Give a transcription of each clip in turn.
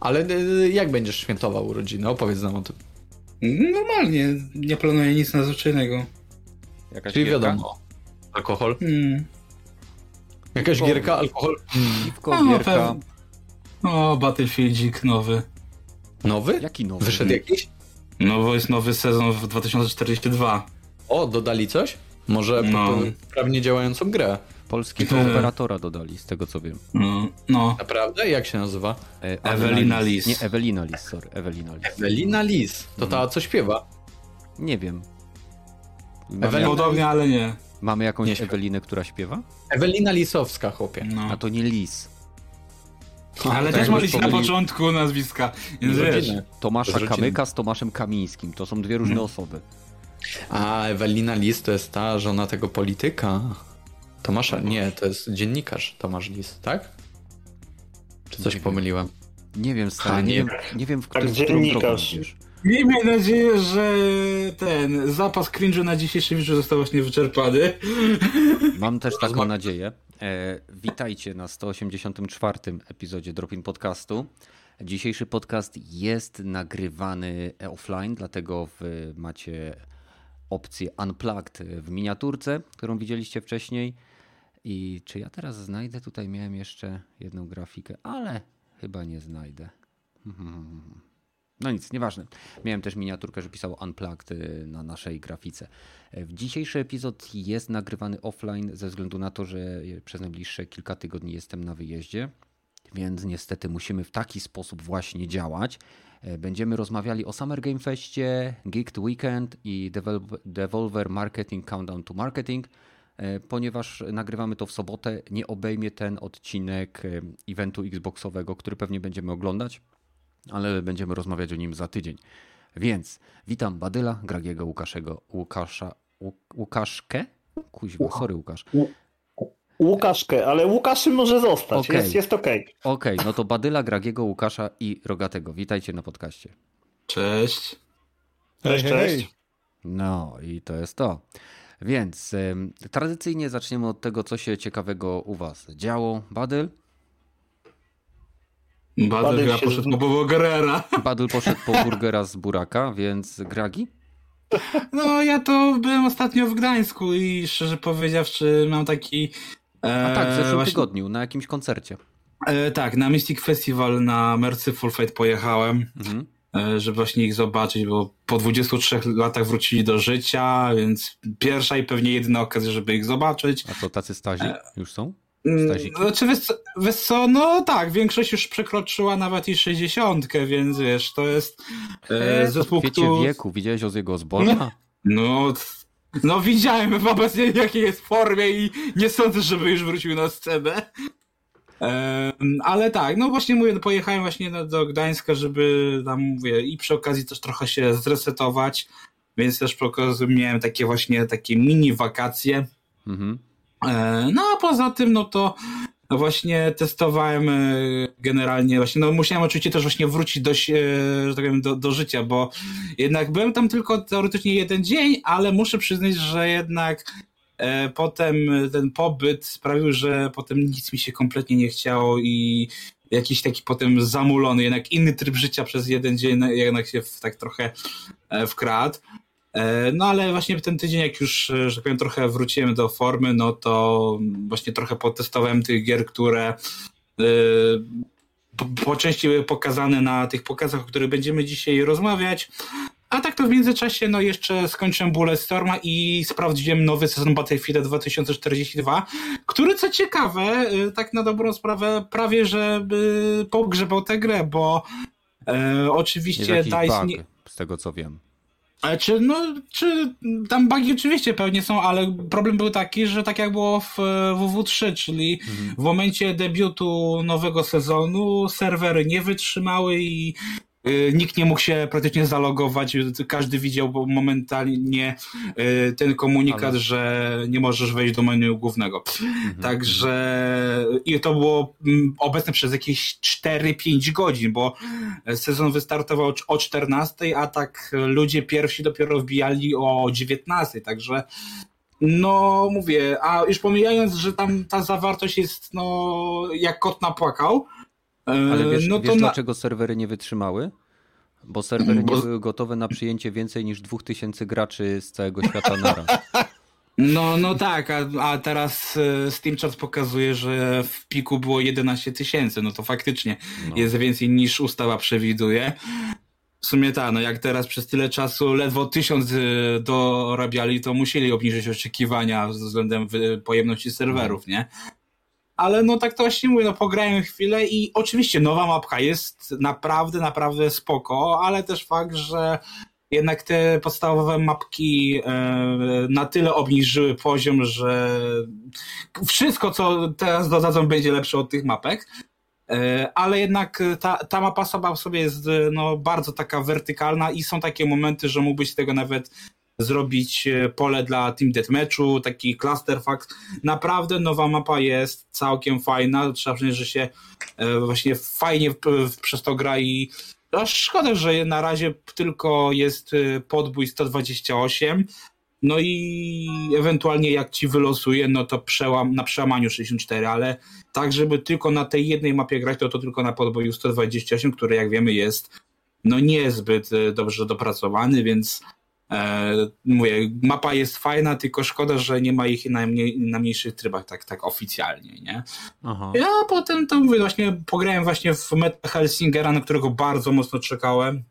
Ale jak będziesz świętował urodziny? Opowiedz nam o tym. Normalnie, nie planuję nic nadzwyczajnego. Jakaś czyli gierka? Wiadomo. Alkohol? Jakaś gierka, alkohol? Piwko, gierka. O, Battlefieldzik nowy. Nowy? Jaki nowy? Wyszedł jakiś? No bo jest nowy sezon w 2042. O, dodali coś? Może poprawnie działającą grę. Polskiego operatora dodali, z tego co wiem. No. Naprawdę? Jak się nazywa? Ewelina Lis. Nie, Ewelina Lis, sorry. Ewelina Lis. To ta, co śpiewa? Nie wiem. Podobnie, ale nie. Mamy jakąś nie Ewelinę, która śpiewa? Ewelina Lisowska, chłopie. No. A to nie Lis. Ale też ma być na początku nazwiska. Tomasza Kamyka z Tomaszem Kamińskim. To są dwie różne osoby. A Ewelina Lis to jest ta żona tego polityka. Tomasza? Nie, to jest dziennikarz Tomasz Lis, tak? Czy coś pomyliłem? Nie wiem, stary. Nie wiem, w którym dziennikarz. Miejmy nadzieję, że ten zapas cringe'u na dzisiejszym wieczór został właśnie wyczerpany. Mam też taką nadzieję. Witajcie na 184. epizodzie Drop-in Podcastu. Dzisiejszy podcast jest nagrywany offline, dlatego macie opcję Unplugged w miniaturce, którą widzieliście wcześniej. I czy ja teraz znajdę? Tutaj miałem jeszcze jedną grafikę, ale chyba nie znajdę. No nic, nieważne. Miałem też miniaturkę, że pisało Unplugged na naszej grafice. Dzisiejszy epizod jest nagrywany offline ze względu na to, że przez najbliższe kilka tygodni jestem na wyjeździe, więc niestety musimy w taki sposób właśnie działać. Będziemy rozmawiali o Summer Game Festie, Geeked Weekend i Devolver Marketing Countdown to Marketing. Ponieważ nagrywamy to w sobotę, nie obejmie ten odcinek eventu Xboxowego, który pewnie będziemy oglądać, ale będziemy rozmawiać o nim za tydzień. Więc witam Badyla, Gragiego, Łukaszkę? Kuźwa, sorry Łukasz. Łukaszkę, ale Łukaszem może zostać, okay. Jest okej. Okay. Okej, no to Badyla, Gragiego, Łukasza i Rogatego. Witajcie na podcaście. Cześć. Cześć. No i to jest to. Więc tradycyjnie zaczniemy od tego, co się ciekawego u was działo. Badyl? Badyl poszedł po burgera. Badyl poszedł po burgera z buraka, więc Gragi? No ja to byłem ostatnio w Gdańsku i szczerze powiedziawszy mam taki... A tak, w zeszłym tygodniu na jakimś koncercie. Tak, na Mystic Festival na Mercyful Fight pojechałem, żeby właśnie ich zobaczyć, bo po 23 latach wrócili do życia, więc pierwsza i pewnie jedyna okazja, żeby ich zobaczyć. A co, tacy stazi już są? Znaczy, no tak, większość już przekroczyła nawet i 60, więc wiesz, to jest zespół, który... wieku, widziałeś o jego zborna? No widziałem w obecnie jakiej jest formie i nie sądzę, żeby już wrócił na scenę. Ale tak, no właśnie mówię, pojechałem właśnie do Gdańska, żeby tam mówię i przy okazji też trochę się zresetować, więc też przy okazji miałem takie właśnie takie mini wakacje. No a poza tym, no to właśnie testowałem generalnie, właśnie no musiałem oczywiście też właśnie wrócić do, że tak powiem, do życia, bo jednak byłem tam tylko teoretycznie jeden dzień, ale muszę przyznać, że jednak potem ten pobyt sprawił, że potem nic mi się kompletnie nie chciało i jakiś taki potem zamulony, jednak inny tryb życia przez jeden dzień jednak się tak trochę wkradł. No ale właśnie ten tydzień, jak już, że powiem, trochę wróciłem do formy, no to właśnie trochę potestowałem tych gier, które po części były pokazane na tych pokazach, o których będziemy dzisiaj rozmawiać. A tak to w międzyczasie no jeszcze skończyłem Bulletstorma i sprawdziłem nowy sezon Battlefield 2042, który co ciekawe, tak na dobrą sprawę, prawie że pogrzebał tę grę, bo oczywiście... Jest jakiś bug, z tego co wiem. Czy tam bugi oczywiście pewnie są, ale problem był taki, że tak jak było w WW3, czyli w momencie debiutu nowego sezonu serwery nie wytrzymały i nikt nie mógł się praktycznie zalogować. Każdy widział momentalnie ten komunikat, że nie możesz wejść do menu głównego. Także i to było obecne przez jakieś 4-5 godzin, bo sezon wystartował o 14, a tak ludzie pierwsi dopiero wbijali o 19, także No mówię, a już pomijając, że tam ta zawartość jest no jak kot napłakał. Ale wiesz, no to wiesz dlaczego serwery nie wytrzymały? Bo serwery nie były gotowe na przyjęcie więcej niż 2000 graczy z całego świata naraz. No tak, a teraz Steam Chat pokazuje, że w piku było 11 000, no to faktycznie jest więcej niż ustawa przewiduje. W sumie tak, no jak teraz przez tyle czasu ledwo 1000 dorabiali, to musieli obniżyć oczekiwania względem pojemności serwerów, nie? Ale no tak to właśnie mówię, no pograłem chwilę i oczywiście nowa mapka jest naprawdę, naprawdę spoko, ale też fakt, że jednak te podstawowe mapki na tyle obniżyły poziom, że wszystko co teraz dodadzą będzie lepsze od tych mapek. Ale jednak ta mapa sama w sobie jest no, bardzo taka wertykalna i są takie momenty, że mógłbyś z tego nawet zrobić pole dla Team Deathmatchu, taki clusterfuck. Naprawdę nowa mapa jest całkiem fajna, trzeba przyznać, że się właśnie fajnie przez to gra i no, szkoda, że na razie tylko jest podbój 128, no i ewentualnie jak ci wylosuje, no to na przełamaniu 64, ale tak, żeby tylko na tej jednej mapie grać, to tylko na podboju 128, który jak wiemy jest no niezbyt dobrze dopracowany, więc mówię, mapa jest fajna, tylko szkoda, że nie ma ich na mniejszych trybach tak oficjalnie, nie? Aha. Ja potem to mówię, właśnie pograłem właśnie w Metal Hellsingera, na którego bardzo mocno czekałem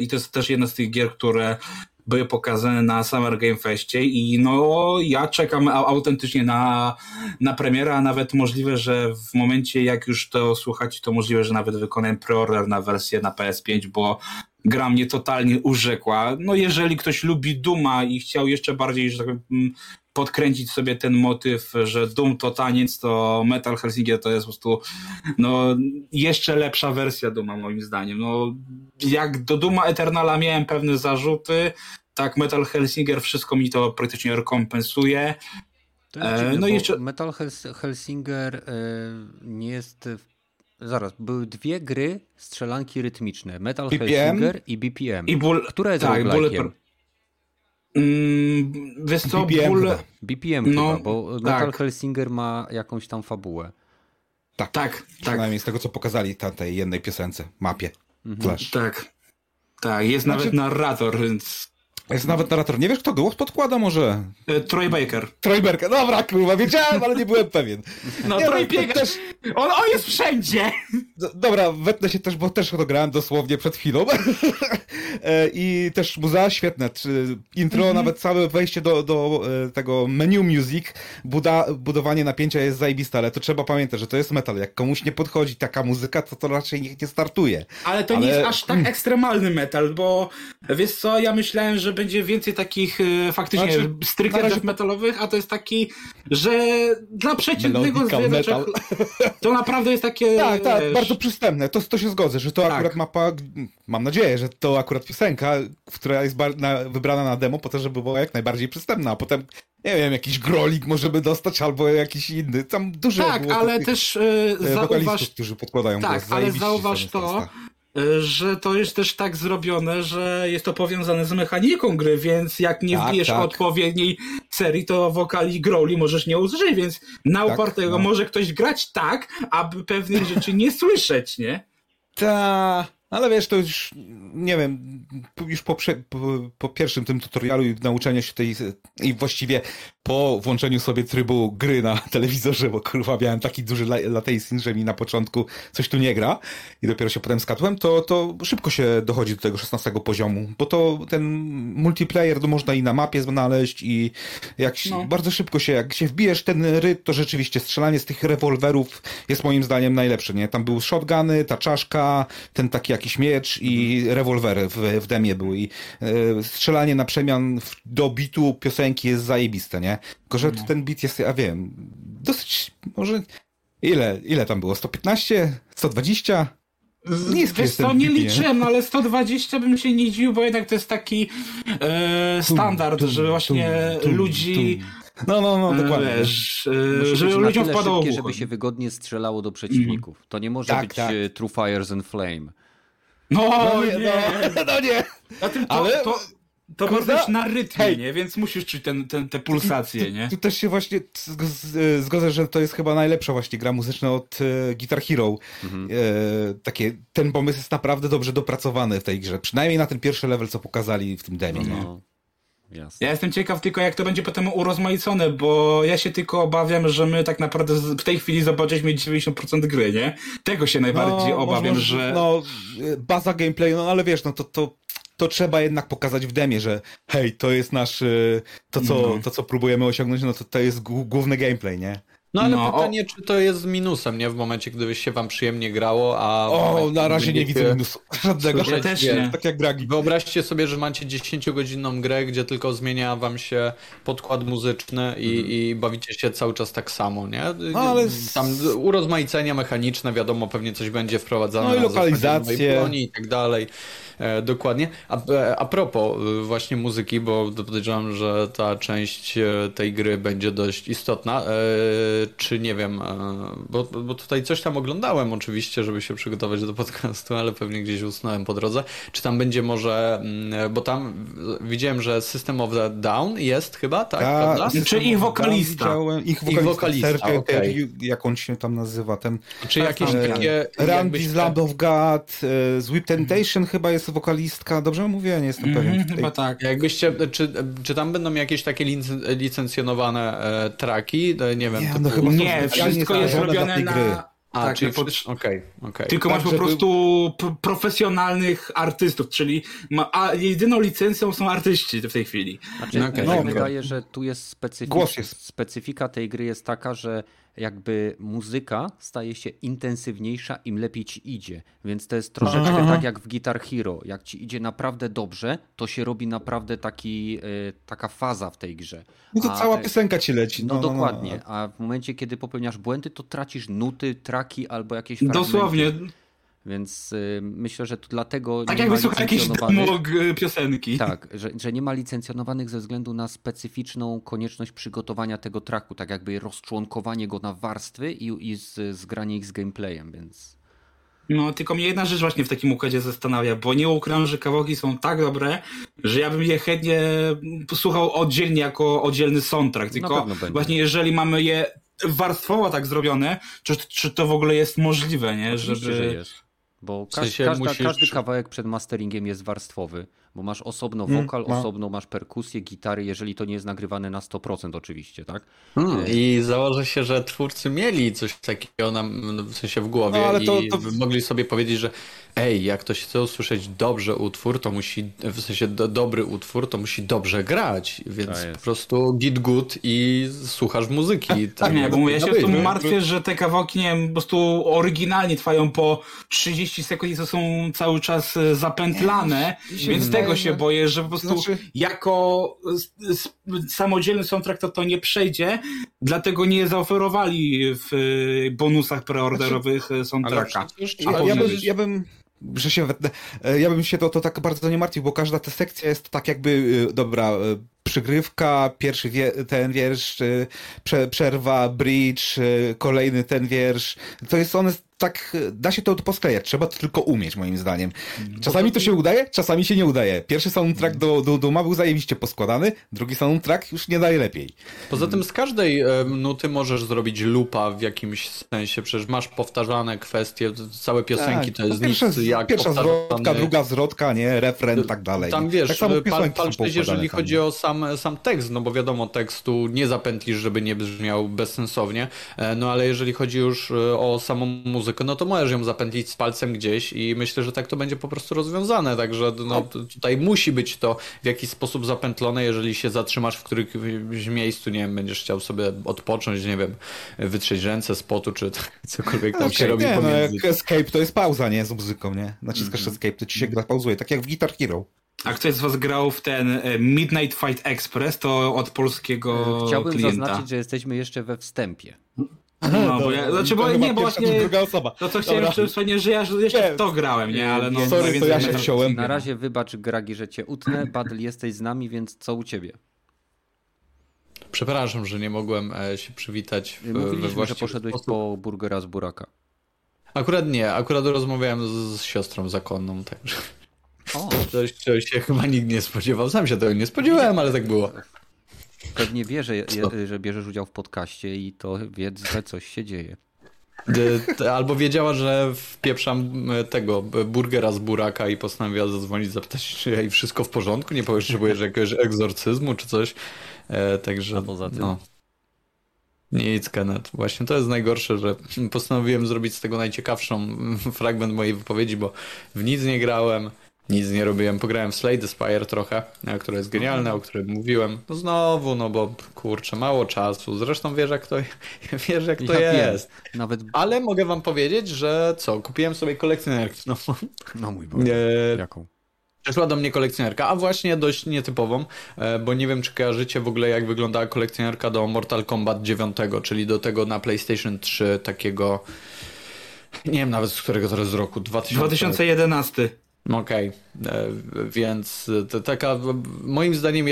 i to jest też jedna z tych gier, które były pokazane na Summer Game Festie i no ja czekam autentycznie na premierę, a nawet możliwe, że w momencie jak już to słuchacie, to możliwe, że nawet wykonałem preorder na wersję na PS5, bo gra mnie totalnie urzekła. No jeżeli ktoś lubi Dooma i chciał jeszcze bardziej, że tak powiem, podkręcić sobie ten motyw, że Doom to taniec, to Metal Hellsinger to jest po prostu no, jeszcze lepsza wersja Dooma moim zdaniem. No, jak do Dooma Eternala miałem pewne zarzuty, tak Metal Hellsinger wszystko mi to praktycznie rekompensuje. To jest dziwne, no i jeszcze Metal Hellsinger nie jest... Zaraz, były dwie gry strzelanki rytmiczne. Metal Hellsinger i BPM. Która jest roguelike'iem? Wiesz co, BPM no, chyba, bo Metal Hellsinger ma jakąś tam fabułę. Tak. Przynajmniej z tego, co pokazali tej jednej piosence, mapie. Mhm. Tak, jest nawet narrator, więc... Jest nawet narrator. Nie wiesz, kto głos podkłada może? Troy Baker. Dobra, kurwa, wiedziałem, ale nie byłem pewien. No nie, Troy Baker też... On jest wszędzie! Dobra, wetnę się też, bo też to grałem dosłownie przed chwilą. I też muza świetne. Intro, nawet całe wejście do tego menu music, budowanie napięcia jest zajebiste, ale to trzeba pamiętać, że to jest metal. Jak komuś nie podchodzi taka muzyka, to raczej niech nie startuje. Ale to nie jest aż tak ekstremalny metal, bo wiesz co, ja myślałem, że będzie więcej takich faktycznie stricte metalowych, a to jest taki, że dla przeciętnego zwiedzacza to naprawdę jest takie... Tak, bardzo przystępne. To się zgodzę, że to akurat mapa, mam nadzieję, że to akurat piosenka, która jest wybrana na demo po to, żeby była jak najbardziej przystępna, a potem, nie wiem, jakiś grolik możemy dostać albo jakiś inny, tam dużo było ale tych, też zauważ... którzy podkładają głos. Ale zauważ to, że to jest też tak zrobione, że jest to powiązane z mechaniką gry, więc jak nie wbijesz odpowiedniej serii, to wokali growli możesz nie użyć, więc na upartego może ktoś grać tak, aby pewnych rzeczy nie słyszeć, nie? Ale wiesz, to już, nie wiem, już po pierwszym tym tutorialu i nauczeniu się tej, i właściwie po włączeniu sobie trybu gry na telewizorze, bo kurwa miałem taki duży latency, że mi na początku coś tu nie gra i dopiero się potem skatłem, to szybko się dochodzi do tego 16 poziomu, bo to ten multiplayer to można i na mapie znaleźć i bardzo szybko jak się wbijesz ten rytm, to rzeczywiście strzelanie z tych rewolwerów jest moim zdaniem najlepsze, nie? Tam były shotguny, ta czaszka, ten taki jakiś miecz i rewolwery w demie były i strzelanie na przemian do bitu piosenki jest zajebiste, nie? Tylko, że ten bit jest, ja wiem, dosyć, może ile tam było? 115? 120? Wiesz co, nie liczyłem, ale 120 bym się nie dziwił, bo jednak to jest taki standard, że właśnie ludzi... No, dokładnie. Żeby ludziom wpadało w ucho. Żeby się wygodnie strzelało do przeciwników. To nie może być True Fires and Flame. No nie! No nie! Ale... To masz też na rytmie, nie? Więc musisz czuć te pulsacje, nie? Tu też się właśnie zgodzę, że to jest chyba najlepsza właśnie gra muzyczna od Guitar Hero. Mhm. Ten pomysł jest naprawdę dobrze dopracowany w tej grze. Przynajmniej na ten pierwszy level, co pokazali w tym demo, nie? Jasne. Ja jestem ciekaw tylko, jak to będzie potem urozmaicone, bo ja się tylko obawiam, że my tak naprawdę w tej chwili zobaczyliśmy 90% gry, nie? Tego się najbardziej obawiam, że... No, baza gameplayu, no ale wiesz, no to trzeba jednak pokazać w demie, że hej, to jest nasz... To, co próbujemy osiągnąć, no to jest główny gameplay, nie? No ale pytanie, czy to jest minusem, nie? W momencie, gdyby się wam przyjemnie grało, a... na razie nie widzę minusu żadnego. Ja też nie. Tak jak gragi. Wyobraźcie sobie, że macie 10-godzinną grę, gdzie tylko zmienia wam się podkład muzyczny i bawicie się cały czas tak samo, nie? No, ale... Tam urozmaicenia mechaniczne, wiadomo, pewnie coś będzie wprowadzane. No i lokalizacje. Broni i tak dalej. Dokładnie. A propos właśnie muzyki, bo podejrzewam, że ta część tej gry będzie dość istotna. Czy nie wiem, bo tutaj coś tam oglądałem oczywiście, żeby się przygotować do podcastu, ale pewnie gdzieś usunąłem po drodze. Czy tam będzie może, bo tam widziałem, że System of the Down jest chyba, tak? Prawda? Czy ich wokalista? Ich wokalista, okay. Jak on się tam nazywa? Czy jakieś takie... Randy z Land of God, z Whip Temptation chyba jest wokalistka, dobrze mówię? Nie jestem pewien. Chyba tak. Jakbyście, czy tam będą jakieś takie licencjonowane traki? Nie wiem. Yeah. No chyba nie, wszystko jest robione na... Gry. Tak, czyli okay. Tylko tak, masz po prostu profesjonalnych artystów, czyli jedyną licencją są artyści w tej chwili. Znaczy, mi się wydaje, że tu jest specyfika tej gry jest taka, że jakby muzyka staje się intensywniejsza, im lepiej ci idzie. Więc to jest troszeczkę tak jak w Guitar Hero. Jak ci idzie naprawdę dobrze, to się robi naprawdę taka faza w tej grze. No to cała piosenka ci leci. No dokładnie. A w momencie, kiedy popełniasz błędy, to tracisz nuty, traki albo jakieś fragmenty. Dosłownie. Więc myślę, że to dlatego... Tak jakby słuchał jakiś demog piosenki. Tak, że nie ma licencjonowanych ze względu na specyficzną konieczność przygotowania tego traku, tak jakby rozczłonkowanie go na warstwy i zgranie ich z gameplayem, więc... No, tylko mnie jedna rzecz właśnie w takim układzie zastanawia, bo nie ukrywam, że kawałki są tak dobre, że ja bym je chętnie słuchał oddzielnie jako oddzielny soundtrack, tylko właśnie jeżeli mamy je warstwowo tak zrobione, czy to w ogóle jest możliwe, nie? Bo każdy kawałek przed masteringiem jest warstwowy, bo masz osobno wokal, osobno masz perkusję, gitary, jeżeli to nie jest nagrywane na 100% oczywiście, tak? I założę się, że twórcy mieli coś takiego w sensie w głowie mogli sobie powiedzieć, że jak ktoś chce usłyszeć dobry utwór, to musi dobrze grać, więc po prostu git good i słuchasz muzyki. Tak, nie, bo ja się tu martwię, że te kawałki, nie wiem, po prostu oryginalnie trwają po 30 sekund i to są cały czas zapętlane, więc tego się boję, że po prostu jako samodzielny soundtrack to nie przejdzie, dlatego nie zaoferowali w bonusach preorderowych soundtracka. Ja bym się to tak bardzo nie martwił, bo każda ta sekcja jest tak jakby, dobra, przygrywka, pierwszy ten wiersz, przerwa, bridge, kolejny ten wiersz. To jest one tak, da się to posklejać, trzeba to tylko umieć moim zdaniem. Czasami to się udaje, czasami się nie udaje. Pierwszy soundtrack do Duma był zajebiście poskładany, drugi soundtrack już nie daje lepiej. Poza tym z każdej nuty możesz zrobić loopa w jakimś sensie, przecież masz powtarzane kwestie, całe piosenki to jest nic jak pierwsza zwrotka, druga zwrotka, nie? Refren i tak dalej. Tam wiesz, tak samo jeżeli chodzi o sam tekst, no bo wiadomo, tekstu nie zapętlisz, żeby nie brzmiał bezsensownie, no ale jeżeli chodzi już o samą muzykę, no to możesz ją zapętlić z palcem gdzieś i myślę, że tak to będzie po prostu rozwiązane, także no, tutaj musi być to w jakiś sposób zapętlone, jeżeli się zatrzymasz w którymś miejscu, nie wiem, będziesz chciał sobie odpocząć, nie wiem, wytrzeć ręce z potu, czy cokolwiek tam się robi pomiędzy. No, escape to jest pauza, nie? Z muzyką, nie? Naciskasz escape, to ci się gra pauzuje, tak jak w Guitar Hero. A ktoś z was grał w ten Midnight Fight Express, to od polskiego klienta. Chciałbym zaznaczyć, że jesteśmy jeszcze we wstępie. Chciałem, że jeszcze w to grałem, nie? Ale no, sorry, to ja się wziąłem. Na razie wybacz, Gragi, że cię utnę. Badl, jesteś z nami, więc co u ciebie? Przepraszam, że nie mogłem się przywitać. Mówiliśmy, że poszedłeś po burgera z buraka. Akurat rozmawiałem z siostrą zakonną, także... Czego się chyba nikt nie spodziewał. Sam się tego nie spodziewałem, ale tak było. Pewnie wie, że bierzesz udział w podcaście i to wie, że coś się dzieje. Albo wiedziała, że wpieprzam tego burgera z buraka i postanowiła zadzwonić, zapytać, czy jej wszystko w porządku, nie potrzebujesz jakiegoś egzorcyzmu czy coś. Także, a poza tym. No. Nic, Kenneth. Właśnie to jest najgorsze, że postanowiłem zrobić z tego najciekawszą fragment mojej wypowiedzi, bo w nic nie grałem, nic nie robiłem. Pograłem w Slay the Spire trochę, które jest genialne, o którym mówiłem. No znowu, no bo kurczę, mało czasu. Zresztą wiesz jak to jest. Nawet... Ale mogę wam powiedzieć, że co? Kupiłem sobie kolekcjonerkę. No mój Boże. Jaką? Przyszła do mnie kolekcjonerka, a właśnie dość nietypową, bo nie wiem, czy kojarzycie w ogóle, jak wyglądała kolekcjonerka do Mortal Kombat 9, czyli do tego na PlayStation 3 takiego, nie wiem nawet z którego teraz roku, 2011. Okej, więc taka moim zdaniem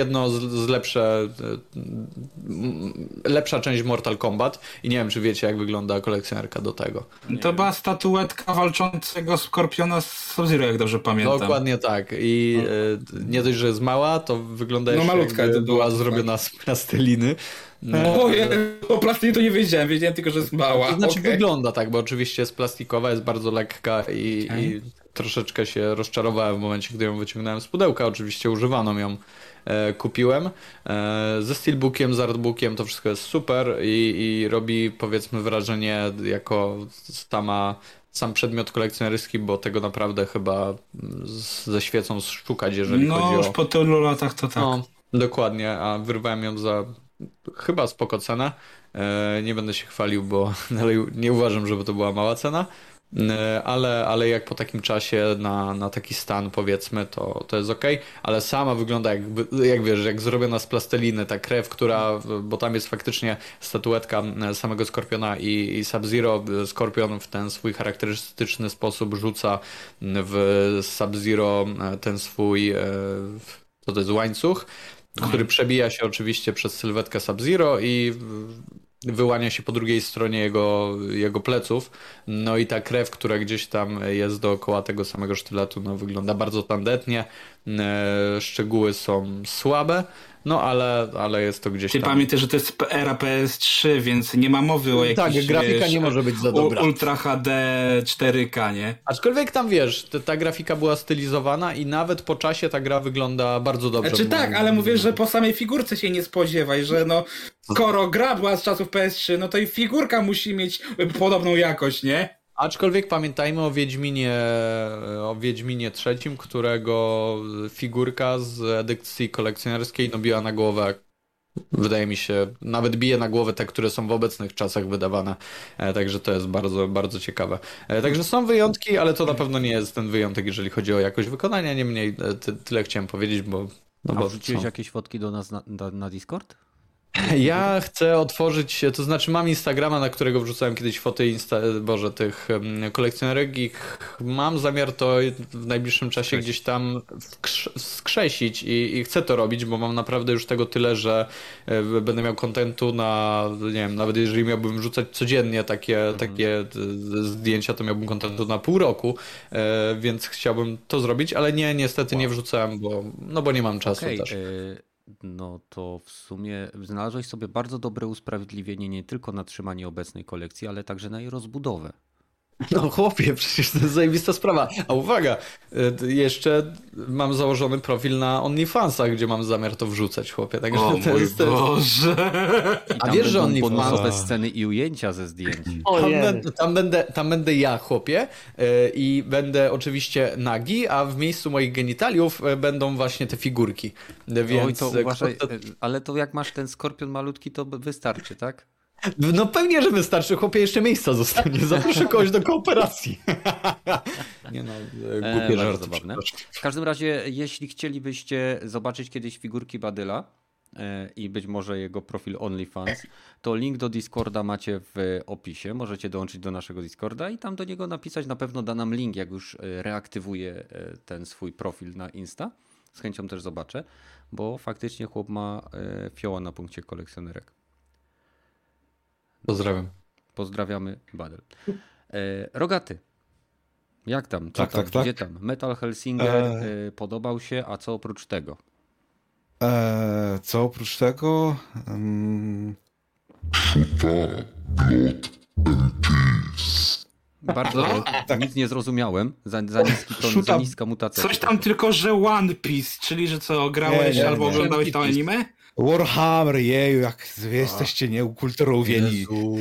lepsza część Mortal Kombat i nie wiem, czy wiecie, jak wygląda kolekcjonerka do tego. To była statuetka walczącego Skorpiona z Sub-Zero, jak dobrze pamiętam. Dokładnie tak i nie dość, że jest mała, to wygląda jeszcze malutka, jakby była zrobiona z plasteliny. O plastiku to nie wiedziałem tylko, że jest mała. To znaczy wygląda tak, bo oczywiście jest plastikowa, jest bardzo lekka i troszeczkę się rozczarowałem w momencie, gdy ją wyciągnąłem z pudełka. Oczywiście używaną ją kupiłem. Ze steelbookiem, z artbookiem to wszystko jest super i robi, powiedzmy, wrażenie jako sam przedmiot kolekcjonerski, bo tego naprawdę chyba ze świecą szukać, jeżeli chodzi o... No już po tylu latach to tak. No, dokładnie, a wyrwałem ją za... chyba spoko cena. Nie będę się chwalił, bo nie uważam, żeby to była mała cena, ale jak po takim czasie na taki stan, powiedzmy, to jest okej, ale sama wygląda jak wiesz, jak zrobiona z plasteliny, ta krew, która, bo tam jest faktycznie statuetka samego Skorpiona i Sub-Zero. Skorpion w ten swój charakterystyczny sposób rzuca w Sub-Zero ten swój, to jest łańcuch, który przebija się oczywiście przez sylwetkę Sub-Zero i wyłania się po drugiej stronie jego pleców. No i ta krew, która gdzieś tam jest dookoła tego samego sztyletu, no wygląda bardzo tandetnie. Szczegóły są słabe, no ale jest to gdzieś tam. Ty pamiętaj, że to jest era PS3, więc nie ma mowy o jakiejś... Tak, grafika nie może być za dobra. Ultra HD, 4K, nie? Aczkolwiek tam, wiesz, ta grafika była stylizowana i nawet po czasie ta gra wygląda bardzo dobrze. Znaczy tak, ale mówię, że po samej figurce się nie spodziewaj, że no, skoro gra była z czasów PS3, no to i figurka musi mieć podobną jakość, nie? Aczkolwiek pamiętajmy o Wiedźminie III, którego figurka z edycji kolekcjonerskiej biła na głowę, wydaje mi się, nawet bije na głowę te, które są w obecnych czasach wydawane. Także to jest bardzo, bardzo ciekawe. Także są wyjątki, ale to na pewno nie jest ten wyjątek, jeżeli chodzi o jakość wykonania. Niemniej tyle chciałem powiedzieć, bo... A wrzuciłeś jakieś fotki do nas na Discord? Ja chcę otworzyć, to znaczy mam Instagrama, na którego wrzucałem kiedyś foty tych kolekcjonerek i mam zamiar to w najbliższym czasie gdzieś tam skrzesić i chcę to robić, bo mam naprawdę już tego tyle, że będę miał kontentu na, nie wiem, nawet jeżeli miałbym wrzucać codziennie takie zdjęcia, to miałbym kontentu na pół roku, więc chciałbym to zrobić, ale niestety nie wrzucałem, bo nie mam czasu też. No to w sumie znalazłeś sobie bardzo dobre usprawiedliwienie nie tylko na trzymanie obecnej kolekcji, ale także na jej rozbudowę. No chłopie, przecież to jest zajebista sprawa. A uwaga, jeszcze mam założony profil na OnlyFansach, gdzie mam zamiar to wrzucać, chłopie. Także o mój Boże! I tam wiesz, że OnlyFans... sceny i ujęcia ze zdjęć. Tam będę ja, chłopie, i będę oczywiście nagi, a w miejscu moich genitaliów będą właśnie te figurki. Więc... Oj, to uważaj, ale to jak masz ten skorpion malutki, to wystarczy, tak? No pewnie, że wystarczy. Chłopie, jeszcze miejsca zostanie. Zaproszę kogoś do kooperacji. Nie no, głupie żarty. W każdym razie, jeśli chcielibyście zobaczyć kiedyś figurki Badyla i być może jego profil OnlyFans, to link do Discorda macie w opisie. Możecie dołączyć do naszego Discorda i tam do niego napisać. Na pewno da nam link, jak już reaktywuje ten swój profil na Insta. Z chęcią też zobaczę, bo faktycznie chłop ma fioła na punkcie kolekcjonerek. Pozdrawiam. Pozdrawiamy, Badel. Rogaty. Jak tam? Co tak, tam? Tak, gdzie tak? tam? Metal Hellsinger podobał się, a co oprócz tego? Co oprócz tego? Bardzo tak. Nic nie zrozumiałem. Za niski ton, za niska mutacja. Coś tam tylko, że One Piece, czyli że co, grałeś albo oglądałeś to anime? Warhammer, jeju, jak wy jesteście nieukulturowieni. Jezu.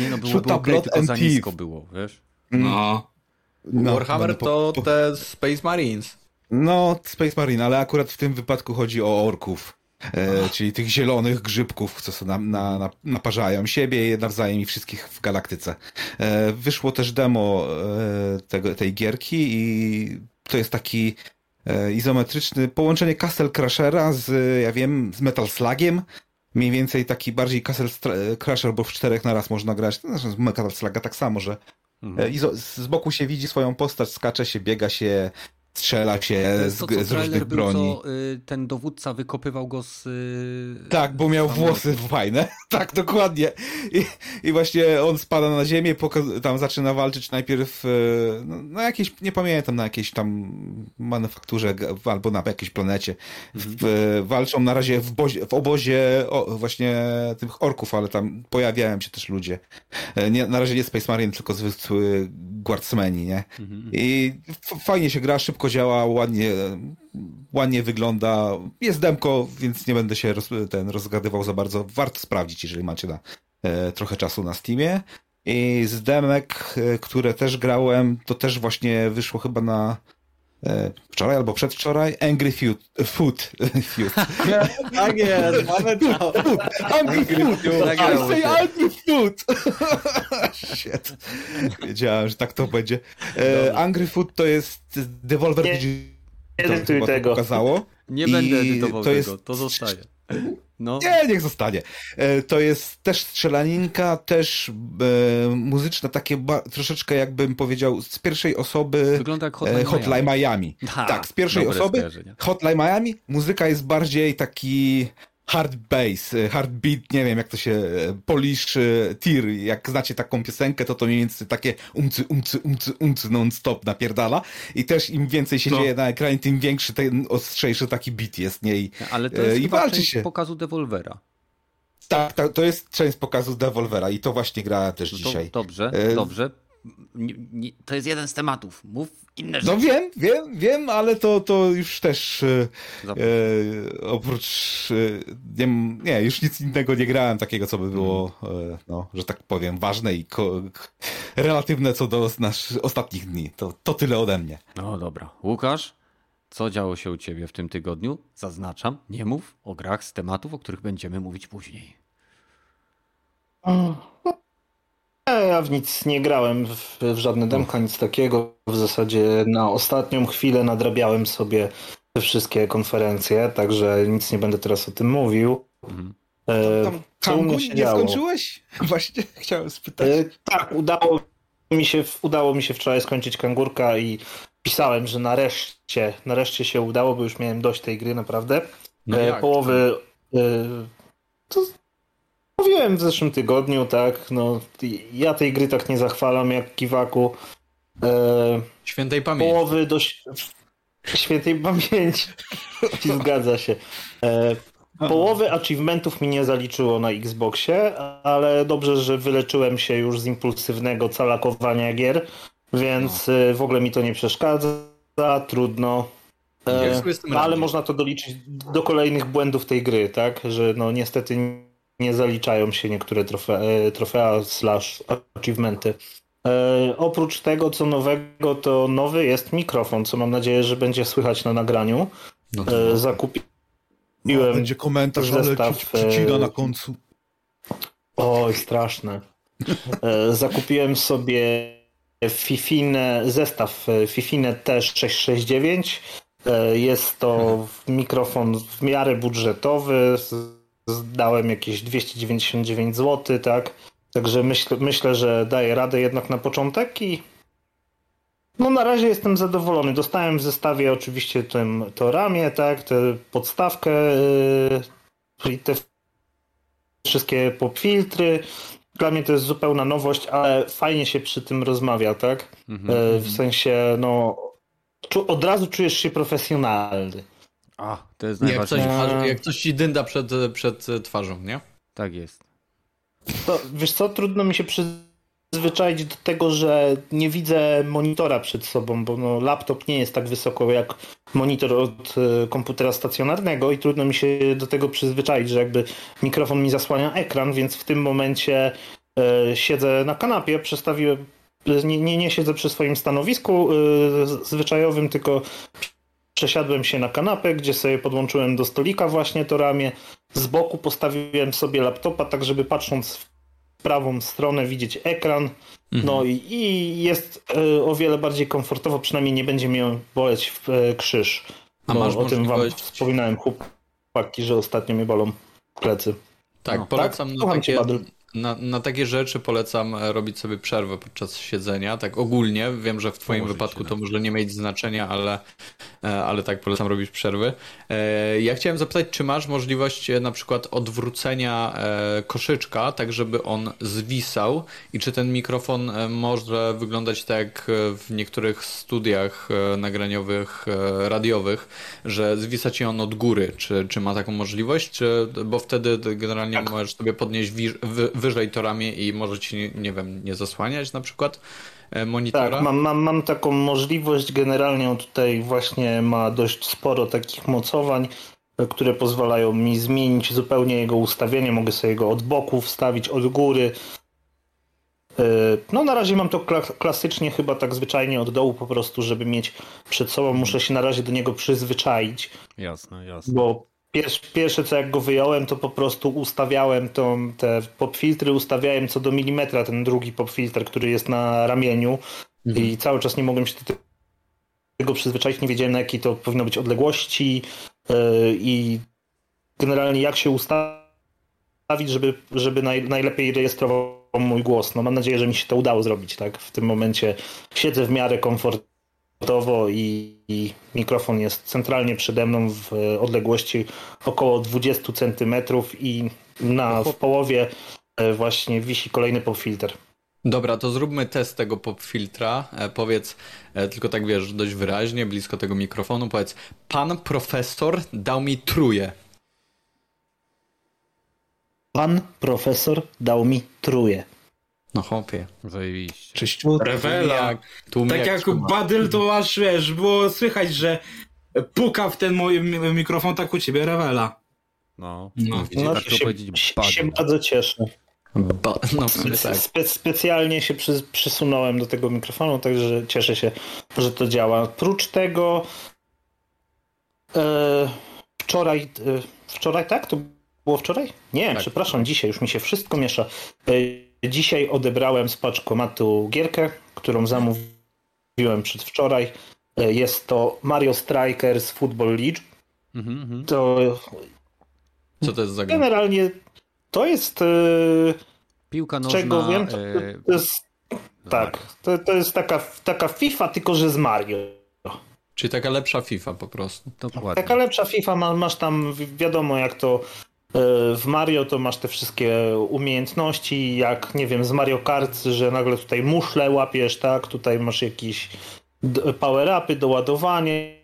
Nie no, było okej, tylko za nisko było, wiesz? No. Warhammer to te Space Marines. No, Space Marine, ale akurat w tym wypadku chodzi o orków. Czyli tych zielonych grzybków, co naparzają siebie i nawzajem i wszystkich w galaktyce. Wyszło też demo tej gierki i to jest taki izometryczny połączenie Castle Crashera z Metal Slugiem. Mniej więcej taki bardziej Castle Crasher, bo w czterech na raz można grać. Znaczy z Metal Sluga tak samo, że z boku się widzi swoją postać, skacze się, biega się, strzela się z różnych broni. To ten dowódca wykopywał go z... Tak, bo miał włosy fajne. Tak, dokładnie. I właśnie on spada na ziemię, tam zaczyna walczyć najpierw na jakiejś, nie pamiętam, na jakiejś tam manufakturze albo na jakiejś planecie. Walczą na razie w obozie właśnie tych orków, ale tam pojawiają się też ludzie. Na razie nie Space Marine, tylko zwykły guardsmeni, nie? I fajnie się gra, szybko działa, ładnie wygląda. Jest demko, więc nie będę się rozgadywał za bardzo. Warto sprawdzić, jeżeli macie trochę czasu na Steamie. I z demek, które też grałem, to też właśnie wyszło chyba na wczoraj albo przedwczoraj. Angry Food. Tak jest, mamy to. Angry Food. Shit. Wiedziałem, że tak to będzie. Angry Food to jest Devolver Digital, to tego pokazało. Nie będę edytował tego, to zostaje. No. Nie, niech zostanie. To jest też strzelaninka, też muzyczna, takie troszeczkę, jakbym powiedział, z pierwszej osoby. Wygląda jak Hotline Miami. Tak, z pierwszej osoby Hotline Miami. Muzyka jest bardziej taki hard bass, hard beat, nie wiem jak to się polisz, tir. Jak znacie taką piosenkę, to mniej więcej takie umcy non-stop napierdala. I też im więcej się dzieje na ekranie, tym większy, ten ostrzejszy taki beat jest. Nie? Ale to jest część pokazu Devolvera. Tak, to jest część pokazu Devolvera i to właśnie grałem też dzisiaj. Dobrze. To jest jeden z tematów. Mów inne rzeczy. No wiem, ale to już też oprócz... Nie, już nic innego nie grałem takiego, co by było, że tak powiem, ważne i relatywne co do naszych ostatnich dni. To tyle ode mnie. No dobra. Łukasz, co działo się u ciebie w tym tygodniu? Zaznaczam, nie mów o grach z tematów, o których będziemy mówić później. Ja w nic nie grałem, w żadne demka, nic takiego. W zasadzie na ostatnią chwilę nadrabiałem sobie te wszystkie konferencje, także nic nie będę teraz o tym mówił. Kangu nie skończyłeś? Właśnie chciałem spytać. Tak, udało mi się wczoraj skończyć Kangurka i pisałem, że nareszcie się udało, bo już miałem dość tej gry, naprawdę. No połowy... To... Mówiłem w zeszłym tygodniu, tak, ja tej gry tak nie zachwalam jak Kiwaku. Świętej pamięci. Połowy do świętej pamięci. Zgadza się. Połowy achievementów mi nie zaliczyło na Xboxie, ale dobrze, że wyleczyłem się już z impulsywnego calakowania gier, więc w ogóle mi to nie przeszkadza, trudno. Ale można to doliczyć do kolejnych błędów tej gry, tak, że niestety nie zaliczają się niektóre trofea / achievementy. Oprócz tego, co nowego, to nowy jest mikrofon, co mam nadzieję, że będzie słychać na nagraniu. Zakupiłem będzie komentarz, zestaw, ale przycina na końcu. Oj, straszne. Zakupiłem sobie zestaw Fifine T669. Jest to mikrofon w miarę budżetowy. Zdałem jakieś 299 zł, tak? Także myślę, że daję radę jednak na początek i na razie jestem zadowolony. Dostałem w zestawie oczywiście to ramię, tak? Tę podstawkę i te wszystkie popfiltry. Dla mnie to jest zupełna nowość, ale fajnie się przy tym rozmawia, tak? Mm-hmm. W sensie, no, od razu czujesz się profesjonalny. A, to jest najważniejsze. Jak coś ci dynda przed twarzą, nie? Tak jest. To, wiesz co, trudno mi się przyzwyczaić do tego, że nie widzę monitora przed sobą, bo no, laptop nie jest tak wysoko jak monitor od komputera stacjonarnego i trudno mi się do tego przyzwyczaić, że jakby mikrofon mi zasłania ekran, więc w tym momencie siedzę na kanapie, przestawiłem, nie siedzę przy swoim stanowisku zwyczajowym, tylko przesiadłem się na kanapę, gdzie sobie podłączyłem do stolika właśnie to ramię. Z boku postawiłem sobie laptopa, tak żeby patrząc w prawą stronę widzieć ekran. No i jest o wiele bardziej komfortowo, przynajmniej nie będzie mnie boleć w krzyż. A masz o tym wam wspominałem, chłopaki, że ostatnio mnie bolą plecy. Tak, no, polecam tak? Na takie rzeczy polecam robić sobie przerwę podczas siedzenia, tak ogólnie, wiem, że w twoim wypadku to może nie mieć znaczenia, ale tak polecam robić przerwy. Ja chciałem zapytać, czy masz możliwość na przykład odwrócenia koszyczka, tak żeby on zwisał i czy ten mikrofon może wyglądać tak jak w niektórych studiach nagraniowych, radiowych, że zwisa ci on od góry, czy ma taką możliwość, bo wtedy generalnie możesz sobie podnieść wyżej to ramię i może ci, nie wiem, nie zasłaniać na przykład monitora? Tak, mam taką możliwość. Generalnie on tutaj właśnie ma dość sporo takich mocowań, które pozwalają mi zmienić zupełnie jego ustawienie. Mogę sobie go od boku wstawić, od góry. No na razie mam to klasycznie, chyba tak zwyczajnie od dołu po prostu, żeby mieć przed sobą. Muszę się na razie do niego przyzwyczaić. Jasne. Bo pierwsze co jak go wyjąłem, to po prostu ustawiałem te popfiltry, ustawiałem co do milimetra ten drugi popfiltr, który jest na ramieniu i cały czas nie mogłem się do tego przyzwyczaić, nie wiedziałem na jakiej to powinno być odległości i generalnie jak się ustawić, żeby najlepiej rejestrował mój głos. No mam nadzieję, że mi się to udało zrobić, tak? W tym momencie siedzę w miarę komfortowo i mikrofon jest centralnie przede mną w odległości około 20 cm i w połowie właśnie wisi kolejny popfiltr. Dobra, to zróbmy test tego popfiltra. Powiedz, tylko tak wiesz, dość wyraźnie, blisko tego mikrofonu, powiedz: pan profesor dał mi truje. Pan profesor dał mi truje. No chłopie, zajebiście. Czyściutko. Rewela. Tak jak Badyl, to aż wiesz, było słychać, że puka w ten mój mikrofon, tak u ciebie rewela. No tak to powiedzieć. Się bardzo cieszę. Specjalnie się przysunąłem do tego mikrofonu, także cieszę się, że to działa. Prócz tego wczoraj tak? To było wczoraj? Nie, tak. Przepraszam, dzisiaj już mi się wszystko miesza. Dzisiaj odebrałem z paczkomatu gierkę, którą zamówiłem przedwczoraj. Jest to Mario Strikers Football League. Mm-hmm. Co to jest za gra? Generalnie to jest... Piłka nożna... Czego wiem, to jest, tak, to jest taka FIFA, tylko że z Mario. Czyli taka lepsza FIFA po prostu. Dokładnie. Taka lepsza FIFA, masz tam, wiadomo jak to... W Mario to masz te wszystkie umiejętności, jak nie wiem, z Mario Kart, że nagle tutaj muszle łapiesz, tak? Tutaj masz jakieś power-upy, doładowanie.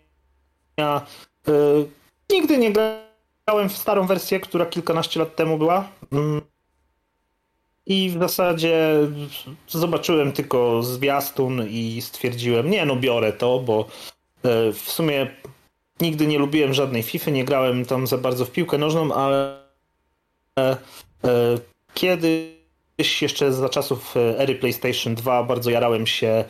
Nigdy nie grałem w starą wersję, która kilkanaście lat temu była. I w zasadzie zobaczyłem tylko zwiastun i stwierdziłem, biorę to, bo w sumie... Nigdy nie lubiłem żadnej FIFA, nie grałem tam za bardzo w piłkę nożną, ale kiedyś jeszcze za czasów ery PlayStation 2 bardzo jarałem się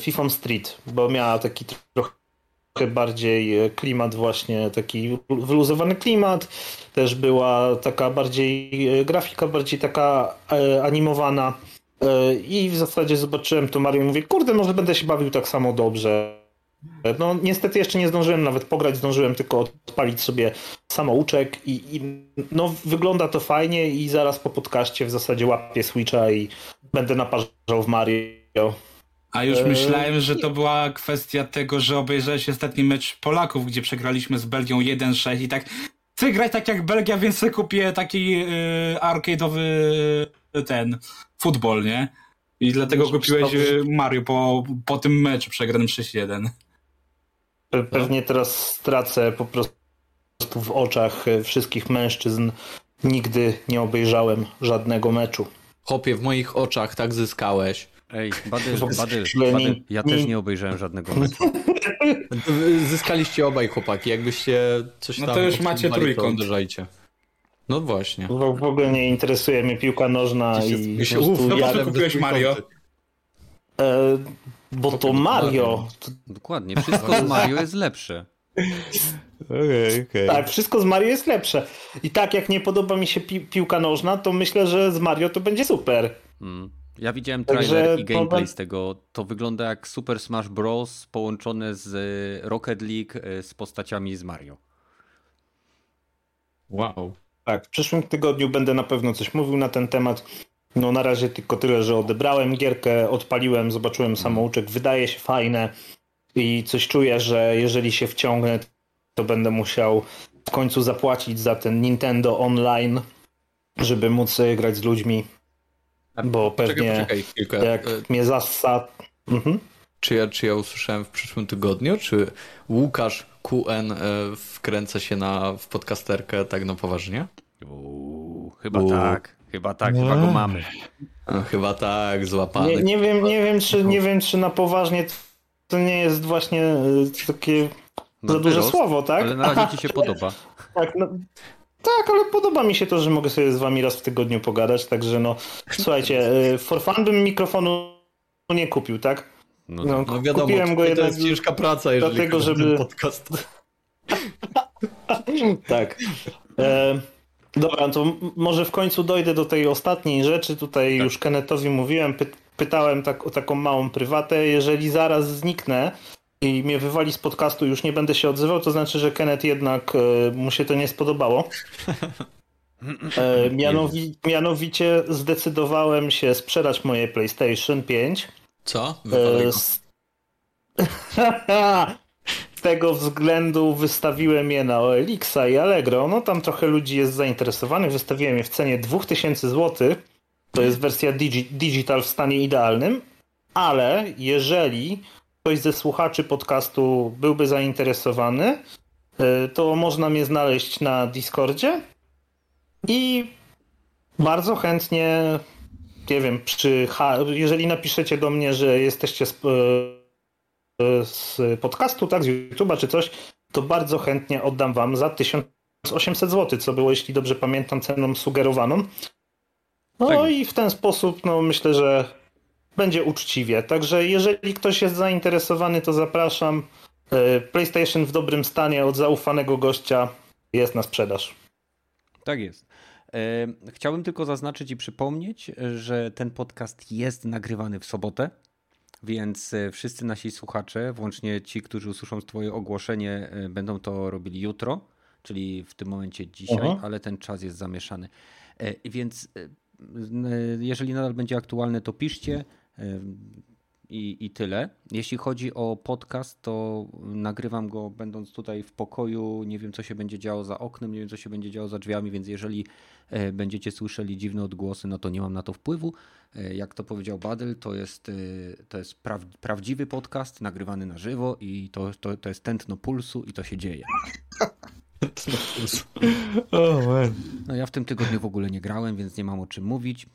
FIFA Street, bo miała taki trochę bardziej klimat właśnie, taki wyluzowany klimat. Też była taka bardziej grafika, bardziej taka animowana i w zasadzie zobaczyłem to Mario i mówię, kurde, może będę się bawił tak samo dobrze. No niestety jeszcze nie zdążyłem nawet pograć, zdążyłem tylko odpalić sobie samouczek i wygląda to fajnie i zaraz po podcaście w zasadzie łapię Switcha i będę naparzał w Mario. A już myślałem, że to była kwestia tego, że obejrzałeś ostatni mecz Polaków, gdzie przegraliśmy z Belgią 1-6 i tak, chcę grać tak jak Belgia, więc sobie kupię taki arcade'owy ten futbol, nie? I dlatego kupiłeś Mario po tym meczu przegranym 6-1. Pewnie teraz stracę po prostu w oczach wszystkich mężczyzn. Nigdy nie obejrzałem żadnego meczu. Chopie, w moich oczach tak zyskałeś. Ej, Badyl, ja też nie obejrzałem żadnego meczu. Zyskaliście obaj, chłopaki, jakbyście coś tam... No to już macie trójkąt. No właśnie. W ogóle nie interesuje mnie piłka nożna i... No po co kupiłeś Mario? Bo to Mario. Dokładnie, wszystko z Mario jest lepsze. Okay. Tak, wszystko z Mario jest lepsze. I tak, jak nie podoba mi się piłka nożna, to myślę, że z Mario to będzie super. Ja widziałem trailer i gameplay z tego. To wygląda jak Super Smash Bros. Połączone z Rocket League z postaciami z Mario. Wow. Tak, w przyszłym tygodniu będę na pewno coś mówił na ten temat. No na razie tylko tyle, że odebrałem gierkę, odpaliłem, zobaczyłem samouczek. Wydaje się fajne i coś czuję, że jeżeli się wciągnę, to będę musiał w końcu zapłacić za ten Nintendo Online, żeby móc grać z ludźmi. Bo pewnie poczekaj, jak mnie zassa... Czy ja usłyszałem w przyszłym tygodniu? Czy Łukasz QN wkręca się w podcasterkę tak na poważnie? Chyba tak, nie. Chyba go mamy. Chyba tak, złapany. Nie wiem, czy na poważnie to nie jest właśnie takie za duże słowo, tak? Ale na razie ci się podoba. Tak, no... Tak, ale podoba mi się to, że mogę sobie z wami raz w tygodniu pogadać, także no słuchajcie, for fun bym mikrofonu nie kupił, tak? No wiadomo, kupiłem go to jest ciężka praca, jeżeli dlatego, żeby... podcast. Tak. Dobra, to może w końcu dojdę do tej ostatniej rzeczy, tutaj tak. Już Kennethowi mówiłem, pytałem o taką małą prywatę, jeżeli zaraz zniknę i mnie wywali z podcastu, już nie będę się odzywał, to znaczy, że Kenneth jednak mu się to nie spodobało. Mianowicie zdecydowałem się sprzedać moje PlayStation 5. Co? Z tego względu wystawiłem je na OLX-a i Allegro. No tam trochę ludzi jest zainteresowanych. Wystawiłem je w cenie 2000 zł. To jest wersja digital w stanie idealnym. Ale jeżeli... ktoś ze słuchaczy podcastu byłby zainteresowany, to można mnie znaleźć na Discordzie i bardzo chętnie, nie wiem, jeżeli napiszecie do mnie, że jesteście z podcastu, tak, z YouTube'a czy coś, to bardzo chętnie oddam wam za 1800 zł, co było, jeśli dobrze pamiętam, ceną sugerowaną. I w ten sposób, myślę, że będzie uczciwie. Także jeżeli ktoś jest zainteresowany, to zapraszam. PlayStation w dobrym stanie od zaufanego gościa jest na sprzedaż. Tak jest. Chciałbym tylko zaznaczyć i przypomnieć, że ten podcast jest nagrywany w sobotę, więc wszyscy nasi słuchacze, włącznie ci, którzy usłyszą twoje ogłoszenie, będą to robili jutro, czyli w tym momencie dzisiaj, ale ten czas jest zamieszany. Więc jeżeli nadal będzie aktualne, to piszcie. I tyle. Jeśli chodzi o podcast, to nagrywam go będąc tutaj w pokoju. Nie wiem, co się będzie działo za oknem, nie wiem, co się będzie działo za drzwiami, więc jeżeli będziecie słyszeli dziwne odgłosy, to nie mam na to wpływu. Jak to powiedział Badyl, to jest prawdziwy podcast nagrywany na żywo i to jest tętno pulsu i to się dzieje. Ja w tym tygodniu w ogóle nie grałem, więc nie mam o czym mówić.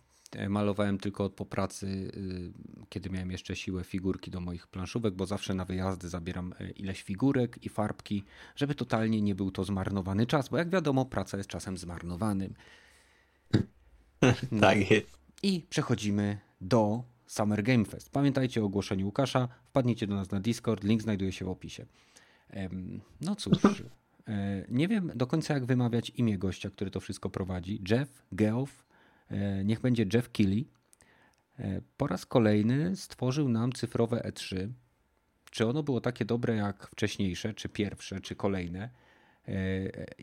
Malowałem tylko po pracy, kiedy miałem jeszcze siłę, figurki do moich planszówek, bo zawsze na wyjazdy zabieram ileś figurek i farbki, żeby totalnie nie był to zmarnowany czas, bo jak wiadomo, praca jest czasem zmarnowanym. Tak jest. I przechodzimy do Summer Game Fest. Pamiętajcie o ogłoszeniu Łukasza, wpadnijcie do nas na Discord, link znajduje się w opisie. No cóż, nie wiem do końca, jak wymawiać imię gościa, który to wszystko prowadzi. Geoff, niech będzie Jeff Keighley, po raz kolejny stworzył nam cyfrowe E3. Czy ono było takie dobre jak wcześniejsze, czy pierwsze, czy kolejne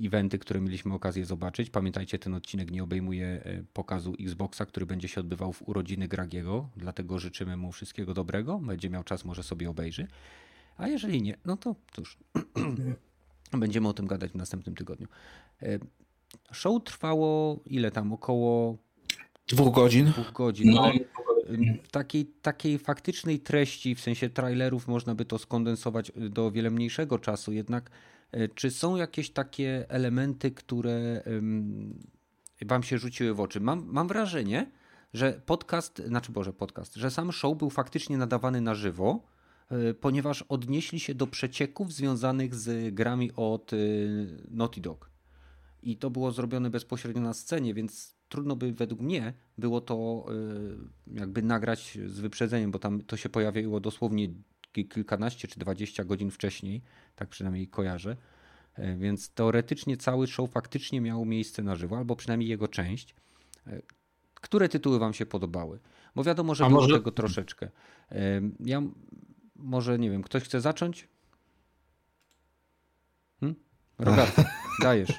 eventy, które mieliśmy okazję zobaczyć? Pamiętajcie, ten odcinek nie obejmuje pokazu Xboxa, który będzie się odbywał w urodziny Gragiego, dlatego życzymy mu wszystkiego dobrego. Będzie miał czas, może sobie obejrzy. A jeżeli nie, to cóż, będziemy o tym gadać w następnym tygodniu. Show trwało około 2 godzin. No. Takiej faktycznej treści, w sensie trailerów, można by to skondensować do wiele mniejszego czasu. Jednak czy są jakieś takie elementy, które wam się rzuciły w oczy? Mam wrażenie, że że sam show był faktycznie nadawany na żywo, ponieważ odnieśli się do przecieków związanych z grami od Naughty Dog. I to było zrobione bezpośrednio na scenie, więc trudno by według mnie było to jakby nagrać z wyprzedzeniem, bo tam to się pojawiło dosłownie kilkanaście czy 20 godzin wcześniej, tak przynajmniej kojarzę. Więc teoretycznie cały show faktycznie miało miejsce na żywo, albo przynajmniej jego część. Które tytuły wam się podobały? Bo wiadomo, że było tego troszeczkę. Ja może, nie wiem, ktoś chce zacząć? Roberto, dajesz.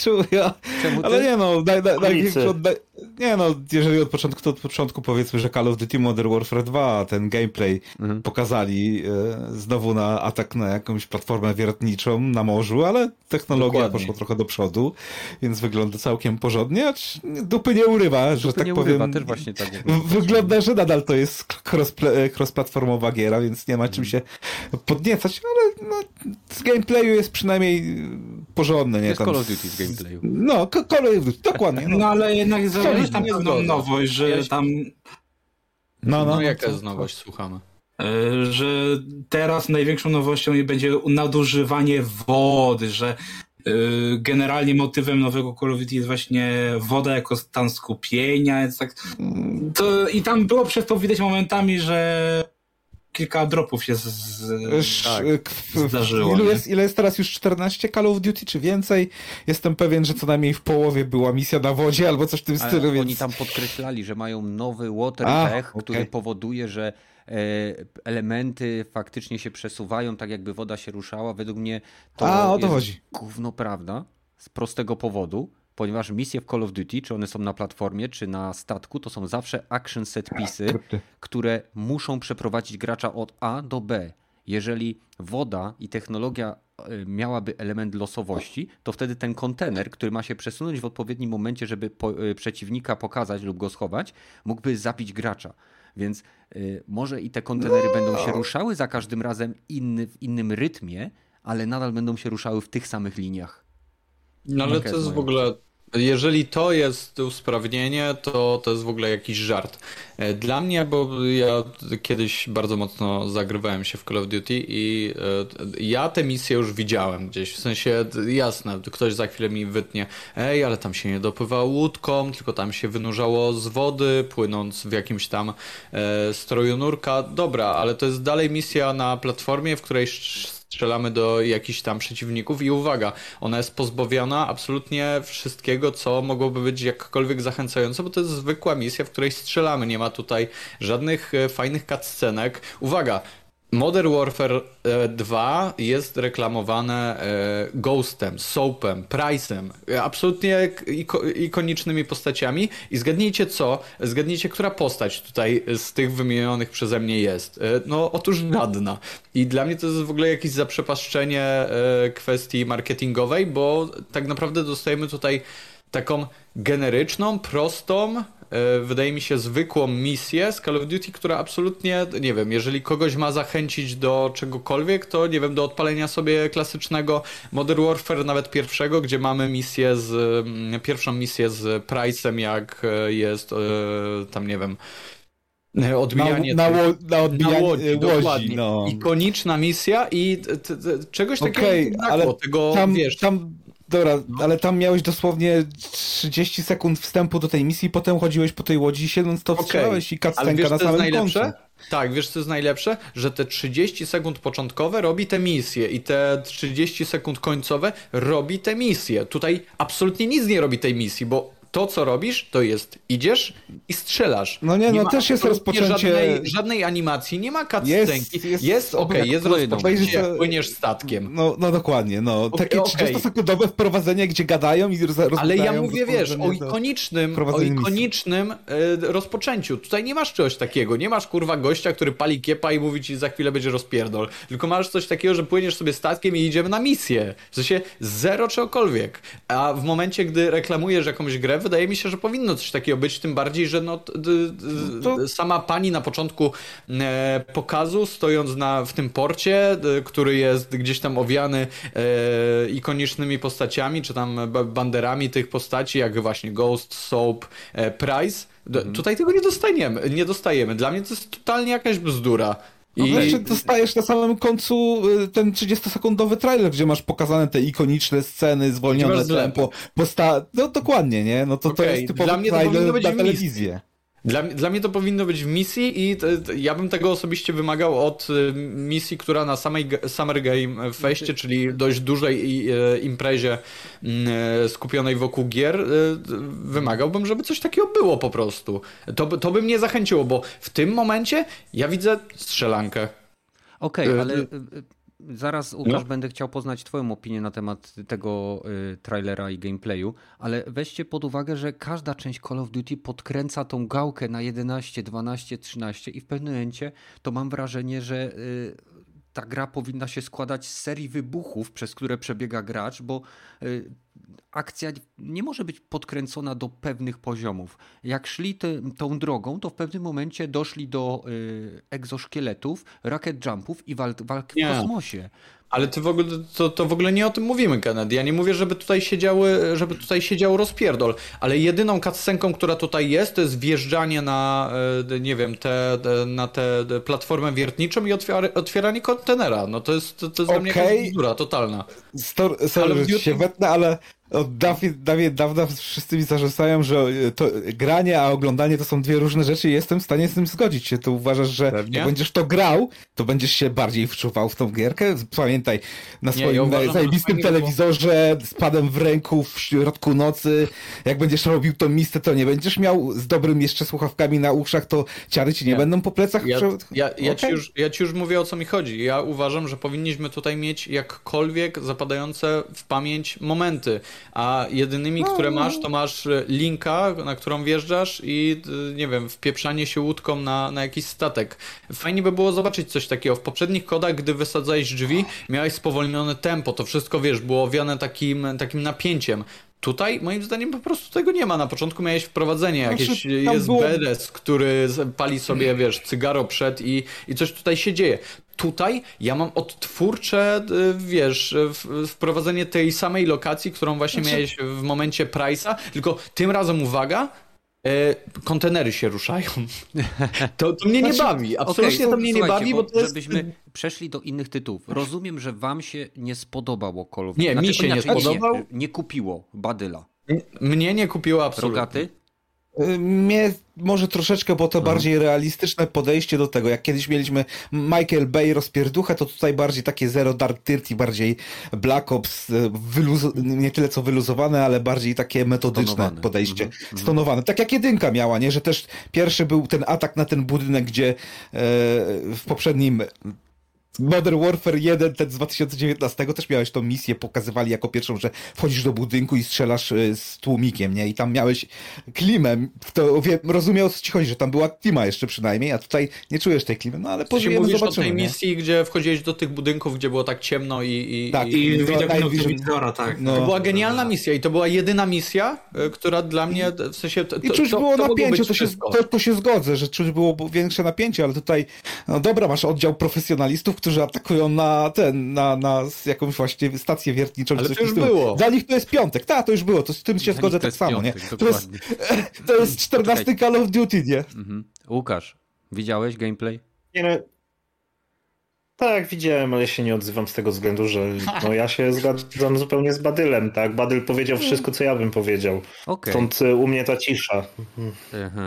Czuł ja. Ale nie no, jeżeli od początku, to od początku powiedzmy, że Call of Duty Modern Warfare 2, ten gameplay pokazali znowu na atak na jakąś platformę wiertniczą na morzu, ale technologia poszła trochę do przodu, więc wygląda całkiem porządnie, acz dupy nie urywa, że dupy tak nie powiem. Urywa, też właśnie tak wygląda, że nadal to jest cross-platformowa giera, więc nie ma czym się podniecać, ale no, z gameplayu jest przynajmniej porządne. Nie? Jest Call of Duty z gameplayu. No, Call of Duty, dokładnie. No ale jednak zauważyłeś tam pewną nowość, że tam... No jaka jest nowość, słuchamy? Że teraz największą nowością będzie nadużywanie wody, że generalnie motywem nowego Call of Duty jest właśnie woda jako stan skupienia. Więc tak, to, i tam było przez to widać momentami, że kilka dropów się zdarzyło. Ile jest teraz już 14 Call of Duty, czy więcej? Jestem pewien, że co najmniej w połowie była misja na wodzie albo coś w tym stylu. Więc... Oni tam podkreślali, że mają nowy water tech, który powoduje, że elementy faktycznie się przesuwają, tak jakby woda się ruszała. Według mnie to jest gówno prawda z prostego powodu, ponieważ misje w Call of Duty, czy one są na platformie, czy na statku, to są zawsze action set piece'y, które muszą przeprowadzić gracza od A do B. Jeżeli woda i technologia miałaby element losowości, to wtedy ten kontener, który ma się przesunąć w odpowiednim momencie, żeby przeciwnika pokazać lub go schować, mógłby zabić gracza. Więc może i te kontenery będą się ruszały za każdym razem w innym rytmie, ale nadal będą się ruszały w tych samych liniach. No ale to jest w ogóle... Jeżeli to jest usprawnienie, to jest w ogóle jakiś żart. Dla mnie, bo ja kiedyś bardzo mocno zagrywałem się w Call of Duty i ja te misje już widziałem gdzieś. W sensie, jasne, ktoś za chwilę mi wytnie, ale tam się nie dopływało łódką, tylko tam się wynurzało z wody, płynąc w jakimś tam stroju nurka. Dobra, ale to jest dalej misja na platformie, w której strzelamy do jakichś tam przeciwników i uwaga, ona jest pozbawiona absolutnie wszystkiego, co mogłoby być jakkolwiek zachęcające, bo to jest zwykła misja, w której strzelamy. Nie ma tutaj żadnych fajnych cutscenek. Uwaga, Modern Warfare 2 jest reklamowane Ghostem, Soapem, Price'em, absolutnie ikonicznymi postaciami i zgadnijcie, która postać tutaj z tych wymienionych przeze mnie jest. No otóż żadna. I dla mnie to jest w ogóle jakieś zaprzepaszczenie kwestii marketingowej, bo tak naprawdę dostajemy tutaj taką generyczną, prostą, wydaje mi się zwykłą misję z Call of Duty, która absolutnie, nie wiem, jeżeli kogoś ma zachęcić do czegokolwiek, to nie wiem, do odpalenia sobie klasycznego Modern Warfare, nawet pierwszego, gdzie mamy misję pierwszą misję z Price'em, jak jest tam, nie wiem, odbijanie na łodzi, dokładnie. No. Ikoniczna misja i czegoś takiego, ale tego, tam, wiesz... Dobra, ale tam miałeś dosłownie 30 sekund wstępu do tej misji, potem chodziłeś po tej łodzi, siedząc to strzelałeś i cutscenka na samym końcu. Tak, wiesz co jest najlepsze? Że te 30 sekund początkowe robi te misje i te 30 sekund końcowe robi te misje. Tutaj absolutnie nic nie robi tej misji, bo to, co robisz, to jest idziesz i strzelasz. No nie, no też jest rozpoczęcie... Żadnej animacji, nie ma cutscenki. Jest jest rozpoczęcie, płyniesz statkiem. No dokładnie, no. Takie 30-sekundowe wprowadzenie, gdzie gadają i rozpoczynają... Ale ja mówię, wiesz, o ikonicznym rozpoczęciu. Tutaj nie masz czegoś takiego. Nie masz, kurwa, gościa, który pali kiepa i mówi ci, za chwilę będzie rozpierdol. Tylko masz coś takiego, że płyniesz sobie statkiem i idziemy na misję. W sensie zero czegokolwiek. A w momencie, gdy reklamujesz jakąś grę, grę, wydaje mi się, że powinno coś takiego być, tym bardziej, że no, sama pani na początku pokazu, stojąc w tym porcie, który jest gdzieś tam owiany ikonicznymi postaciami, czy tam banderami tych postaci, jak właśnie Ghost, Soap, Price, tutaj tego nie dostajemy. Dla mnie to jest totalnie jakaś bzdura. No wreszcie dostajesz na samym końcu ten 30-sekundowy trailer, gdzie masz pokazane te ikoniczne sceny, zwolnione tempo. No dokładnie, nie? No to to jest typowy trailer na telewizję. Dla mnie to powinno być w misji i ja bym tego osobiście wymagał od misji, która na samej Summer Game Feście, czyli dość dużej imprezie skupionej wokół gier, wymagałbym, żeby coś takiego było po prostu. To by mnie zachęciło, bo w tym momencie ja widzę strzelankę. Okej, ale zaraz, Łukasz, będę chciał poznać twoją opinię na temat tego trailera i gameplayu, ale weźcie pod uwagę, że każda część Call of Duty podkręca tą gałkę na 11, 12, 13 i w pewnym momencie to mam wrażenie, że ta gra powinna się składać z serii wybuchów, przez które przebiega gracz, bo akcja nie może być podkręcona do pewnych poziomów. Jak szli tą drogą, to w pewnym momencie doszli do egzoszkieletów, rocket jumpów i walk w kosmosie. Ale ty w ogóle, to w ogóle nie o tym mówimy, Kennedy. Ja nie mówię, żeby tutaj siedział rozpierdol, ale jedyną cutscenką, która tutaj jest, to jest wjeżdżanie na, nie wiem, na tę platformę wiertniczą i otwieranie kontenera. No to jest dla mnie jakaś bzdura totalna. Sorry, że się wetnę, ale od dawna wszyscy mi zarzucają, że to granie a oglądanie to są dwie różne rzeczy i jestem w stanie z tym zgodzić się. Ty uważasz, że jak będziesz to grał, to będziesz się bardziej wczuwał w tą gierkę? Pamiętaj, na swoim zajebistym telewizorze z padem w ręku w środku nocy, jak będziesz robił tą mistę, to nie będziesz miał z dobrym jeszcze słuchawkami na uszach, to ciary ci nie będą po plecach. Ja ci już mówię, o co mi chodzi. Ja uważam, że powinniśmy tutaj mieć jakkolwiek zapadające w pamięć momenty. A jedynymi, które masz, to masz linka, na którą wjeżdżasz i, nie wiem, wpieprzanie się łódką na jakiś statek. Fajnie by było zobaczyć coś takiego. W poprzednich kodach, gdy wysadzałeś drzwi, miałeś spowolnione tempo. To wszystko, wiesz, było owiane takim napięciem. Tutaj, moim zdaniem, po prostu tego nie ma. Na początku miałeś wprowadzenie jakieś, jest BDS, który pali sobie, wiesz, cygaro przed i coś tutaj się dzieje. Tutaj ja mam odtwórcze, wiesz, wprowadzenie tej samej lokacji, którą właśnie miałeś w momencie Price'a, tylko tym razem, uwaga, kontenery się ruszają. To mnie nie bawi. Absolutnie to mnie nie bawi, bo to jest... Żebyśmy przeszli do innych tytułów. Rozumiem, że wam się nie spodobało Call of Duty. Mi się nie spodobał. Nie kupiło Badyla. Mnie nie kupiło absolutnie. Rogaty? Mnie może troszeczkę, bo to bardziej realistyczne podejście do tego. Jak kiedyś mieliśmy Michael Bay rozpierduchę, to tutaj bardziej takie Zero Dark Thirty, bardziej Black Ops, nie tyle co wyluzowane, ale bardziej takie metodyczne podejście. Stonowane. Tak jak jedynka miała, nie? Że też pierwszy był ten atak na ten budynek, gdzie w poprzednim... Modern Warfare 1, ten z 2019 też miałeś tą misję, pokazywali jako pierwszą, że wchodzisz do budynku i strzelasz z tłumikiem, nie? I tam miałeś klimę, to rozumiał, o co ci chodzi, że tam była klima jeszcze przynajmniej, a tutaj nie czujesz tej klimy, no ale pożyjemy, zobaczymy. Mówisz o tej misji, gdzie wchodziłeś do tych budynków, gdzie było tak ciemno i widok telewizora, tak. No. To była genialna misja i to była jedyna misja, która dla mnie, w sensie... I czuć było napięcie, to się zgodzę, że czuć było większe napięcie, ale tutaj, no dobra, masz oddział profesjonalistów, którzy atakują na jakąś właśnie stację wiertniczą. Ale to już było. Dla nich to jest piątek. Tak, to już było. To z tym się zgodzę tak samo. Piątek, nie? To jest 14 Call of Duty, nie? Łukasz, widziałeś gameplay? Nie, no... Tak, widziałem, ale się nie odzywam z tego względu, że no, ja się zgadzam zupełnie z Badylem, tak? Badyl powiedział wszystko, co ja bym powiedział. Okay. Stąd u mnie ta cisza.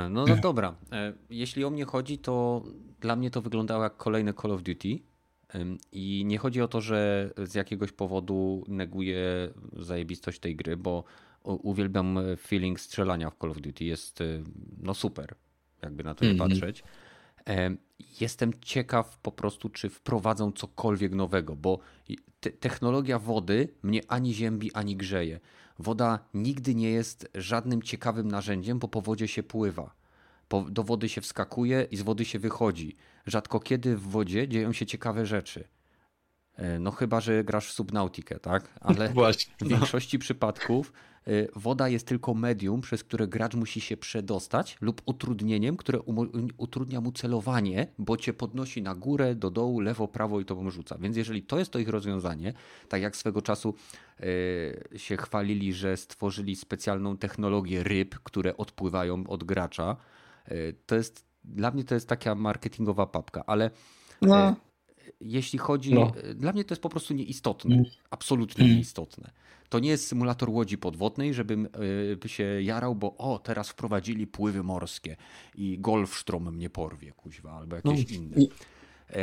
No dobra. Jeśli o mnie chodzi, to dla mnie to wyglądało jak kolejne Call of Duty. I nie chodzi o to, że z jakiegoś powodu neguję zajebistość tej gry, bo uwielbiam feeling strzelania w Call of Duty. Jest no super, jakby na to nie patrzeć. Jestem ciekaw po prostu, czy wprowadzą cokolwiek nowego, bo technologia wody mnie ani ziębi, ani grzeje. Woda nigdy nie jest żadnym ciekawym narzędziem, bo po wodzie się pływa. Do wody się wskakuje i z wody się wychodzi. Rzadko kiedy w wodzie dzieją się ciekawe rzeczy. No chyba, że grasz w Subnautikę, tak? Ale właśnie, w większości przypadków woda jest tylko medium, przez które gracz musi się przedostać, lub utrudnieniem, które utrudnia mu celowanie, bo cię podnosi na górę, do dołu, lewo, prawo i tobą rzuca. Więc jeżeli to jest to ich rozwiązanie, tak jak swego czasu się chwalili, że stworzyli specjalną technologię ryb, które odpływają od gracza, to jest, dla mnie to jest taka marketingowa papka, ale... No. Jeśli chodzi... No. Dla mnie to jest po prostu nieistotne. Absolutnie nieistotne. To nie jest symulator łodzi podwodnej, żebym się jarał, bo teraz wprowadzili pływy morskie i Golfstrom mnie porwie, kuźwa, albo jakieś inne.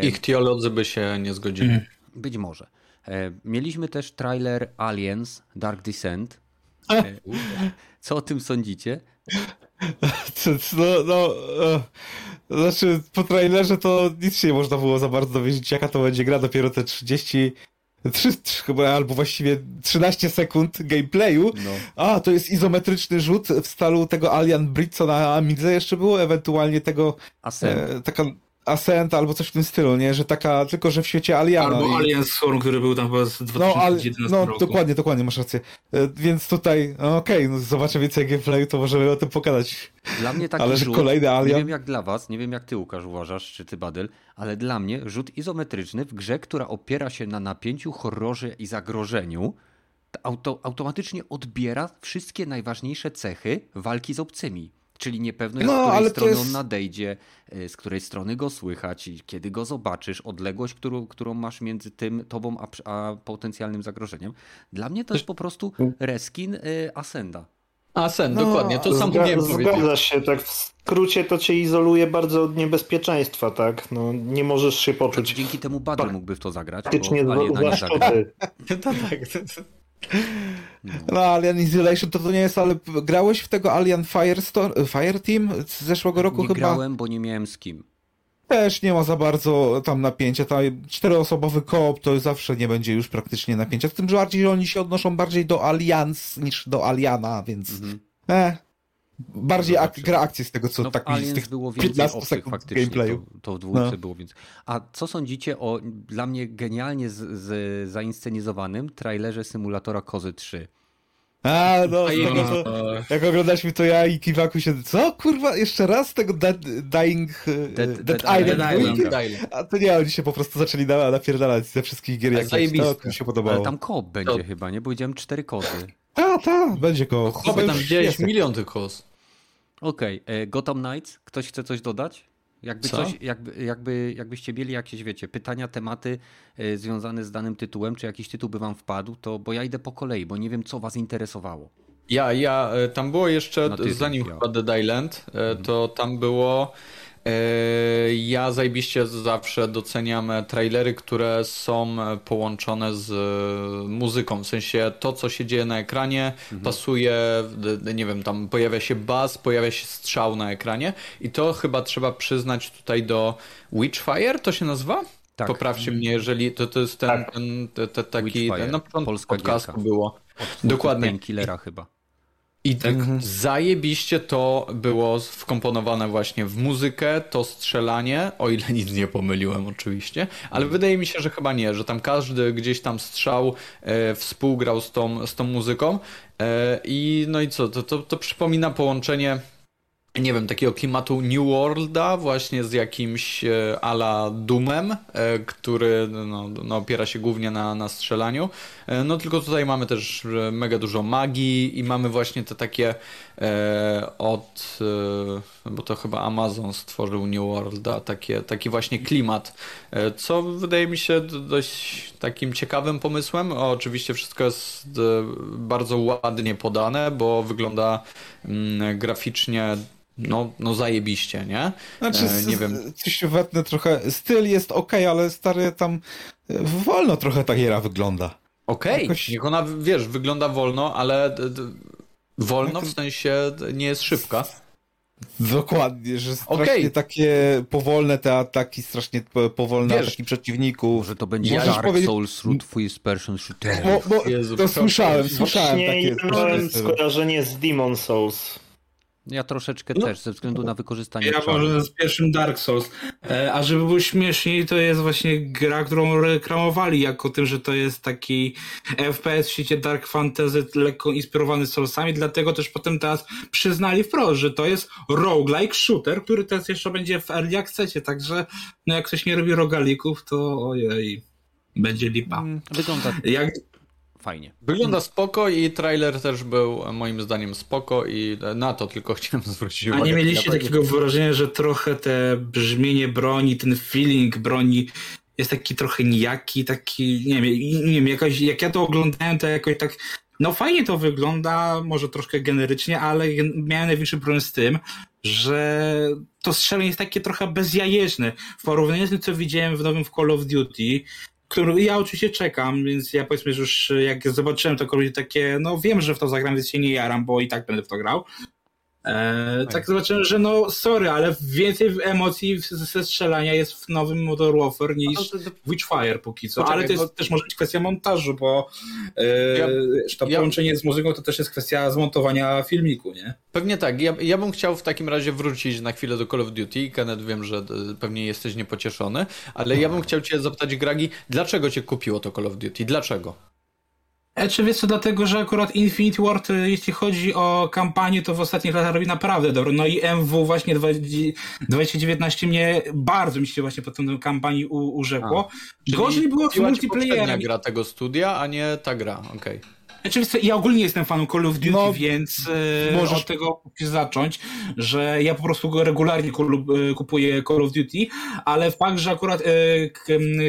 Ichtiolodzy by się nie zgodzili. Być może. Mieliśmy też trailer Aliens Dark Descent. Co o tym sądzicie? Znaczy po trailerze to nic się nie można było za bardzo dowiedzieć, jaka to będzie gra, dopiero te 13 sekund gameplayu. No. A, to jest izometryczny rzut w stylu tego Alien Breed, co na Amidze jeszcze było, ewentualnie tego Ascent albo coś w tym stylu, nie? Że taka, tylko że w świecie Aliena. Albo Alien Storm, który był tam po 2011 roku. No dokładnie, masz rację. Więc tutaj, zobaczę więcej gameplayu, to możemy o tym pokazać. Dla mnie taki rzut, kolejny Alien... nie wiem jak dla was, nie wiem jak ty Łukasz uważasz, czy ty Badyl, ale dla mnie rzut izometryczny w grze, która opiera się na napięciu, horrorze i zagrożeniu, automatycznie odbiera wszystkie najważniejsze cechy walki z obcymi. Czyli niepewność, z której strony on nadejdzie, z której strony go słychać i kiedy go zobaczysz, odległość, którą masz między tobą a potencjalnym zagrożeniem. Dla mnie to jest po prostu reskin Ascenda. Dokładnie, to sam mówiłem. Zgadza się, tak w skrócie to cię izoluje bardzo od niebezpieczeństwa, tak? No, nie możesz się poczuć. Dzięki temu Badr mógłby w to zagrać, bo Aliena nie zagra. No Alien Isolation to nie jest, ale grałeś w tego Alien Fireteam z zeszłego roku chyba? Nie grałem, bo nie miałem z kim. Też nie ma za bardzo tam napięcia, tam 4-osobowy koop to zawsze nie będzie już praktycznie napięcia, w tym bardziej, że oni się odnoszą bardziej do Alliance niż do Aliana, więc bardziej gra akcji z tego, co z tych było 15 sekund faktycznie, gameplayu. To w dwójce było więcej. A co sądzicie o dla mnie genialnie zainscenizowanym trailerze symulatora Kozy 3? Jak oglądaliśmy to ja i Kiwaku się... Co kurwa? Jeszcze raz tego Dead Island. A to nie, oni się po prostu zaczęli napierdalać ze wszystkich gier, to się podobało. Ale tam koop będzie chyba, nie? Bo widziałem 4 kozy. Będzie koop. Chyba tam gdzieś milion tych koz. Okej, Gotham Knights, ktoś chce coś dodać? Jakbyście mieli jakieś, pytania, tematy związane z danym tytułem, czy jakiś tytuł by wam wpadł, to bo ja idę po kolei, bo nie wiem, co was interesowało. Tam było jeszcze, zanim chyba Dead Island, to tam było... Ja zajebiście zawsze doceniam trailery, które są połączone z muzyką, w sensie to, co się dzieje na ekranie pasuje, nie wiem, tam pojawia się bas, pojawia się strzał na ekranie i to chyba trzeba przyznać tutaj do Witchfire, to się nazywa? Tak. Poprawcie mnie, jeżeli to jest ten taki, na początku podcastu było. Dokładnie. Killera chyba. I tak zajebiście to było wkomponowane właśnie w muzykę, to strzelanie, o ile nic nie pomyliłem oczywiście, ale wydaje mi się, że chyba nie, że tam każdy gdzieś tam strzał współgrał z tą muzyką i no i co, to przypomina połączenie, nie wiem, takiego klimatu New Worlda właśnie z jakimś a la Doomem, który opiera się głównie na strzelaniu. No tylko tutaj mamy też mega dużo magii i mamy właśnie te takie bo to chyba Amazon stworzył New Worlda, taki właśnie klimat, co wydaje mi się dość takim ciekawym pomysłem. Oczywiście wszystko jest bardzo ładnie podane, bo wygląda graficznie zajebiście, nie? Znaczy, nie wiem. Coś wetne trochę, styl jest okej, ale stary tam wolno trochę ta giera wygląda. Okej. Niech ona, wygląda wolno, ale wolno w sensie nie jest szybka. Dokładnie, że strasznie takie powolne te ataki, strasznie powolne ataki przeciwników. Że to będzie Dark Souls First Person Shooter. To słyszałem takie... Właśnie miałem skojarzenie z Demon Souls. Ja troszeczkę też, ze względu na wykorzystanie czaru. Może z pierwszym Dark Souls. A żeby było śmieszniej, to jest właśnie gra, którą reklamowali jako tym, że to jest taki FPS w świecie Dark Fantasy, lekko inspirowany Soulsami, dlatego też potem teraz przyznali wprost, że to jest roguelike shooter, który teraz jeszcze będzie w early accessie, także no jak ktoś nie robi rogalików, to ojej, będzie lipa. Wygląda fajnie. Wygląda spoko i trailer też był moim zdaniem spoko i na to tylko chciałem zwrócić uwagę. A nie mieliście takiego wrażenia, że trochę te brzmienie broni, ten feeling broni jest taki trochę nijaki, taki, nie wiem, jakoś, jak ja to oglądałem, to jakoś tak, no fajnie to wygląda, może troszkę generycznie, ale miałem największy problem z tym, że to strzelanie jest takie trochę bezjajeczne. W porównaniu z tym, co widziałem w nowym Call of Duty, który ja oczywiście czekam, więc ja powiedzmy, że już jak zobaczyłem to kolejne takie, no wiem, że w to zagram, więc się nie jaram, bo i tak będę w to grał. Tak zobaczyłem, że no sorry, ale więcej emocji ze strzelania jest w nowym Modern Warfare niż Witchfire póki co, ale to jest też może być kwestia montażu, bo to połączenie z muzyką to też jest kwestia zmontowania filmiku, nie? Pewnie tak, ja bym chciał w takim razie wrócić na chwilę do Call of Duty, Kenneth, wiem, że pewnie jesteś niepocieszony, ale ja bym chciał cię zapytać, Gragi, dlaczego cię kupiło to Call of Duty, dlaczego? Czy wiesz co, dlatego, że akurat Infinity Ward, jeśli chodzi o kampanię, to w ostatnich latach robi naprawdę dobrze. No i MW właśnie 2019 mnie bardzo mi się właśnie po tym kampanii urzekło. Gorzej było w multiplayerze. Gra tego studia, a nie ta gra, okej. Oczywiście ja ogólnie jestem fanem Call of Duty, więc możesz od tego zacząć, że ja po prostu regularnie kupuję Call of Duty, ale fakt, że akurat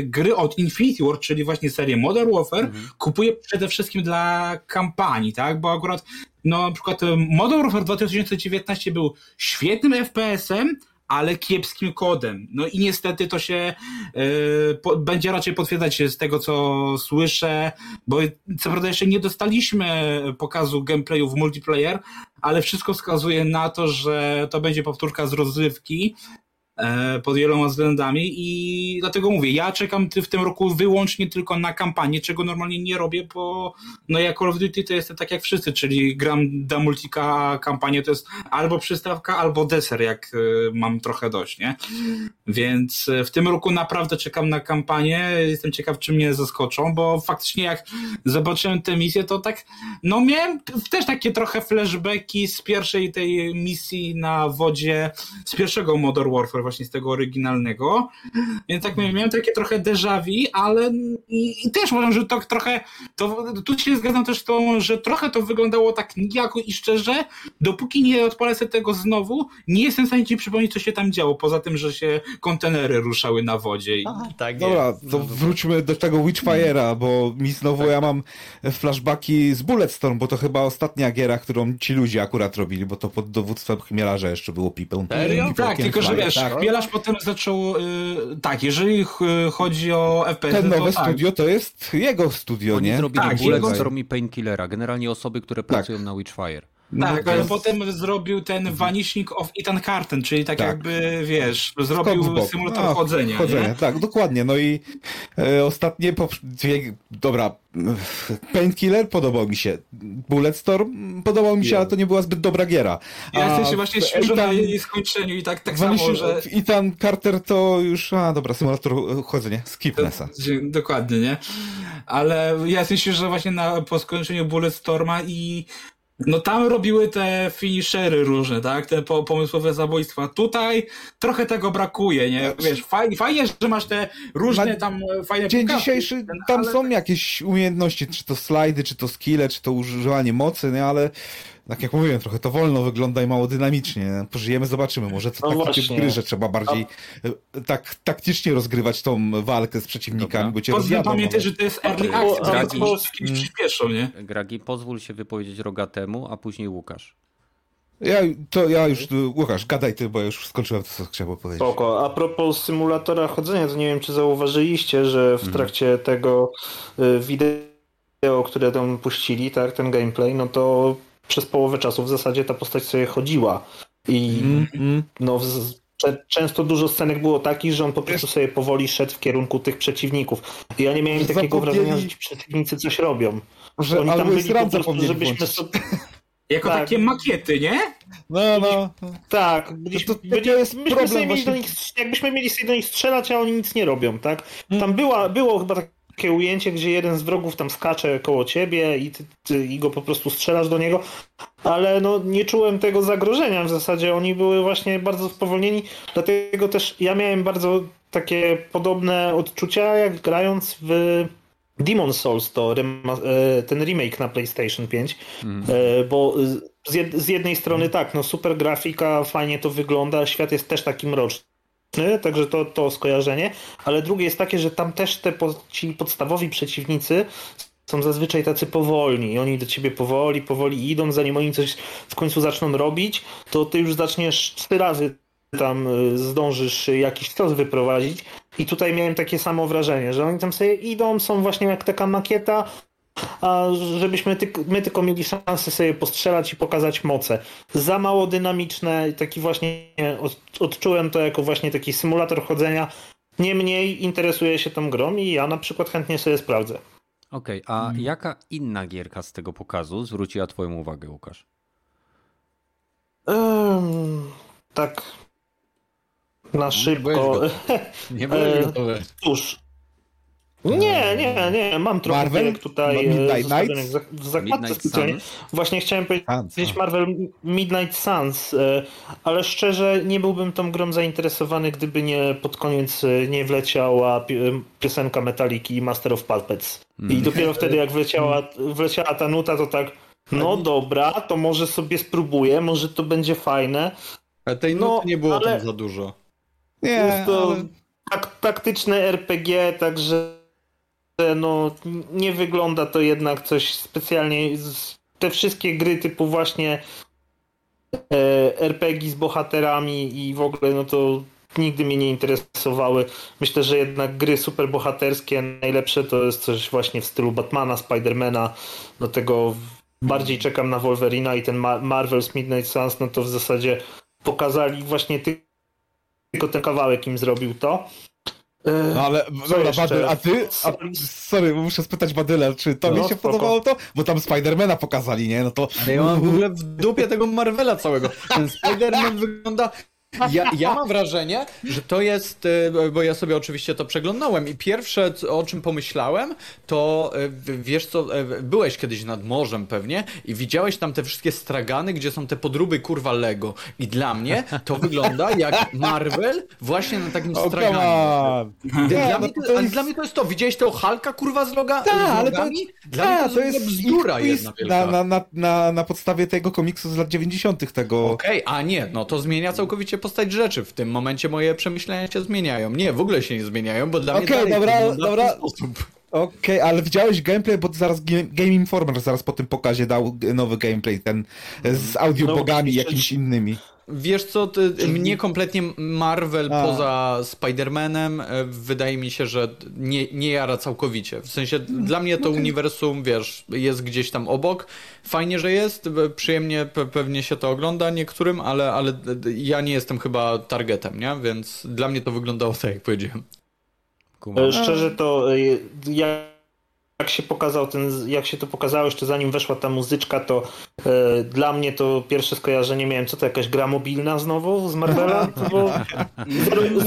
gry od Infinity Ward, czyli właśnie serię Modern Warfare, kupuję przede wszystkim dla kampanii, tak? Bo akurat no na przykład Modern Warfare 2019 był świetnym FPS-em, ale kiepskim kodem. No i niestety to się będzie raczej potwierdzać z tego, co słyszę, bo co prawda jeszcze nie dostaliśmy pokazu gameplayu w multiplayer, ale wszystko wskazuje na to, że to będzie powtórka z rozrywki pod wieloma względami i dlatego mówię, ja czekam w tym roku wyłącznie tylko na kampanię, czego normalnie nie robię, bo no ja Call of Duty to jestem tak jak wszyscy, czyli gram da multika, kampanię to jest albo przystawka, albo deser, jak mam trochę dość, nie? Więc w tym roku naprawdę czekam na kampanię, jestem ciekaw, czy mnie zaskoczą, bo faktycznie jak zobaczyłem tę misję, to tak, no miałem też takie trochę flashbacki z pierwszej tej misji na wodzie, z pierwszego Modern Warfare, właśnie z tego oryginalnego, więc tak miałem takie trochę déjà vu, ale i też uważam, że to trochę, tu się zgadzam też z tą, że trochę to wyglądało tak nijako i szczerze, dopóki nie odpalę sobie tego znowu, nie jestem w stanie ci przypomnieć, co się tam działo, poza tym, że się kontenery ruszały na wodzie. Dobra, to wróćmy do tego Witchfire'a, bo mi znowu ja mam flashbacki z Bulletstorm, bo to chyba ostatnia giera, którą ci ludzie akurat robili, bo to pod dowództwem Chmielarza jeszcze było People. Tak, tylko że wiesz, Chmielarz potem zaczął, tak, jeżeli chodzi o FPS, ten nowe studio to jest jego studio, oni nie? Oni zrobili Bulletstorm i Painkillera, generalnie osoby, które pracują na Witchfire. Tak, ale potem zrobił ten Vanishing of Ethan Carten, czyli tak jakby, wiesz, zrobił symulator chodzenia. Tak, dokładnie. No i ostatnie, dobra, Painkiller podobał mi się, Bulletstorm podobał mi się, ale to nie była zbyt dobra giera. Ja jestem się właśnie śmierzony na jej skończeniu i tak samo, że... Ethan Carter to już, dobra, symulator chodzenia, skipnesa. Dokładnie, nie? Ale ja jestem się, że właśnie po skończeniu Bulletstorma i... No tam robiły te finishery różne, tak? Te pomysłowe zabójstwa. Tutaj trochę tego brakuje, nie? Wiesz, fajnie, że masz te różne tam fajne... Dzień dzisiejszy tam są jakieś umiejętności, czy to slajdy, czy to skille, czy to używanie mocy, nie? Ale tak jak mówiłem, trochę to wolno wygląda i mało dynamicznie. Pożyjemy, zobaczymy. Może to taki typ gry, że trzeba bardziej tak taktycznie rozgrywać tą walkę z przeciwnikami, bo cię rozjadą. Pamiętaj, że to jest early access, bo z kimś przyspieszą, nie? Gragi, pozwól się wypowiedzieć Rogatemu, a później Łukasz. Łukasz, gadaj ty, bo ja już skończyłem to, co chciałem powiedzieć. Spoko. A propos symulatora chodzenia, to nie wiem, czy zauważyliście, że w trakcie tego wideo, które tam puścili, tak, ten gameplay, no to przez połowę czasu w zasadzie ta postać sobie chodziła i no często dużo scenek było takich, że on po prostu sobie powoli szedł w kierunku tych przeciwników. I ja nie miałem takiego wrażenia, że ci przeciwnicy coś robią. Oni tam byli po prostu, żebyśmy sobie... Jako tak. Takie makiety, nie? No. Tak. Jakbyśmy mieli sobie do nich strzelać, a oni nic nie robią, tak? Tam było chyba takie ujęcie, gdzie jeden z wrogów tam skacze koło ciebie i ty go po prostu strzelasz do niego, ale no nie czułem tego zagrożenia w zasadzie. Oni były właśnie bardzo spowolnieni, dlatego też ja miałem bardzo takie podobne odczucia, jak grając w Demon's Souls, to ten remake na PlayStation 5, bo z jednej strony tak, no super grafika, fajnie to wygląda, świat jest też taki mroczny, także to skojarzenie, ale drugie jest takie, że tam też ci podstawowi przeciwnicy są zazwyczaj tacy powolni i oni do ciebie powoli idą, zanim oni coś w końcu zaczną robić, to ty już zaczniesz 4 razy tam zdążysz jakiś cios wyprowadzić i tutaj miałem takie samo wrażenie, że oni tam sobie idą, są właśnie jak taka makieta, a żebyśmy my tylko mieli szansę sobie postrzelać i pokazać moce. Za mało dynamiczne, taki właśnie odczułem to jako właśnie taki symulator chodzenia. Niemniej interesuję się tą grą i ja na przykład chętnie sobie sprawdzę. Okej, a jaka inna gierka z tego pokazu zwróciła twoją uwagę, Łukasz? Tak... Na szybko. Nie byłeś gotowy. Cóż. Nie. Mam trochę Marvel? Tutaj w zakładce specjalnie. Właśnie chciałem powiedzieć Marvel Midnight Suns, ale szczerze nie byłbym tą grą zainteresowany, gdyby nie pod koniec nie wleciała piosenka Metaliki i Master of Puppets. I dopiero wtedy jak wleciała ta nuta, to tak, no dobra, to może sobie spróbuję, może to będzie fajne. Ale tej nuty nie było tam za dużo. Nie, to taktyczne RPG, także no nie wygląda to jednak coś specjalnie. Te wszystkie gry typu właśnie RPG z bohaterami i w ogóle no to nigdy mnie nie interesowały. Myślę, że jednak gry superbohaterskie najlepsze to jest coś właśnie w stylu Batmana, Spidermana, do tego bardziej czekam na Wolverina i ten Marvel's Midnight Suns, no to w zasadzie pokazali właśnie tylko ten kawałek im zrobił to. No ale dobra, Badyl, a ty? Sorry, muszę spytać Badylę, czy to mi się spoko. Podobało to? Bo tam Spidermana pokazali, nie? No to... Ale ja mam w ogóle w dupie tego Marvela całego. Ten Spiderman wygląda... Ja mam wrażenie, że to jest, bo ja sobie oczywiście to przeglądałem i pierwsze o czym pomyślałem to, wiesz co, byłeś kiedyś nad morzem pewnie i widziałeś tam te wszystkie stragany, gdzie są te podróby kurwa Lego i dla mnie to wygląda jak Marvel właśnie na takim straganie. Dla mnie to jest to, widziałeś tego Hulka kurwa z logami? Dla mnie to jest bzdura jedna wielka. Na podstawie tego komiksu z lat 90 tego. No to zmienia całkowicie postać rzeczy. W tym momencie moje przemyślenia się zmieniają. Nie, w ogóle się nie zmieniają, bo dla mnie dalej dobra. W ten sposób. Okej, ale widziałeś gameplay, bo zaraz Game Informer zaraz po tym pokazie dał nowy gameplay, ten z audiobogami jakimiś innymi. Wiesz co, mnie kompletnie Marvel poza Spider-Manem wydaje mi się, że nie jara całkowicie. W sensie dla mnie to uniwersum, wiesz, jest gdzieś tam obok. Fajnie, że jest, przyjemnie pewnie się to ogląda niektórym, ale ja nie jestem chyba targetem, nie? Więc dla mnie to wyglądało tak, jak powiedziałem. Kuma. Szczerze to jak się to pokazało jeszcze zanim weszła ta muzyczka, to dla mnie to pierwsze skojarzenie miałem, co to jakaś gra mobilna znowu z Marvela? Bo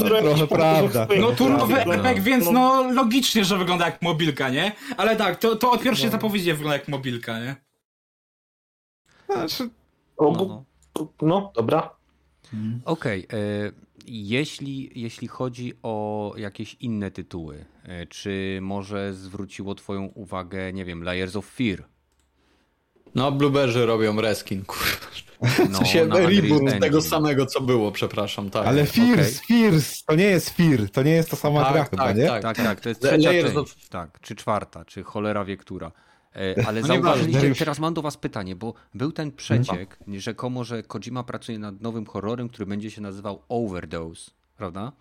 trochę prawda. No turnowy efekt, więc no logicznie, że wygląda jak mobilka, nie? Ale tak, to od pierwszej zapowiedzi wygląda jak mobilka, nie? Znaczy... No, dobra. Okej. Jeśli chodzi o jakieś inne tytuły, czy może zwróciło twoją uwagę, nie wiem, Layers of Fear? No, Blueberry robią reskin, kurwa. No, co się reboot tego samego, co było, przepraszam. Tak. Ale Fears, to nie jest Fear, to nie jest ta sama gra chyba, nie? Tak, to jest trzecia część, tak, czy czwarta, czy cholera wie która. Ale no zauważyliście, teraz mam do was pytanie, bo był ten przeciek, rzekomo, że Kojima pracuje nad nowym horrorem, który będzie się nazywał Overdose, prawda?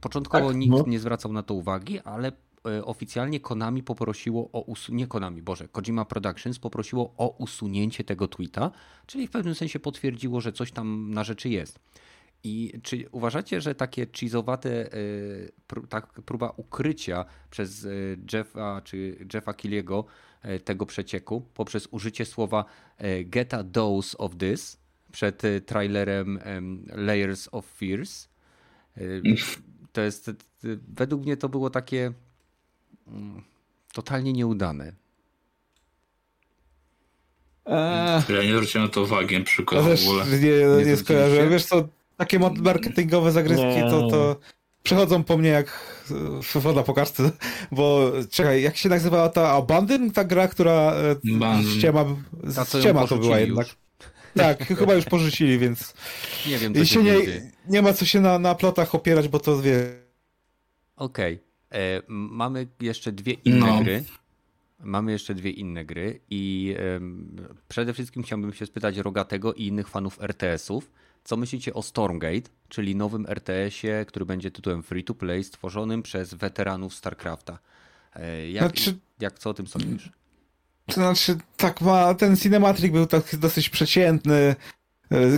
Początkowo nikt nie zwracał na to uwagi, ale oficjalnie Konami poprosiło o Kojima Productions poprosiło o usunięcie tego tweeta, czyli w pewnym sensie potwierdziło, że coś tam na rzeczy jest. I czy uważacie, że takie cheese'owate próba ukrycia przez Jeffa Killiego tego przecieku poprzez użycie słowa get a dose of this przed trailerem Layers of Fears. To jest, według mnie to było takie totalnie nieudane. Ja nie zwróciłem na to uwagi, na przykład w ogóle. Nie skojarzyłem. Wiesz co, takie marketingowe zagryzki to przechodzą po mnie jak woda po karstce, bo czekaj, jak się nazywała ta Abandon, ta gra, która z ciema to była jednak. Już. Tak, chyba już porzucili, więc nie wiem, co się nie ma co się na plotach opierać, bo to wie. Okej. Mamy jeszcze dwie inne gry. Mamy jeszcze dwie inne gry i przede wszystkim chciałbym się spytać Rogatego i innych fanów RTS-ów, co myślicie o Stormgate, czyli nowym RTS-ie, który będzie tytułem free-to-play stworzonym przez weteranów StarCrafta. Co o tym sądzisz? To znaczy, ten cinematic był tak dosyć przeciętny.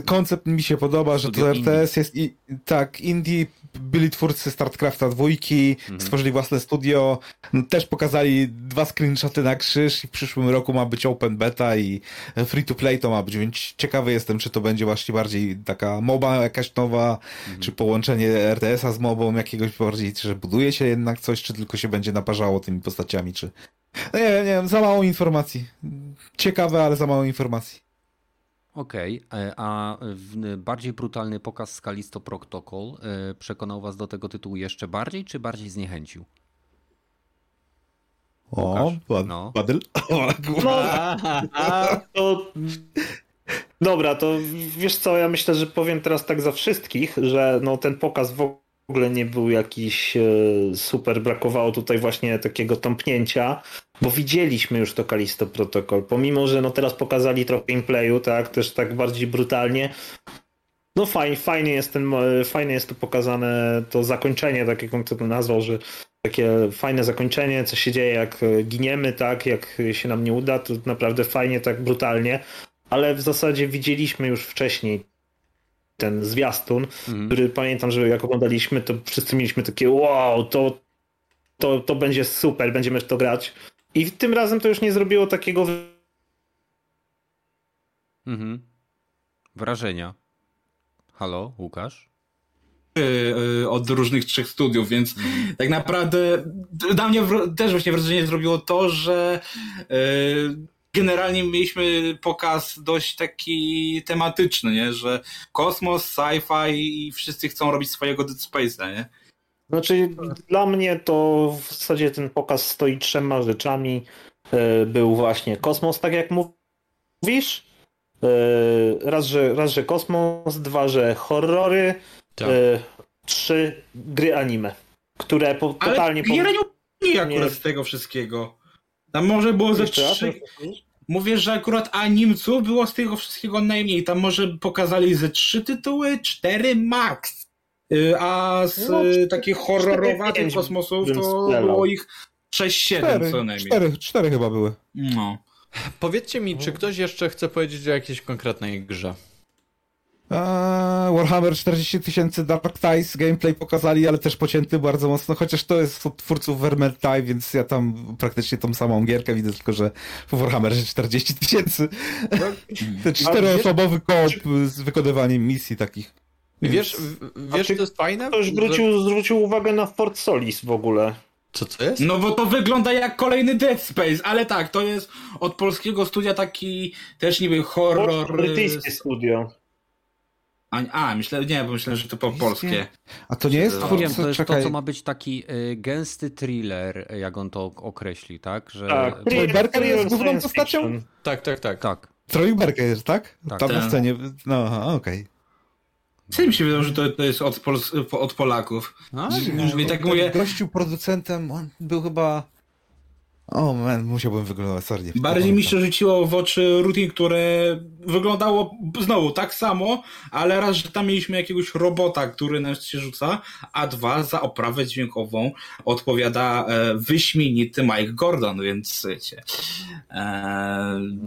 Koncept mi się podoba, że to RTS jest indie, byli twórcy StarCrafta 2, stworzyli własne studio, też pokazali 2 screenshoty na krzyż i w przyszłym roku ma być open beta i free to play to ma być, więc ciekawy jestem, czy to będzie właśnie bardziej taka MOBA jakaś nowa, czy połączenie RTS-a z MOBą jakiegoś bardziej, czy buduje się jednak coś, czy tylko się będzie naparzało tymi postaciami, czy... Nie wiem, za mało informacji. Ciekawe, ale za mało informacji. Okej. A bardziej brutalny pokaz z Kalisto Protocol przekonał was do tego tytułu jeszcze bardziej, czy bardziej zniechęcił? Badyl. Dobra, to wiesz co, ja myślę, że powiem teraz tak za wszystkich, że ten pokaz w ogóle nie był jakiś super, brakowało tutaj właśnie takiego tąpnięcia, bo widzieliśmy już to Kalisto Protocol, pomimo, że teraz pokazali trochę gameplayu, tak, też tak bardziej brutalnie. Fajnie jest to pokazane, to zakończenie, tak jak on to nazwał, że takie fajne zakończenie, co się dzieje jak giniemy, tak, jak się nam nie uda, to naprawdę fajnie, tak brutalnie, ale w zasadzie widzieliśmy już wcześniej ten zwiastun, który pamiętam, że jak oglądaliśmy, to wszyscy mieliśmy takie wow, to będzie super, będziemy w to grać. I tym razem to już nie zrobiło takiego wrażenia. Halo, Łukasz? Od różnych 3 studiów, więc tak naprawdę dla mnie też właśnie wrażenie zrobiło to, że generalnie mieliśmy pokaz dość taki tematyczny, nie? Że kosmos, sci-fi i wszyscy chcą robić swojego Dead Space'a, nie? Znaczy dla mnie to w zasadzie ten pokaz stoi 3 rzeczami. Był właśnie kosmos, tak jak mówisz. Raz, że kosmos, 2, że horrory, 3 gry anime, które totalnie... Ale nie akurat z tego wszystkiego. Tam może było ze 3... Mówię, że akurat animców było z tego wszystkiego najmniej. Tam może pokazali ze 3 tytuły, 4 max. A z takich horrorowatych kosmosów to było ich 6-7 co najmniej. 4 chyba były. No. Powiedzcie mi, czy ktoś jeszcze chce powiedzieć o jakiejś konkretnej grze? Warhammer 40000 Dark Ties gameplay pokazali, ale też pocięty bardzo mocno, chociaż to jest od twórców Vermintide, więc ja tam praktycznie tą samą gierkę widzę, tylko że w Warhammerze 40000 ten 4-osobowy koop z wykonywaniem misji takich. Wiesz co jest fajne? Ktoś zwrócił uwagę na Fort Solis w ogóle. Co to jest? No bo to wygląda jak kolejny Dead Space, ale tak, to jest od polskiego studia taki też niby horror... Brytyjskie studio. Myślę, że to po polskie. A to nie jest twórca? To jest to, co ma być taki gęsty thriller, jak on to określi, tak? Że... Tak. Troy Barker jest główną postacią? Tak. Troy Barker, tak? Tam na scenie. No, okej. Czym się wydaje, że to jest od Polaków. Gościu producentem, on był chyba... musiałbym wyglądać, sorry. Bardziej mi się rzuciło w oczy Routine, które wyglądało znowu tak samo, ale raz, że tam mieliśmy jakiegoś robota, który nam się rzuca, a 2 za oprawę dźwiękową odpowiada wyśmienity Mike Gordon, więc wiecie.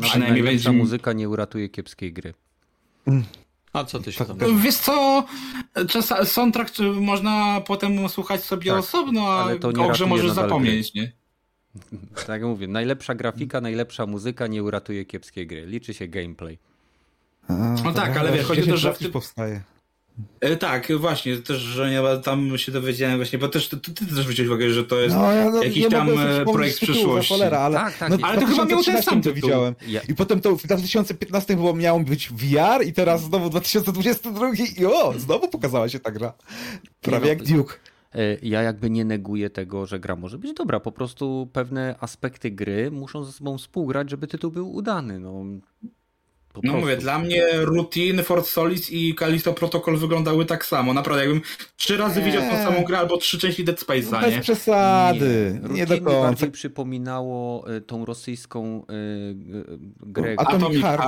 Przynajmniej będzie... muzyka nie uratuje kiepskiej gry. A co ty się tam... Wiesz co, soundtrack można potem słuchać sobie osobno, a o grze możesz zapomnieć, nie? Tak jak mówię, najlepsza grafika, najlepsza muzyka nie uratuje kiepskiej gry. Liczy się gameplay. No tak, ale wiesz, chodzi o to, że... powstaje. Tak, właśnie, też, że ja tam się dowiedziałem właśnie, bo też ty też wziąłeś uwagę, że to jest jakiś tam projekt przyszłości. Cholera, ale tak, no, ale to chyba miał ten sam to widziałem. I potem to w 2015 było, miało być VR i teraz znowu 2022 i znowu pokazała się ta gra. Prawie jak Duke. Ja jakby nie neguję tego, że gra może być dobra, po prostu pewne aspekty gry muszą ze sobą współgrać, żeby tytuł był udany. No mówię, dla mnie Routine, Fort Solis i Kalisto Protocol wyglądały tak samo. Naprawdę, jakbym 3 razy widział tą samą grę albo 3 części Dead Space'a, nie? Bez przesady. Nie do końca. Bardziej przypominało tą rosyjską grę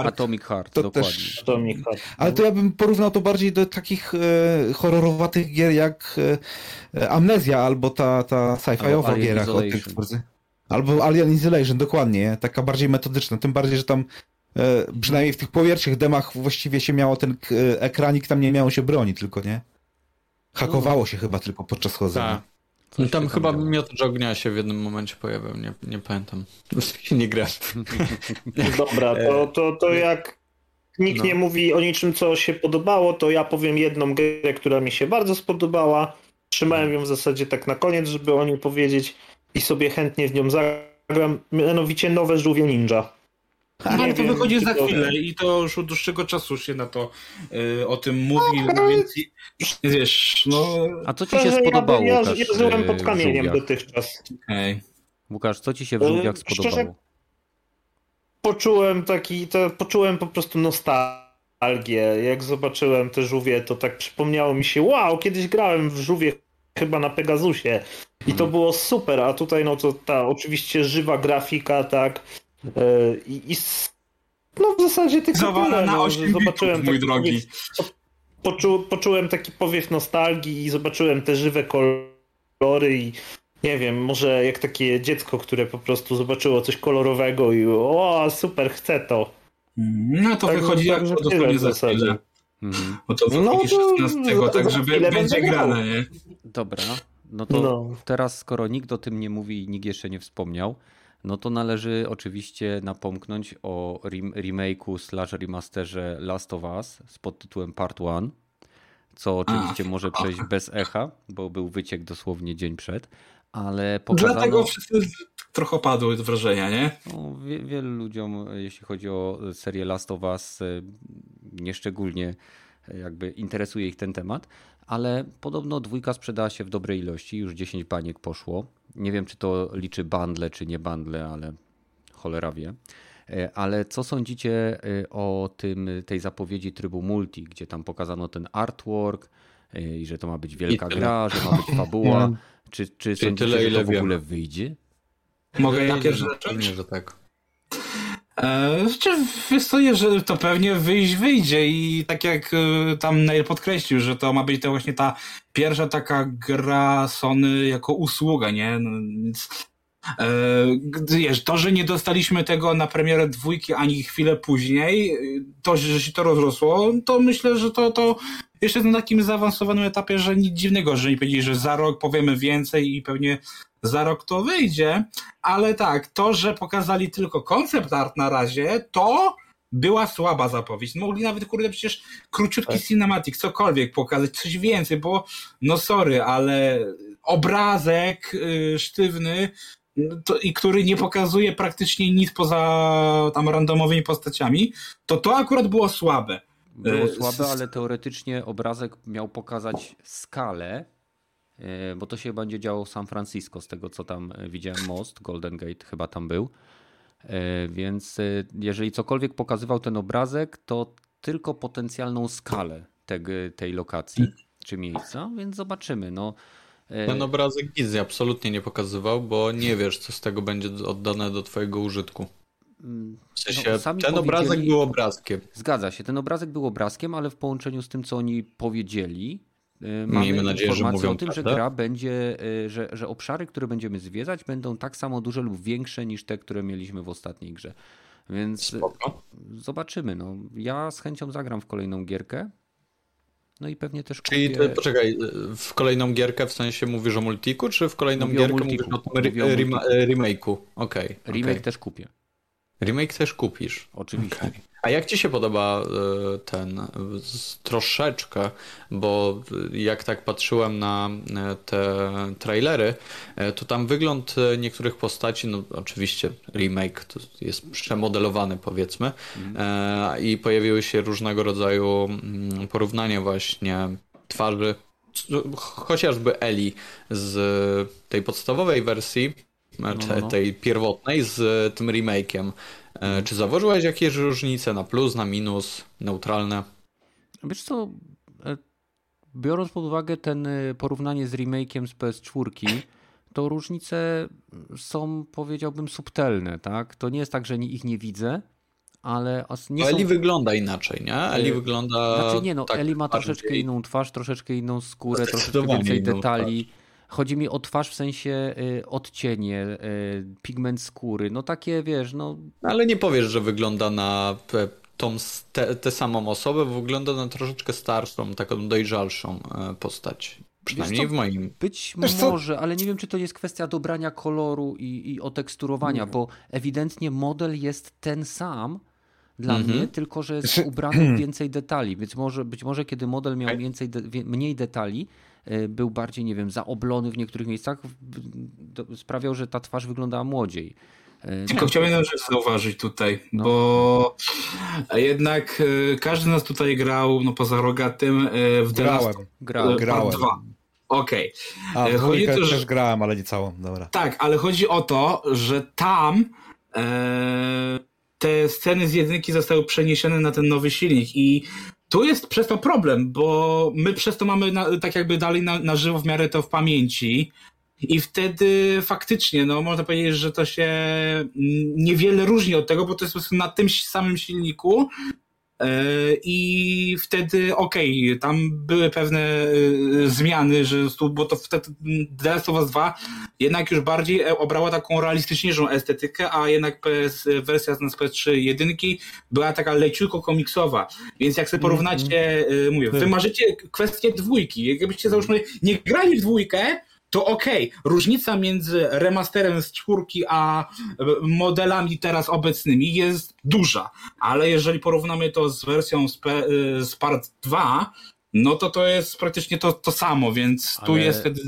Atomic Heart. Dokładnie. Ale to ja bym porównał to bardziej do takich horrorowatych gier jak Amnezja albo ta sci-fiowa giera. Albo Alien Isolation, dokładnie. Taka bardziej metodyczna. Tym bardziej, że tam przynajmniej w tych pierwszych demach właściwie się miało ten ekranik, tam nie miało się broni tylko, nie? Hakowało się chyba tylko podczas chodzenia. No tam chyba miotacz ognia się w jednym momencie pojawił, nie pamiętam. Nie gra. Dobra, to jak nikt nie mówi o niczym, co się podobało, to ja powiem jedną grę, która mi się bardzo spodobała. Trzymałem ją w zasadzie tak na koniec, żeby o niej powiedzieć i sobie chętnie w nią zagram. Mianowicie nowe Żółwie Ninja. Ale to wychodzi za chwilę i to już od dłuższego czasu się na to o tym mówi, więc wiesz, A co ci się spodobało, Łukasz? Ja żyłem pod kamieniem dotychczas. Okay. Łukasz, co ci się w Żółwiach spodobało? Szczerze, poczułem po prostu nostalgię. Jak zobaczyłem te żółwie, to tak przypomniało mi się, wow, kiedyś grałem w żółwie chyba na Pegasusie i to było super, a tutaj to ta oczywiście żywa grafika, tak? I w zasadzie tych zobaczyłem mój drogi. Poczułem taki powiew nostalgii i zobaczyłem te żywe kolory i nie wiem, może jak takie dziecko, które po prostu zobaczyło coś kolorowego i super, chcę to. No to tak wychodzi jak dosłownie za chwilę. Bo to wychodzi 16, tak żeby będzie grane, nie? Dobra, teraz skoro nikt o tym nie mówi i nikt jeszcze nie wspomniał, no to należy oczywiście napomknąć o remake'u/remasterze Last of Us z podtytułem Part One, co oczywiście może przejść bez echa, bo był wyciek dosłownie dzień przed, ale pokazano... Dlatego wszyscy trochę opadły wrażenia, nie? Wielu ludziom, jeśli chodzi o serię Last of Us, nieszczególnie jakby interesuje ich ten temat, ale podobno 2 sprzedała się w dobrej ilości, już 10 baniek poszło. Nie wiem, czy to liczy bundle, czy nie bundle, ale cholera wie. Ale co sądzicie o tej zapowiedzi trybu multi, gdzie tam pokazano ten artwork i że to ma być wielka gra, że ma być fabuła? Czy sądzicie, tyle, że to w ogóle wyjdzie? Mogę zacząć? Że tak. Że to pewnie wyjdzie i tak jak tam Neil podkreślił, że to ma być to właśnie ta pierwsza taka gra Sony jako usługa, nie? No, więc to, że nie dostaliśmy tego na premierę 2 ani chwilę później, to, że się to rozrosło, to myślę, że to jeszcze na takim zaawansowanym etapie, że nic dziwnego, że nie powiedzieli, że za rok powiemy więcej i pewnie za rok to wyjdzie, ale tak, to, że pokazali tylko koncept art na razie, to była słaba zapowiedź. Mogli nawet, przecież króciutki cinematic, cokolwiek pokazać, coś więcej, bo ale obrazek sztywny, i który nie pokazuje praktycznie nic poza tam randomowymi postaciami, to akurat było słabe. Było słabe, ale teoretycznie obrazek miał pokazać skalę, bo to się będzie działo w San Francisco, z tego co tam widziałem, most, Golden Gate chyba tam był, więc jeżeli cokolwiek pokazywał ten obrazek, to tylko potencjalną skalę tej lokacji czy miejsca, więc zobaczymy. Ten obrazek nic absolutnie nie pokazywał, bo nie wiesz, co z tego będzie oddane do twojego użytku. W sensie, ten obrazek był obrazkiem. Zgadza się, ten obrazek był obrazkiem, ale w połączeniu z tym, co oni powiedzieli, mamy nadzieję, że mówią o tym, że gra będzie, że obszary, które będziemy zwiedzać, będą tak samo duże lub większe niż te, które mieliśmy w ostatniej grze. Więc zobaczymy. Ja z chęcią zagram w kolejną gierkę. No i pewnie też kupię... Czyli ty, poczekaj, w kolejną gierkę w sensie mówisz o multiku, czy w kolejną gierkę mówisz o remake'u? Okej. Remake też kupię. Remake też kupisz. Oczywiście. Okay. A jak ci się podoba ten troszeczkę, bo jak tak patrzyłem na te trailery, to tam wygląd niektórych postaci, no oczywiście remake to jest przemodelowany powiedzmy i pojawiły się różnego rodzaju porównania właśnie twarzy, chociażby Ellie z tej podstawowej wersji, tej pierwotnej z tym remake'iem. Czy zauważyłeś jakieś różnice na plus, na minus, neutralne? Wiesz co, biorąc pod uwagę ten porównanie z remake'iem z PS4, to różnice są, powiedziałbym, subtelne, tak? To nie jest tak, że ich nie widzę, ale... Ellie wygląda inaczej, nie? Ellie wygląda... Znaczy nie, no tak Ellie ma troszeczkę inną twarz, troszeczkę inną skórę, troszeczkę więcej detali. Chodzi mi o twarz w sensie odcienie, pigment skóry, no takie wiesz, no... Ale nie powiesz, że wygląda na tę samą osobę, bo wygląda na troszeczkę starszą, taką dojrzalszą postać. Przynajmniej w moim. Być może, ale nie wiem, czy to jest kwestia dobrania koloru i oteksturowania, bo ewidentnie model jest ten sam dla mnie, tylko że jest ubrany więcej detali. Być może kiedy model miał mniej detali, był bardziej, nie wiem, zaoblony w niektórych miejscach, sprawiał, że ta twarz wyglądała młodziej. Tylko chciałbym jedną rzecz zauważyć tutaj, bo jednak każdy z nas tutaj grał, no poza Rogatym, w The Last Part 2. Okej. Okay. Chodzi o to, że też grałem, ale nie całą. Dobra. Tak, ale chodzi o to, że tam te sceny z jedynki zostały przeniesione na ten nowy silnik i tu jest przez to problem, bo my przez to mamy tak jakby dalej na żywo w miarę to w pamięci i wtedy faktycznie, no można powiedzieć, że to się niewiele różni od tego, bo to jest po prostu na tym samym silniku i wtedy okej, tam były pewne zmiany, że bo to wtedy The Last of Us 2 jednak już bardziej obrała taką realistyczniejszą estetykę, a jednak wersja z PS3 jedynki była taka leciutko komiksowa, więc jak sobie porównacie, mówię, wy marzycie kwestię dwójki, jakbyście załóżmy nie grali w dwójkę, to okej, różnica między remasterem z 4 a modelami teraz obecnymi jest duża, ale jeżeli porównamy to z wersją z Part 2, no to jest praktycznie to samo, więc ale tu jest wtedy...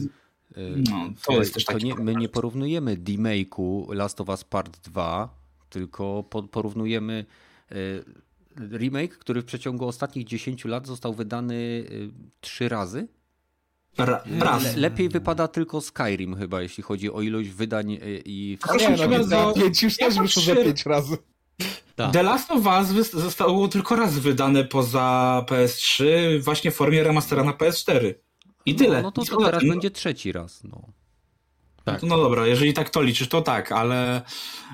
No, to jest też taki my nie porównujemy remake'u Last of Us Part 2, tylko porównujemy remake, który w przeciągu ostatnich 10 lat został wydany 3 razy. Raz. Lepiej wypada tylko Skyrim chyba, jeśli chodzi o ilość wydań i... Już też wyszło za 5 razy. Tak. The Last of Us zostało tylko raz wydane poza PS3 właśnie w formie remastera na PS4. I tyle. No to teraz będzie trzeci raz. No. Tak. No dobra, jeżeli tak to liczysz, to tak, ale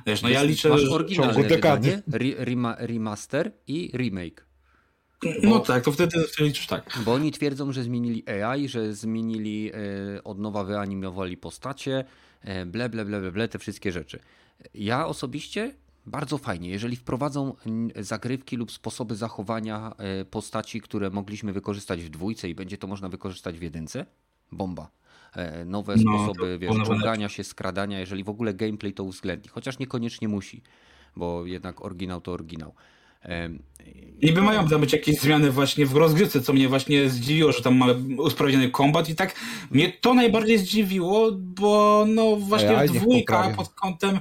wiesz, no ja liczę... Masz oryginalne wydanie, remaster i remake. No tak, to wtedy liczysz tak. Bo oni twierdzą, że zmienili AI, że zmienili, od nowa wyanimowali postacie, te wszystkie rzeczy. Ja osobiście bardzo fajnie, jeżeli wprowadzą zagrywki lub sposoby zachowania postaci, które mogliśmy wykorzystać w dwójce i będzie to można wykorzystać w jedynce, bomba. Nowe sposoby ciągania się, skradania, jeżeli w ogóle gameplay to uwzględni, chociaż niekoniecznie musi, bo jednak oryginał to oryginał. Niby mają tam być jakieś zmiany właśnie w rozgrywce, co mnie właśnie zdziwiło, że tam mamy usprawniony kombat i tak mnie to najbardziej zdziwiło, bo no właśnie dwójka pod kątem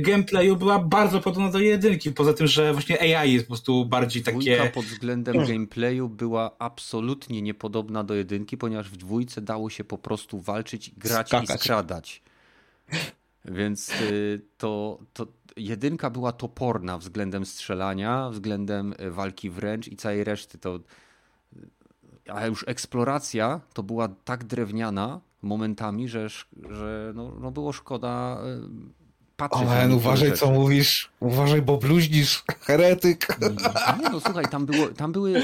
gameplayu była bardzo podobna do jedynki, poza tym, że właśnie AI jest po prostu bardziej takie... Dwójka pod względem gameplayu była absolutnie niepodobna do jedynki, ponieważ w dwójce dało się po prostu walczyć, grać i skradać. Więc to jedynka była toporna względem strzelania, względem walki wręcz i całej reszty. A już eksploracja to była tak drewniana momentami, że było szkoda patrzeć na to. Uważaj rzeczy. Co mówisz, uważaj, bo bluźnisz, heretyk. Nie, słuchaj, tam były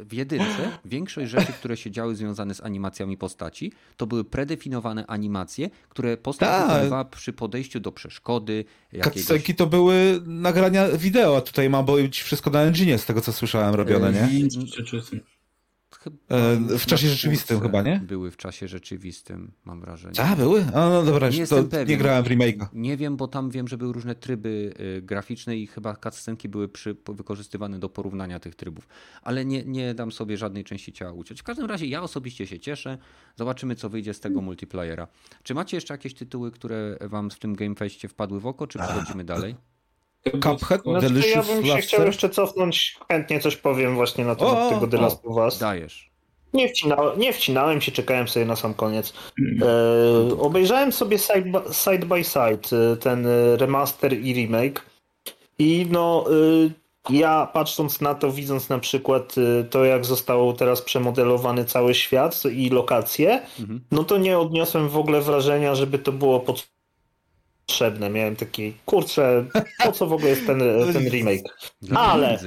w jedynce większość rzeczy, które się działy związane z animacjami postaci, to były predefiniowane animacje, które postać używała przy podejściu do przeszkody. Cutscenki to były nagrania wideo, a tutaj ma być wszystko na engine, z tego co słyszałem robione, nie? W czasie rzeczywistym chyba, nie? Były w czasie rzeczywistym, mam wrażenie. A, były? A, no dobra, nie grałem w remake'a. Nie wiem, bo tam wiem, że były różne tryby graficzne i chyba cutscenki były wykorzystywane do porównania tych trybów. Ale nie dam sobie żadnej części ciała uciąć. W każdym razie ja osobiście się cieszę. Zobaczymy, co wyjdzie z tego multiplayera. Czy macie jeszcze jakieś tytuły, które wam w tym gamefeście wpadły w oko, czy przechodzimy dalej? Cuphead, znaczy, ja bym się chciał jeszcze cofnąć, chętnie coś powiem właśnie na temat tego The Last of Us. Dajesz. Nie wcinałem się, czekałem sobie na sam koniec. Obejrzałem sobie side by side ten remaster i remake i ja patrząc na to, widząc na przykład to, jak został teraz przemodelowany cały świat i lokacje, no to nie odniosłem w ogóle wrażenia, żeby to było potrzebne. Miałem taki, kurczę, po co w ogóle jest ten remake? Ale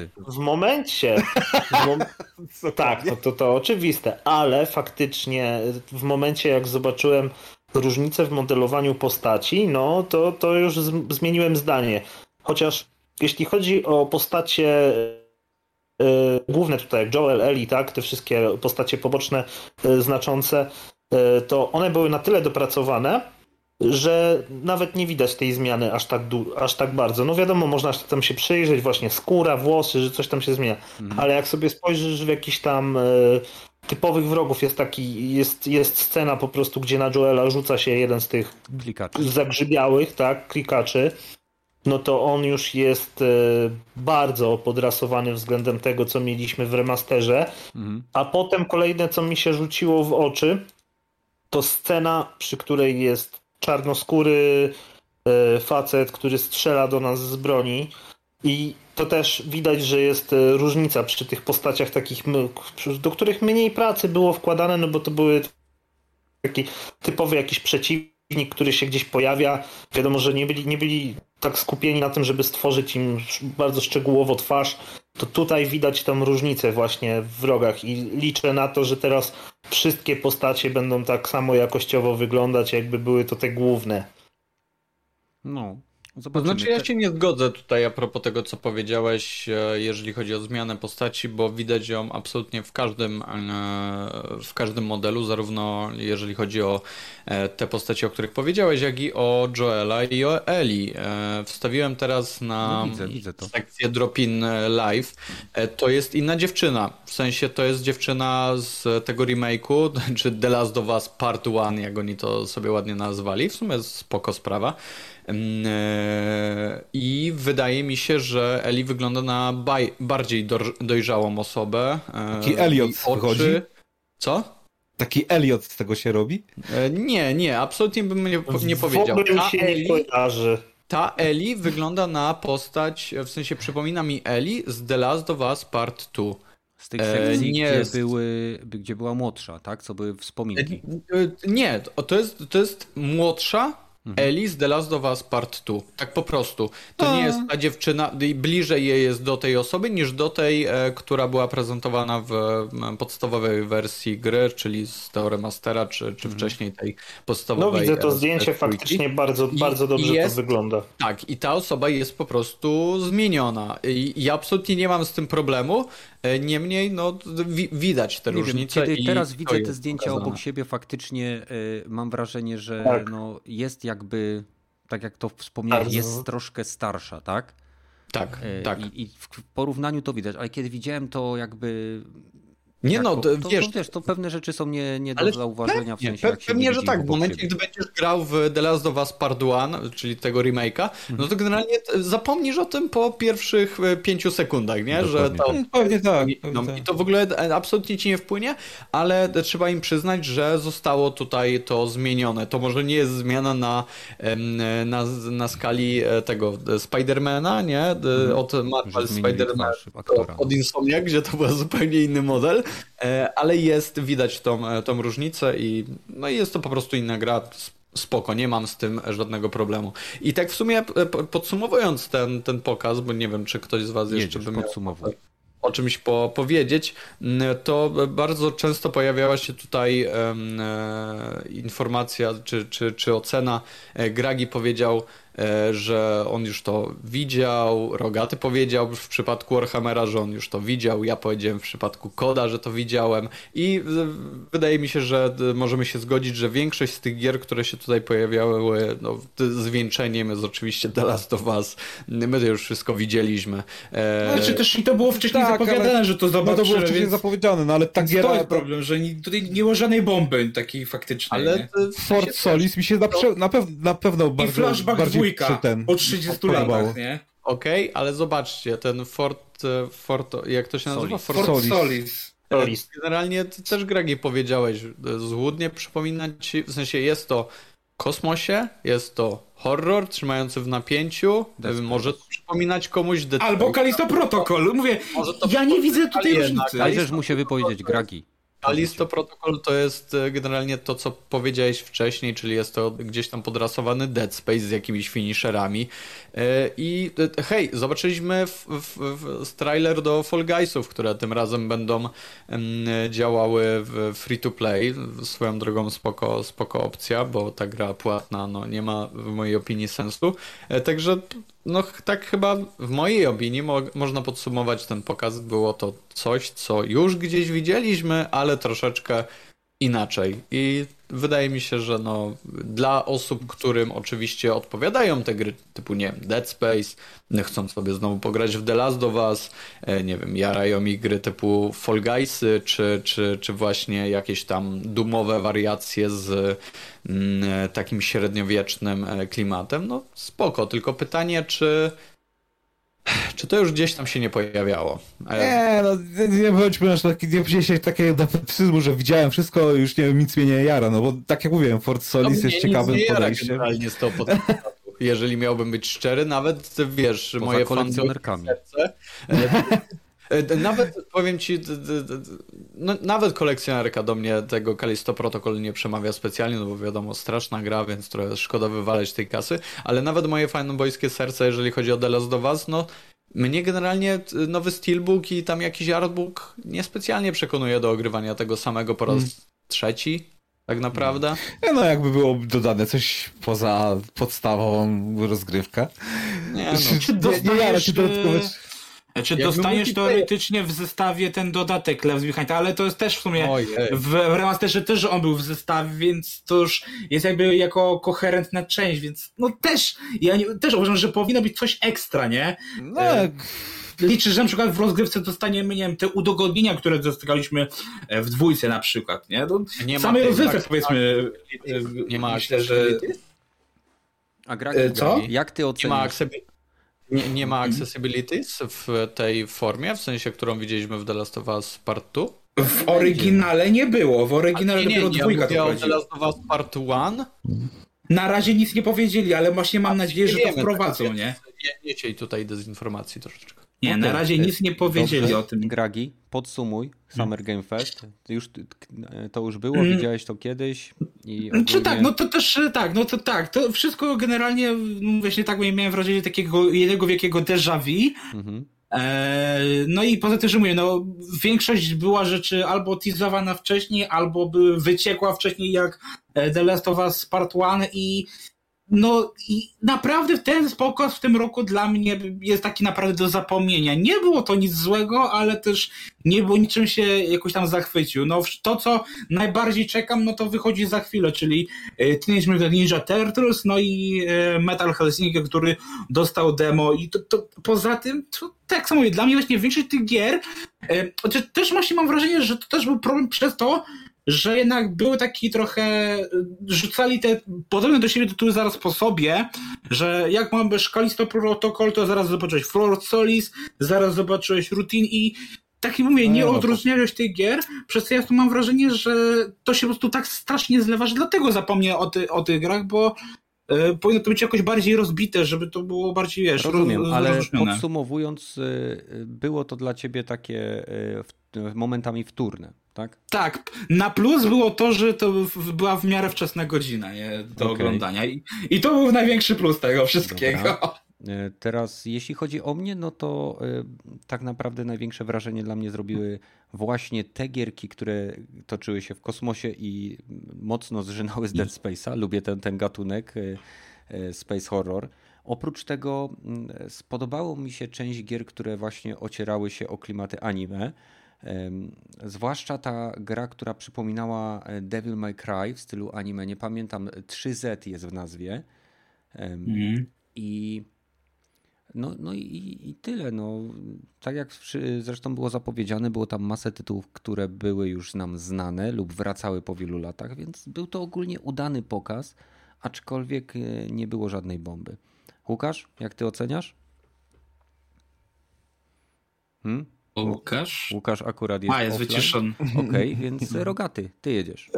to oczywiste, ale faktycznie w momencie, jak zobaczyłem różnicę w modelowaniu postaci, no to już zmieniłem zdanie. Chociaż jeśli chodzi o postacie główne tutaj, jak Joel, Ellie, tak, te wszystkie postacie poboczne znaczące, to one były na tyle dopracowane, że nawet nie widać tej zmiany aż tak bardzo. No wiadomo, można tam się przyjrzeć, właśnie skóra, włosy, że coś tam się zmienia. Ale jak sobie spojrzysz w jakiś tam typowych wrogów, jest scena po prostu, gdzie na Joela rzuca się jeden z tych klikaczy zagrzybiałych, tak, klikaczy, no to on już jest bardzo podrasowany względem tego, co mieliśmy w remasterze. A potem kolejne, co mi się rzuciło w oczy, to scena, przy której jest czarnoskóry facet, który strzela do nas z broni i to też widać, że jest różnica przy tych postaciach takich, do których mniej pracy było wkładane, no bo to były taki typowy jakiś przeciwnik, który się gdzieś pojawia. Wiadomo, że nie byli tak skupieni na tym, żeby stworzyć im bardzo szczegółowo twarz. To tutaj widać tam różnicę właśnie w wrogach i liczę na to, że teraz wszystkie postacie będą tak samo jakościowo wyglądać, jakby były to te główne. No, zobaczymy. To znaczy ja się nie zgodzę tutaj a propos tego, co powiedziałeś, jeżeli chodzi o zmianę postaci, bo widać ją absolutnie w każdym modelu, zarówno jeżeli chodzi o te postacie, o których powiedziałeś, jak i o Joela i o Eli. Wstawiłem teraz na widzę to. Sekcję Drop-in Live. To jest inna dziewczyna, w sensie to jest dziewczyna z tego remake'u, czy The Last of Us Part One, jak oni to sobie ładnie nazwali. W sumie spoko sprawa. I wydaje mi się, że Eli wygląda na bardziej dojrzałą osobę. Taki Elliot wychodzi. Co? Taki Elliot z tego się robi? Nie, absolutnie bym nie powiedział. Ta Eli wygląda na postać, w sensie przypomina mi Eli z The Last of Us Part 2. Z tych sekcji, gdzie była młodsza, tak? Co były wspominki. Nie, to jest młodsza Eli z The Last of Us Part 2. Tak po prostu. To nie jest ta dziewczyna, bliżej jej jest do tej osoby niż do tej, która była prezentowana w podstawowej wersji gry, czyli z tego remastera, czy wcześniej tej podstawowej. No widzę to zdjęcie, faktycznie bardzo dobrze to wygląda. Tak, i ta osoba jest po prostu zmieniona. I absolutnie nie mam z tym problemu. Niemniej widać te różnice. Kiedy teraz widzę te zdjęcia pokazane obok siebie, faktycznie mam wrażenie, że tak. Jest jakby, tak jak to wspomniałem, jest troszkę starsza, tak? Tak. I w porównaniu to widać, ale kiedy widziałem to jakby... to pewne rzeczy są nie do zauważenia. W sensie, pewnie, że tak. W momencie, gdy będziesz grał w The Last of Us Part 1, czyli tego remake'a, no to generalnie zapomnisz o tym po pierwszych 5 sekundach, nie? Dokładnie. Że to... Pewnie tak. I to w ogóle absolutnie ci nie wpłynie, ale trzeba im przyznać, że zostało tutaj to zmienione. To może nie jest zmiana na skali tego Spidermana, nie? Od Marvel Spidermana, od Insomniac, gdzie to był zupełnie inny model, ale widać tą różnicę i jest to po prostu inna gra, spoko, nie mam z tym żadnego problemu. I tak w sumie podsumowując ten pokaz, bo nie wiem, czy ktoś z was jeszcze by miał o czymś powiedzieć, to bardzo często pojawiała się tutaj informacja, czy ocena. Gragi powiedział, że on już to widział, Rogaty powiedział w przypadku Warhammera, że on już to widział, ja powiedziałem w przypadku Koda, że to widziałem i wydaje mi się, że możemy się zgodzić, że większość z tych gier, które się tutaj pojawiały, no, zwieńczeniem jest oczywiście The Last of Us, my to już wszystko widzieliśmy. Znaczy też i to było wcześniej zapowiadane, ale, że to zobaczymy. No to było wcześniej zapowiedziane, no ale ta giera... To jest problem, że tutaj nie ma żadnej bomby takiej faktycznej. Ale Fort Solis mi się na pewno bardzo... Po 30 latach, nie? Okej, ale zobaczcie, ten Fort jak to się nazywa? Fort Solis. Generalnie ty też, Greg, nie powiedziałeś, złudnie przypomina ci, w sensie jest to w kosmosie, jest to horror trzymający w napięciu, może przypominać komuś... Albo Kalisto Protocol, mówię, ja nie widzę tutaj różnicy. Ale też mu się wypowiedzieć, Gragi. Kalisto Protocol to jest generalnie to, co powiedziałeś wcześniej, czyli jest to gdzieś tam podrasowany Dead Space z jakimiś finisherami. I hej, zobaczyliśmy trailer do Fall Guysów, które tym razem będą działały w free to play. Swoją drogą spoko opcja, bo ta gra płatna no, nie ma w mojej opinii sensu. Także no tak chyba w mojej opinii można podsumować ten pokaz. Było to coś, co już gdzieś widzieliśmy, ale troszeczkę inaczej. I wydaje mi się, że no, dla osób, którym oczywiście odpowiadają te gry typu, nie wiem, Dead Space, chcą sobie znowu pograć w The Last of Us, nie wiem, jarają mi gry typu Fall Guysy, czy właśnie jakieś tam dumowe wariacje z takim średniowiecznym klimatem, no spoko, tylko pytanie, czy to już gdzieś tam się nie pojawiało? Nie, no nie bądźmy aż taki, nie wzięli się takiego psyzmu, że widziałem wszystko, już nie wiem, nic mnie nie jara, no bo tak jak mówiłem, Fort Solis jest ciekawym podejściem. Jeżeli miałbym być szczery, nawet wiesz, poza moje kolekcjonerkami. Nawet powiem ci, no, nawet kolekcjonerka do mnie tego Kalisto Protocol nie przemawia specjalnie, no bo wiadomo, straszna gra, więc trochę szkoda wywalać tej kasy, ale nawet moje fanboyskie serce, jeżeli chodzi o The Last of Us, no mnie generalnie nowy steelbook i tam jakiś artbook niespecjalnie przekonuje do ogrywania tego samego po raz trzeci, tak naprawdę. No jakby było dodane coś poza podstawową rozgrywkę. Nie, no. Czy dostaniesz teoretycznie w zestawie ten dodatek Left Behind, ale to jest też w sumie w remasterze też on był w zestawie, więc to już jest jakby jako koherentna część, więc no też, ja też uważam, że powinno być coś ekstra, nie? No liczę, że na przykład w rozgrywce dostaniemy, nie wiem, te udogodnienia, które dostaliśmy w dwójce na przykład, nie? Nie samej rozgrywce powiedzmy, nie ma, myślę, że... A co? Jak ty oceniasz? Nie ma accessibilities w tej formie, w sensie, którą widzieliśmy w The Last of Us Part 2? W oryginale nie było, w oryginale dopiero dwójka to chodzi. The Last of Us Part 1? Na razie nic nie powiedzieli, ale właśnie mam nadzieję, że to wprowadzą, tak, nie? Nie ciej tutaj dezinformacji troszeczkę. Nie, na razie nic nie powiedzieli o tym. Gragi, podsumuj Summer Game Fest. To już było, widziałeś to kiedyś. Ogólnie... Czy tak, no to też tak, no to tak. To wszystko generalnie, właśnie tak miałem wrażenie takiego jednego wielkiego déjà vu. Mhm. No i poza tym, że mówię, no większość była rzeczy albo teasowana wcześniej, albo by wyciekła wcześniej jak The Last of Us Part 1 i... No i naprawdę ten pokaz w tym roku dla mnie jest taki naprawdę do zapomnienia. Nie było to nic złego, ale też nie było niczym się jakoś tam zachwycił. No to, co najbardziej czekam, no to wychodzi za chwilę, czyli Teenage Mutant Ninja Turtles, no i Metal Hellsinger, który dostał demo i to poza tym, to tak samo dla mnie właśnie większość tych gier, też właśnie mam wrażenie, że to też był problem przez to, że jednak były taki trochę, rzucali te podobne do siebie tytuły zaraz po sobie, że jak mamy Kalisto Protocol, to zaraz zobaczyłeś Fort Solis, zaraz zobaczyłeś Routine i taki mówię, nie odróżniałeś tych gier, przez co ja tu mam wrażenie, że to się po prostu tak strasznie zlewa, że dlatego zapomnę o tych grach, bo powinno to być jakoś bardziej rozbite, żeby to było bardziej, wiesz... Rozumiem, ale podsumowując, było to dla ciebie takie momentami wtórne. Tak? Tak, na plus było to, że to była w miarę wczesna godzina do oglądania i to był największy plus tego wszystkiego. Dobra. Teraz jeśli chodzi o mnie, no to tak naprawdę największe wrażenie dla mnie zrobiły właśnie te gierki, które toczyły się w kosmosie i mocno zżynały z Dead Space'a. Lubię ten gatunek, space horror. Oprócz tego spodobało mi się część gier, które właśnie ocierały się o klimaty anime. Zwłaszcza ta gra, która przypominała Devil May Cry w stylu anime. Nie pamiętam, 3Z jest w nazwie. I tyle. No, tak jak zresztą było zapowiedziane, było tam masę tytułów, które były już nam znane lub wracały po wielu latach, więc był to ogólnie udany pokaz, aczkolwiek nie było żadnej bomby. Łukasz, jak ty oceniasz? Łukasz akurat jest offline. Wyciszony. Okej, więc Rogaty, ty jedziesz.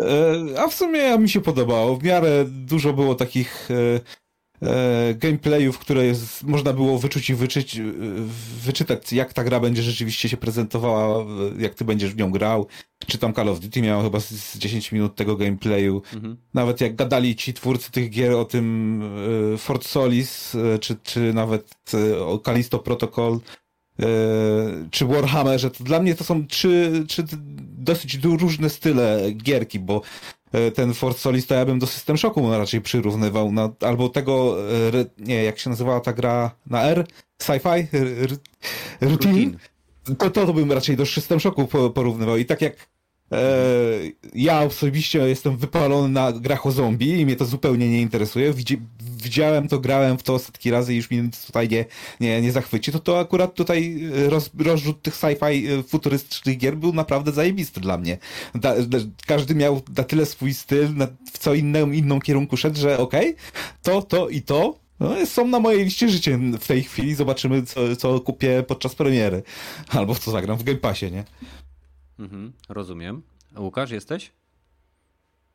A w sumie mi się podobało. W miarę dużo było takich gameplayów, które można było wyczuć i wyczytać, jak ta gra będzie rzeczywiście się prezentowała, jak ty będziesz w nią grał. Czy tam Call of Duty miał chyba z 10 minut tego gameplayu. Nawet jak gadali ci twórcy tych gier o tym Fort Solis, czy nawet o Kalisto Protocol, czy Warhammerze, to dla mnie to są trzy dosyć różne style gierki, bo ten Fort Solis to ja bym do System Shocku raczej przyrównywał, albo tego, nie, jak się nazywała ta gra na R? Sci-fi? Routine? To bym raczej do System Shocku porównywał. I tak jak ja osobiście jestem wypalony na grach o zombie i mnie to zupełnie nie interesuje. Widziałem to, grałem w to setki razy i już mnie tutaj nie zachwyci. To akurat tutaj rozrzut tych sci-fi futurystycznych gier był naprawdę zajebisty dla mnie. Każdy miał na tyle swój styl, w co inną kierunku szedł, że okej, to i to są na mojej liście życie w tej chwili. Zobaczymy, co kupię podczas premiery. Albo w co zagram w Game Passie, nie? Rozumiem. Łukasz, jesteś?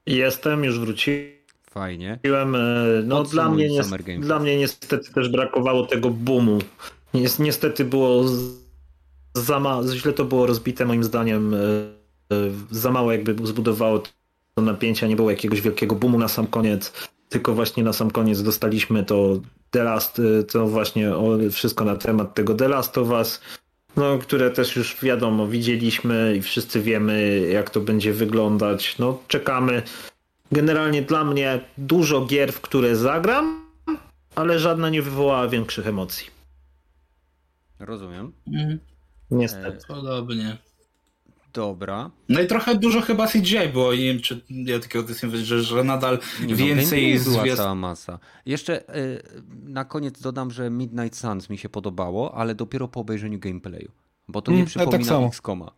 Jestem, już wróciłem. Fajnie. Dla mnie niestety też brakowało tego boomu. Niestety było źle to było rozbite, moim zdaniem. Za mało jakby zbudowało to napięcia, nie było jakiegoś wielkiego boomu na sam koniec, tylko właśnie na sam koniec dostaliśmy to The Last, to właśnie wszystko na temat tego The Last of Us, które też już wiadomo, widzieliśmy i wszyscy wiemy, jak to będzie wyglądać. Czekamy. Generalnie dla mnie dużo gier, w które zagram, ale żadna nie wywołała większych emocji. Rozumiem. Niestety. Podobnie. Dobra. No i trochę dużo chyba CGI było. Nie wiem, czy ja takiego odniosłem, że nadal więcej była cała masa. Jeszcze na koniec dodam, że Midnight Suns mi się podobało, ale dopiero po obejrzeniu gameplayu, bo to nie przypomina XCOMa.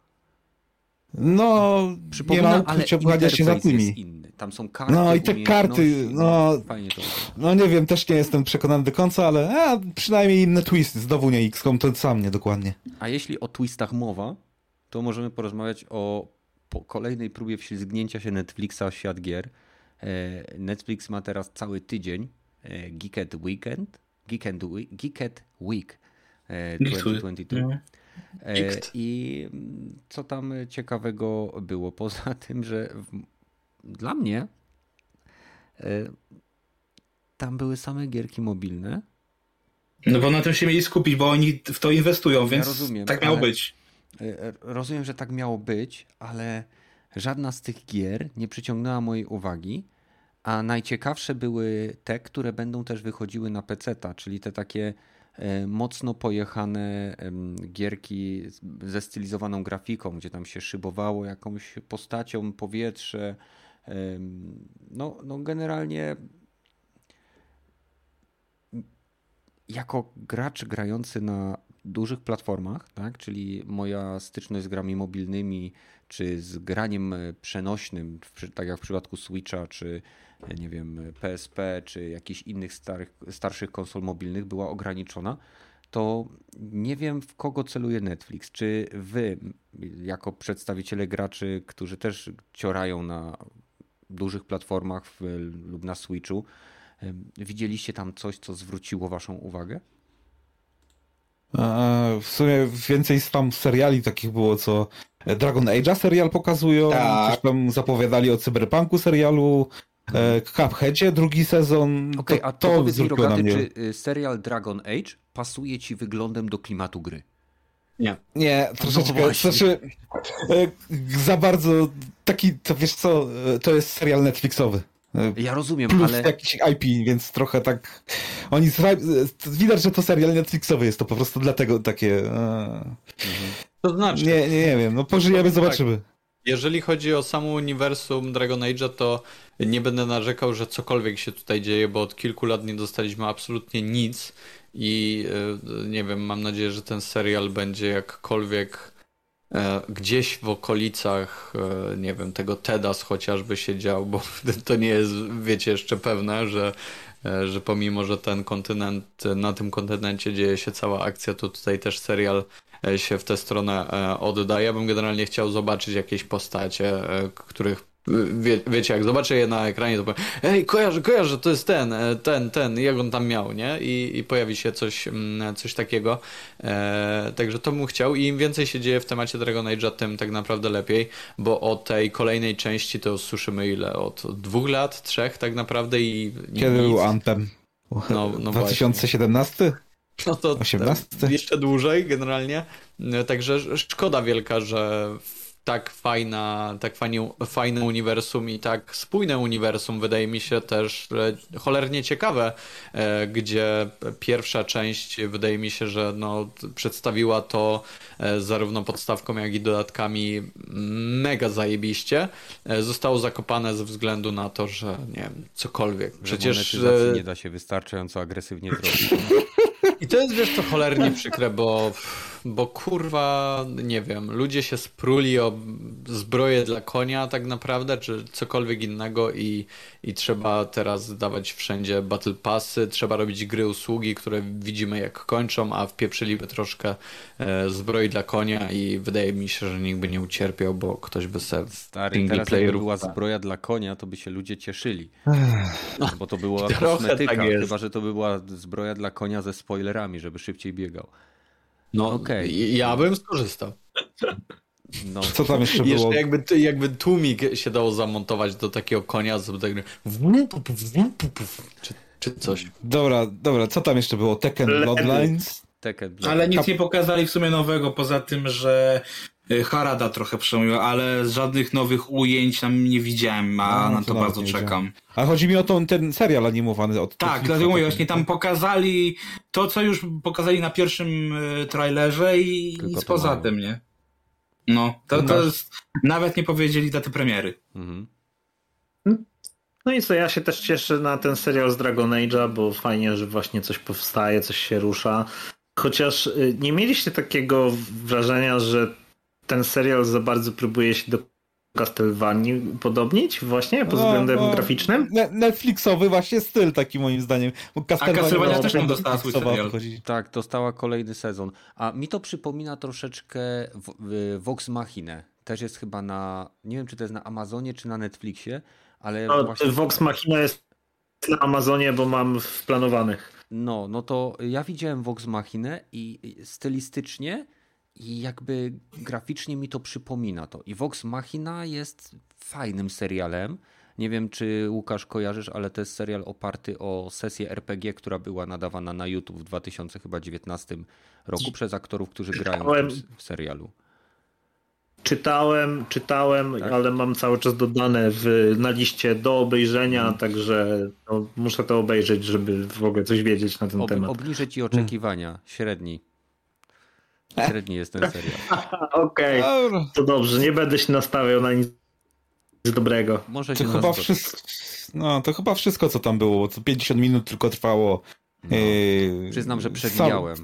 Przypomina, ale interfejs jest inny. Tam są karty. I te karty, nie wiem, też nie jestem przekonany do końca, ale przynajmniej inne twisty. Znowu nie XCOM, to sam nie dokładnie. A jeśli o twistach mowa, to możemy porozmawiać o kolejnej próbie wślizgnięcia się Netflixa w świat gier. Netflix ma teraz cały tydzień Geeked Week 2022. I co tam ciekawego było? Poza tym, że dla mnie tam były same gierki mobilne. Bo na tym się mieli skupić, bo oni w to inwestują, więc ja rozumiem, tak miało być. Rozumiem, że tak miało być, ale żadna z tych gier nie przyciągnęła mojej uwagi, a najciekawsze były te, które będą też wychodziły na PC-ta, czyli te takie mocno pojechane gierki ze stylizowaną grafiką, gdzie tam się szybowało jakąś postacią, powietrze. Generalnie jako gracz grający na dużych platformach, tak? Czyli moja styczność z grami mobilnymi, czy z graniem przenośnym, tak jak w przypadku Switcha, czy nie wiem, PSP, czy jakichś innych starszych konsol mobilnych była ograniczona, to nie wiem, w kogo celuje Netflix. Czy wy, jako przedstawiciele graczy, którzy też ciorają na dużych platformach lub na Switchu, widzieliście tam coś, co zwróciło waszą uwagę? W sumie więcej tam seriali takich było, co Dragon Age'a serial pokazują, coś tam zapowiadali o Cyberpunku serialu, Cupheadzie drugi sezon. Okej, a to powiedz mi, Rogaty, czy serial Dragon Age pasuje ci wyglądem do klimatu gry? Nie, troszeczkę, za bardzo taki, to wiesz co, to jest serial Netflixowy. Ja rozumiem, plus ale... jakiś IP, więc trochę tak... Oni... Widać, że to serial Netflixowy jest, to po prostu dlatego takie... To znaczy... Nie wiem, no pożyjemy, zobaczymy. Tak. Jeżeli chodzi o samo uniwersum Dragon Age'a, to nie będę narzekał, że cokolwiek się tutaj dzieje, bo od kilku lat nie dostaliśmy absolutnie nic i nie wiem, mam nadzieję, że ten serial będzie jakkolwiek gdzieś w okolicach, nie wiem, tego Tedas chociażby się dział, bo to nie jest, wiecie, jeszcze pewne, że pomimo, że ten kontynent, na tym kontynencie dzieje się cała akcja, to tutaj też serial się w tę stronę odda. Ja bym generalnie chciał zobaczyć jakieś postacie, których wiecie, jak zobaczę je na ekranie, to powiem, ej, kojarzę, to jest ten, jak on tam miał, nie? I pojawi się coś takiego. Także to bym chciał i im więcej się dzieje w temacie Dragon Age'a, tym tak naprawdę lepiej, bo o tej kolejnej części to słyszymy ile? Od 2 lat, 3 tak naprawdę i kiedy nic. Był Anthem? No 2017? Właśnie. No to 18? Jeszcze dłużej generalnie. Także szkoda wielka, że tak fajne uniwersum i tak spójne uniwersum, wydaje mi się też cholernie ciekawe, gdzie pierwsza część, wydaje mi się, że przedstawiła to zarówno podstawką, jak i dodatkami mega zajebiście. Zostało zakopane ze względu na to, że nie wiem, cokolwiek. Przecież nie da się wystarczająco agresywnie zrobić. I to jest, wiesz, to cholernie przykre, bo kurwa, nie wiem, ludzie się spruli o zbroję dla konia tak naprawdę, czy cokolwiek innego i trzeba teraz dawać wszędzie battle passy, trzeba robić gry usługi, które widzimy jak kończą, a wpieprzyliby troszkę zbroi dla konia i wydaje mi się, że nikt by nie ucierpiał, bo ktoś by se... Stary, teraz jakby była zbroja dla konia, to by się ludzie cieszyli, bo to była kosmetyka, tak chyba, że to by była zbroja dla konia ze spoilerami, żeby szybciej biegał. No okej, ja bym skorzystał. No. Co tam jeszcze było? Jeszcze jakby tłumik się dało zamontować do takiego konia, czy coś. Dobra, co tam jeszcze było? Tekken Bloodlines? Ale nic nie pokazali w sumie nowego, poza tym, że Harada trochę przemówiła, ale żadnych nowych ujęć tam nie widziałem, a na to bardzo czekam. A chodzi mi o ten serial animowany od... Tak, dlatego mówię, właśnie tam pokazali to, co już pokazali na pierwszym trailerze i nic poza tym, nie? No, to jest... Nawet nie powiedzieli daty premiery. Mhm. No i co, ja się też cieszę na ten serial z Dragon Age'a, bo fajnie, że właśnie coś powstaje, coś się rusza. Chociaż nie mieliście takiego wrażenia, że ten serial za bardzo próbuje się do Castlevanii upodobnić właśnie pod względem graficznym? Netflixowy właśnie styl taki moim zdaniem. Bo Castlevania też tam dostała swój serial. Tak, dostała kolejny sezon. A mi to przypomina troszeczkę Vox Machinę. Też jest chyba na, nie wiem czy to jest na Amazonie czy na Netflixie, ale... No, właśnie... Vox Machina jest na Amazonie, bo mam w planowanych. No to ja widziałem Vox Machinę i stylistycznie i jakby graficznie mi to przypomina to. I Vox Machina jest fajnym serialem. Nie wiem, czy Łukasz kojarzysz, ale to jest serial oparty o sesję RPG, która była nadawana na YouTube w 2019 roku przez aktorów, którzy grają w serialu. Czytałem, tak? Ale mam cały czas dodane na liście do obejrzenia, także muszę to obejrzeć, żeby w ogóle coś wiedzieć na ten temat. Obniżyć i oczekiwania, średni jest ten serial. Okej, to dobrze, nie będę się nastawiał na nic dobrego. Może się to chyba wszystko, co tam było, co 50 minut tylko trwało. Przyznam, że przewijałem.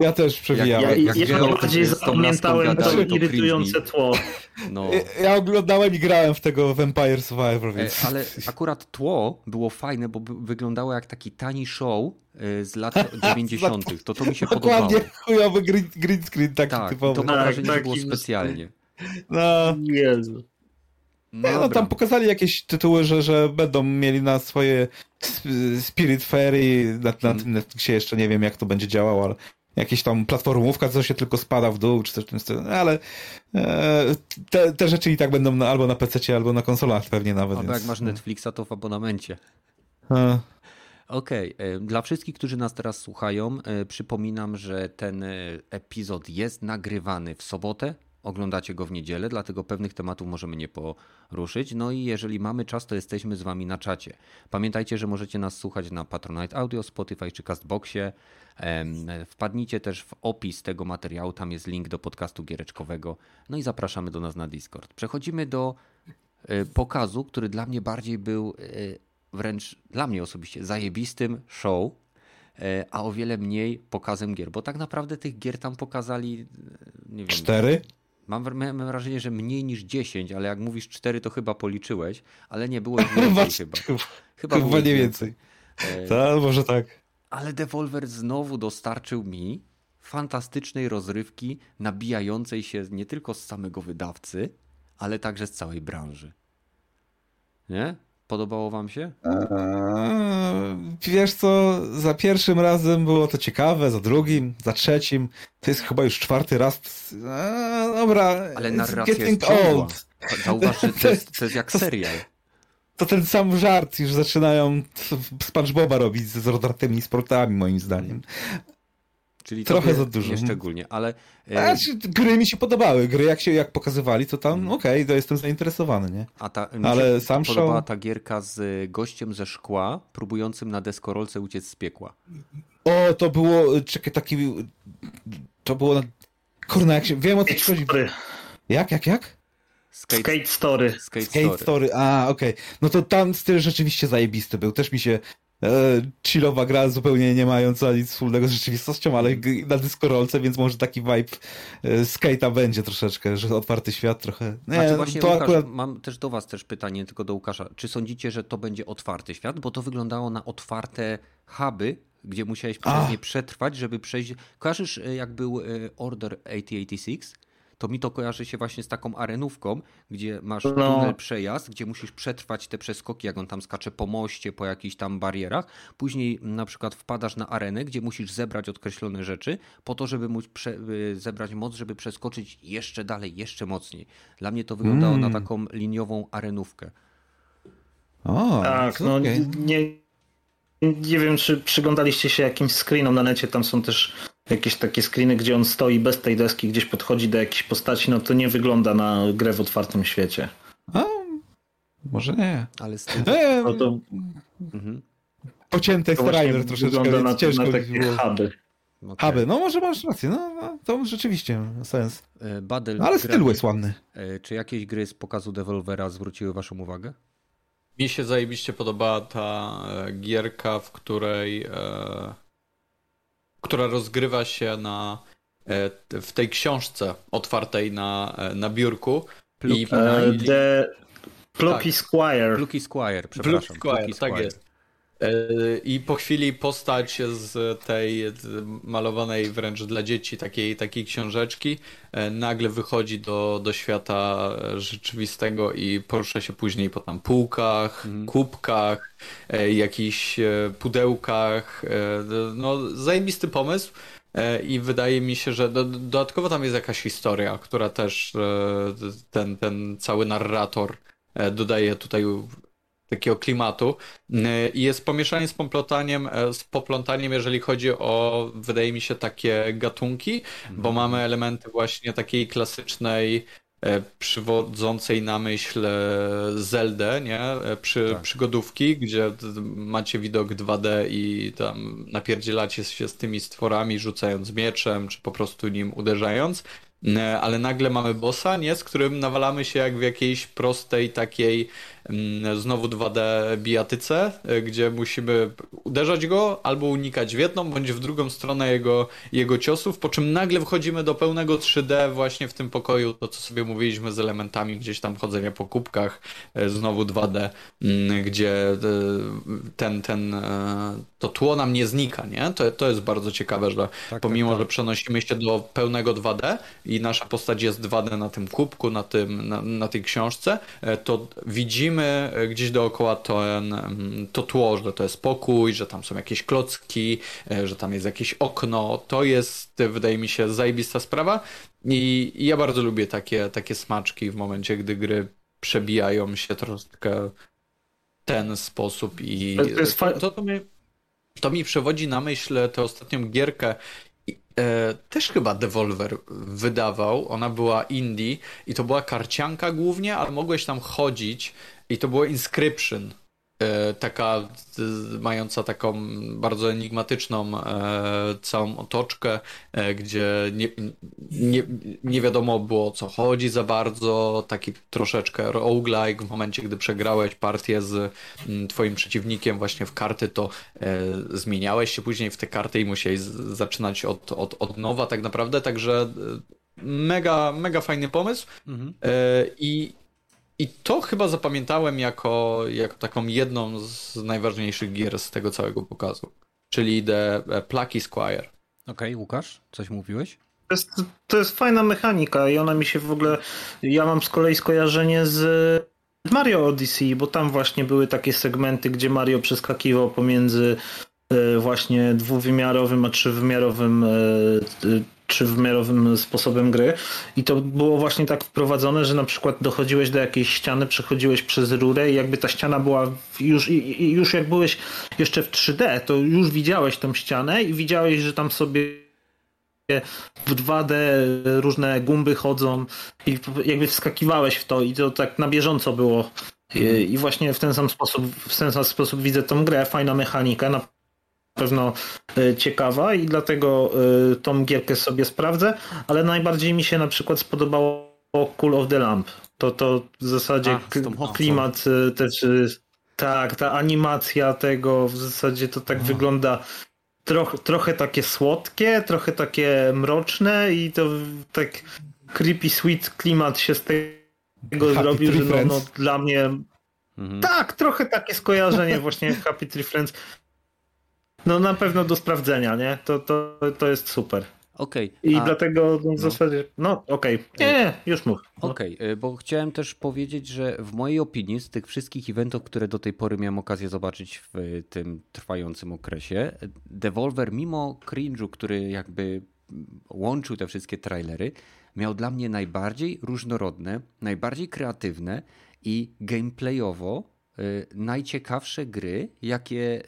Ja też przewijałem. Ja bardziej zapamiętałem to irytujące tło. No. Ja oglądałem i grałem w tego Vampire Survivor. Więc... Ale akurat tło było fajne, bo wyglądało jak taki tani show z lat 90. To mi się podobało. Dokładnie, chujowy green screen taki typowy. To wrażenie było specjalnie. No. Jezu. No tam pokazali jakieś tytuły, że będą mieli na swoje Spirit Fairy. Na tym Netflixie jeszcze nie wiem jak to będzie działało, ale jakieś tam platformówka, co się tylko spada w dół, czy coś w tym stylu, ale te rzeczy i tak będą albo na PC, albo na konsolach pewnie nawet. Albo jak masz Netflixa, to w abonamencie. Okej, dla wszystkich, którzy nas teraz słuchają, przypominam, że ten epizod jest nagrywany w sobotę, Oglądacie go w niedzielę, dlatego pewnych tematów możemy nie poruszyć. No i jeżeli mamy czas, to jesteśmy z Wami na czacie. Pamiętajcie, że możecie nas słuchać na Patronite Audio, Spotify czy Castboxie. Wpadnijcie też w opis tego materiału, tam jest link do podcastu giereczkowego. No i zapraszamy do nas na Discord. Przechodzimy do pokazu, który dla mnie bardziej był wręcz dla mnie osobiście zajebistym show, a o wiele mniej pokazem gier, bo tak naprawdę tych gier tam pokazali, nie wiem... 4? Mam wrażenie, że mniej niż 10, ale jak mówisz 4, to chyba policzyłeś, ale nie było więcej chyba nie więcej. Tak, może tak. Ale Devolver znowu dostarczył mi fantastycznej rozrywki nabijającej się nie tylko z samego wydawcy, ale także z całej branży. Nie? Podobało wam się? Wiesz co, za pierwszym razem było to ciekawe, za drugim, za trzecim. To jest chyba już 4. raz. Dobra, ale narracja jest ciągła. Zauważ, że to jest jak serial. To ten sam żart już zaczynają SpongeBoba robić z rodartymi sportami, moim zdaniem. Czyli trochę za dużo. Szczególnie, ale... gry mi się podobały. Gry jak pokazywali, to tam okej, to jestem zainteresowany, nie? Ale sam show... podobała ta gierka z gościem ze szkła, próbującym na deskorolce uciec z piekła. O, to było... Czekaj, taki... To było... Kurna, jak się... Wiem o co ci chodzi. Jak? Skate Story. A, okej. No to tam styl rzeczywiście zajebisty był. Też mi się... chillowa gra, zupełnie nie mająca nic wspólnego z rzeczywistością, ale na dyskorolce, więc może taki vibe skate'a będzie troszeczkę, że otwarty świat trochę. Nie, znaczy właśnie, to Łukasz, akurat... mam też do was też pytanie, tylko do Łukasza. Czy sądzicie, że to będzie otwarty świat? Bo to wyglądało na otwarte huby, gdzie musiałeś przez nie przetrwać, żeby przejść... Kojarzysz, jak był Order 8086? To mi to kojarzy się właśnie z taką arenówką, gdzie masz tunel przejazd, gdzie musisz przetrwać te przeskoki, jak on tam skacze po moście, po jakichś tam barierach. Później na przykład wpadasz na arenę, gdzie musisz zebrać określone rzeczy po to, żeby móc zebrać moc, żeby przeskoczyć jeszcze dalej, jeszcze mocniej. Dla mnie to wyglądało na taką liniową arenówkę. Tak, no okay. Nie wiem, czy przyglądaliście się jakimś screenom na necie, tam są też... jakieś takie screeny, gdzie on stoi bez tej deski, gdzieś podchodzi do jakiejś postaci, no to nie wygląda na grę w otwartym świecie. A, może nie. Ale no to... Pocięte Strider troszeczkę, więc na, ciężko na takie huby. Okay. Huby, no może masz rację, no to rzeczywiście ma sens. Ale styl jest ładny. Czy jakieś gry z pokazu Devolvera zwróciły waszą uwagę? Mi się zajebiście podobała ta gierka, w której... która rozgrywa się w tej książce otwartej na biurku. Plucky Squire, przepraszam. Tak jest. I po chwili postać z tej malowanej wręcz dla dzieci takiej książeczki nagle wychodzi do świata rzeczywistego i porusza się później po tam półkach, kubkach, jakichś pudełkach. No, zajebisty pomysł i wydaje mi się, że dodatkowo tam jest jakaś historia, która też ten cały narrator dodaje tutaj takiego klimatu i jest pomieszanie z poplątaniem, jeżeli chodzi o, wydaje mi się, takie gatunki, bo mamy elementy właśnie takiej klasycznej, przywodzącej na myśl Zeldę, nie? Przygodówki, gdzie macie widok 2D i tam napierdzielacie się z tymi stworami, rzucając mieczem, czy po prostu nim uderzając, ale nagle mamy bossa, nie? Z którym nawalamy się jak w jakiejś prostej takiej znowu 2D bijatyce, gdzie musimy uderzać go albo unikać w jedną bądź w drugą stronę jego ciosów, po czym nagle wchodzimy do pełnego 3D właśnie w tym pokoju, to co sobie mówiliśmy z elementami gdzieś tam chodzenia po kubkach, znowu 2D, gdzie to tło nam nie znika, nie? To jest bardzo ciekawe, że pomimo, że przenosimy się do pełnego 2D i nasza postać jest 2D na tym kubku, na tej książce, to widzimy gdzieś dookoła to tło, że to jest pokój, że tam są jakieś klocki, że tam jest jakieś okno. To jest, wydaje mi się, zajebista sprawa i ja bardzo lubię takie smaczki w momencie, gdy gry przebijają się troszkę w ten sposób i to mi przewodzi na myśl tę ostatnią gierkę też chyba Devolver wydawał, ona była indie i to była karcianka głównie, ale mogłeś tam chodzić i to było Inscription, taka mająca taką bardzo enigmatyczną całą otoczkę, gdzie nie wiadomo było, o co chodzi za bardzo, taki troszeczkę roguelike. W momencie, gdy przegrałeś partię z twoim przeciwnikiem właśnie w karty, to zmieniałeś się później w te karty i musiałeś zaczynać od nowa tak naprawdę, także mega fajny pomysł. Mhm. I to chyba zapamiętałem jako taką jedną z najważniejszych gier z tego całego pokazu, czyli The Plucky Squire. Okej, Łukasz, coś mówiłeś? To jest fajna mechanika i ona mi się w ogóle... Ja mam z kolei skojarzenie z Mario Odyssey, bo tam właśnie były takie segmenty, gdzie Mario przeskakiwał pomiędzy właśnie dwuwymiarowym a trzywymiarowym sposobem gry i to było właśnie tak wprowadzone, że na przykład dochodziłeś do jakiejś ściany, przechodziłeś przez rurę i jakby ta ściana była już jak byłeś jeszcze w 3D, to już widziałeś tą ścianę i widziałeś, że tam sobie w 2D różne gumby chodzą i jakby wskakiwałeś w to i to tak na bieżąco było i właśnie w ten sam sposób widzę tą grę, fajna mechanika, na pewno ciekawa i dlatego tą gierkę sobie sprawdzę, ale najbardziej mi się na przykład spodobało Cult of the Lamp. To w zasadzie klimat też, tak, ta animacja tego w zasadzie to tak wygląda trochę takie słodkie, trochę takie mroczne i to tak creepy sweet klimat się z tego zrobił, że no dla mnie tak, trochę takie skojarzenie właśnie Happy Tree Friends. No na pewno do sprawdzenia, nie? To jest super. Okej. I dlatego w zasadzie... No okej. Nie, już mów. No. Okej, bo chciałem też powiedzieć, że w mojej opinii z tych wszystkich eventów, które do tej pory miałem okazję zobaczyć w tym trwającym okresie, Devolver mimo cringe'u, który jakby łączył te wszystkie trailery, miał dla mnie najbardziej różnorodne, najbardziej kreatywne i gameplayowo najciekawsze gry, jakie...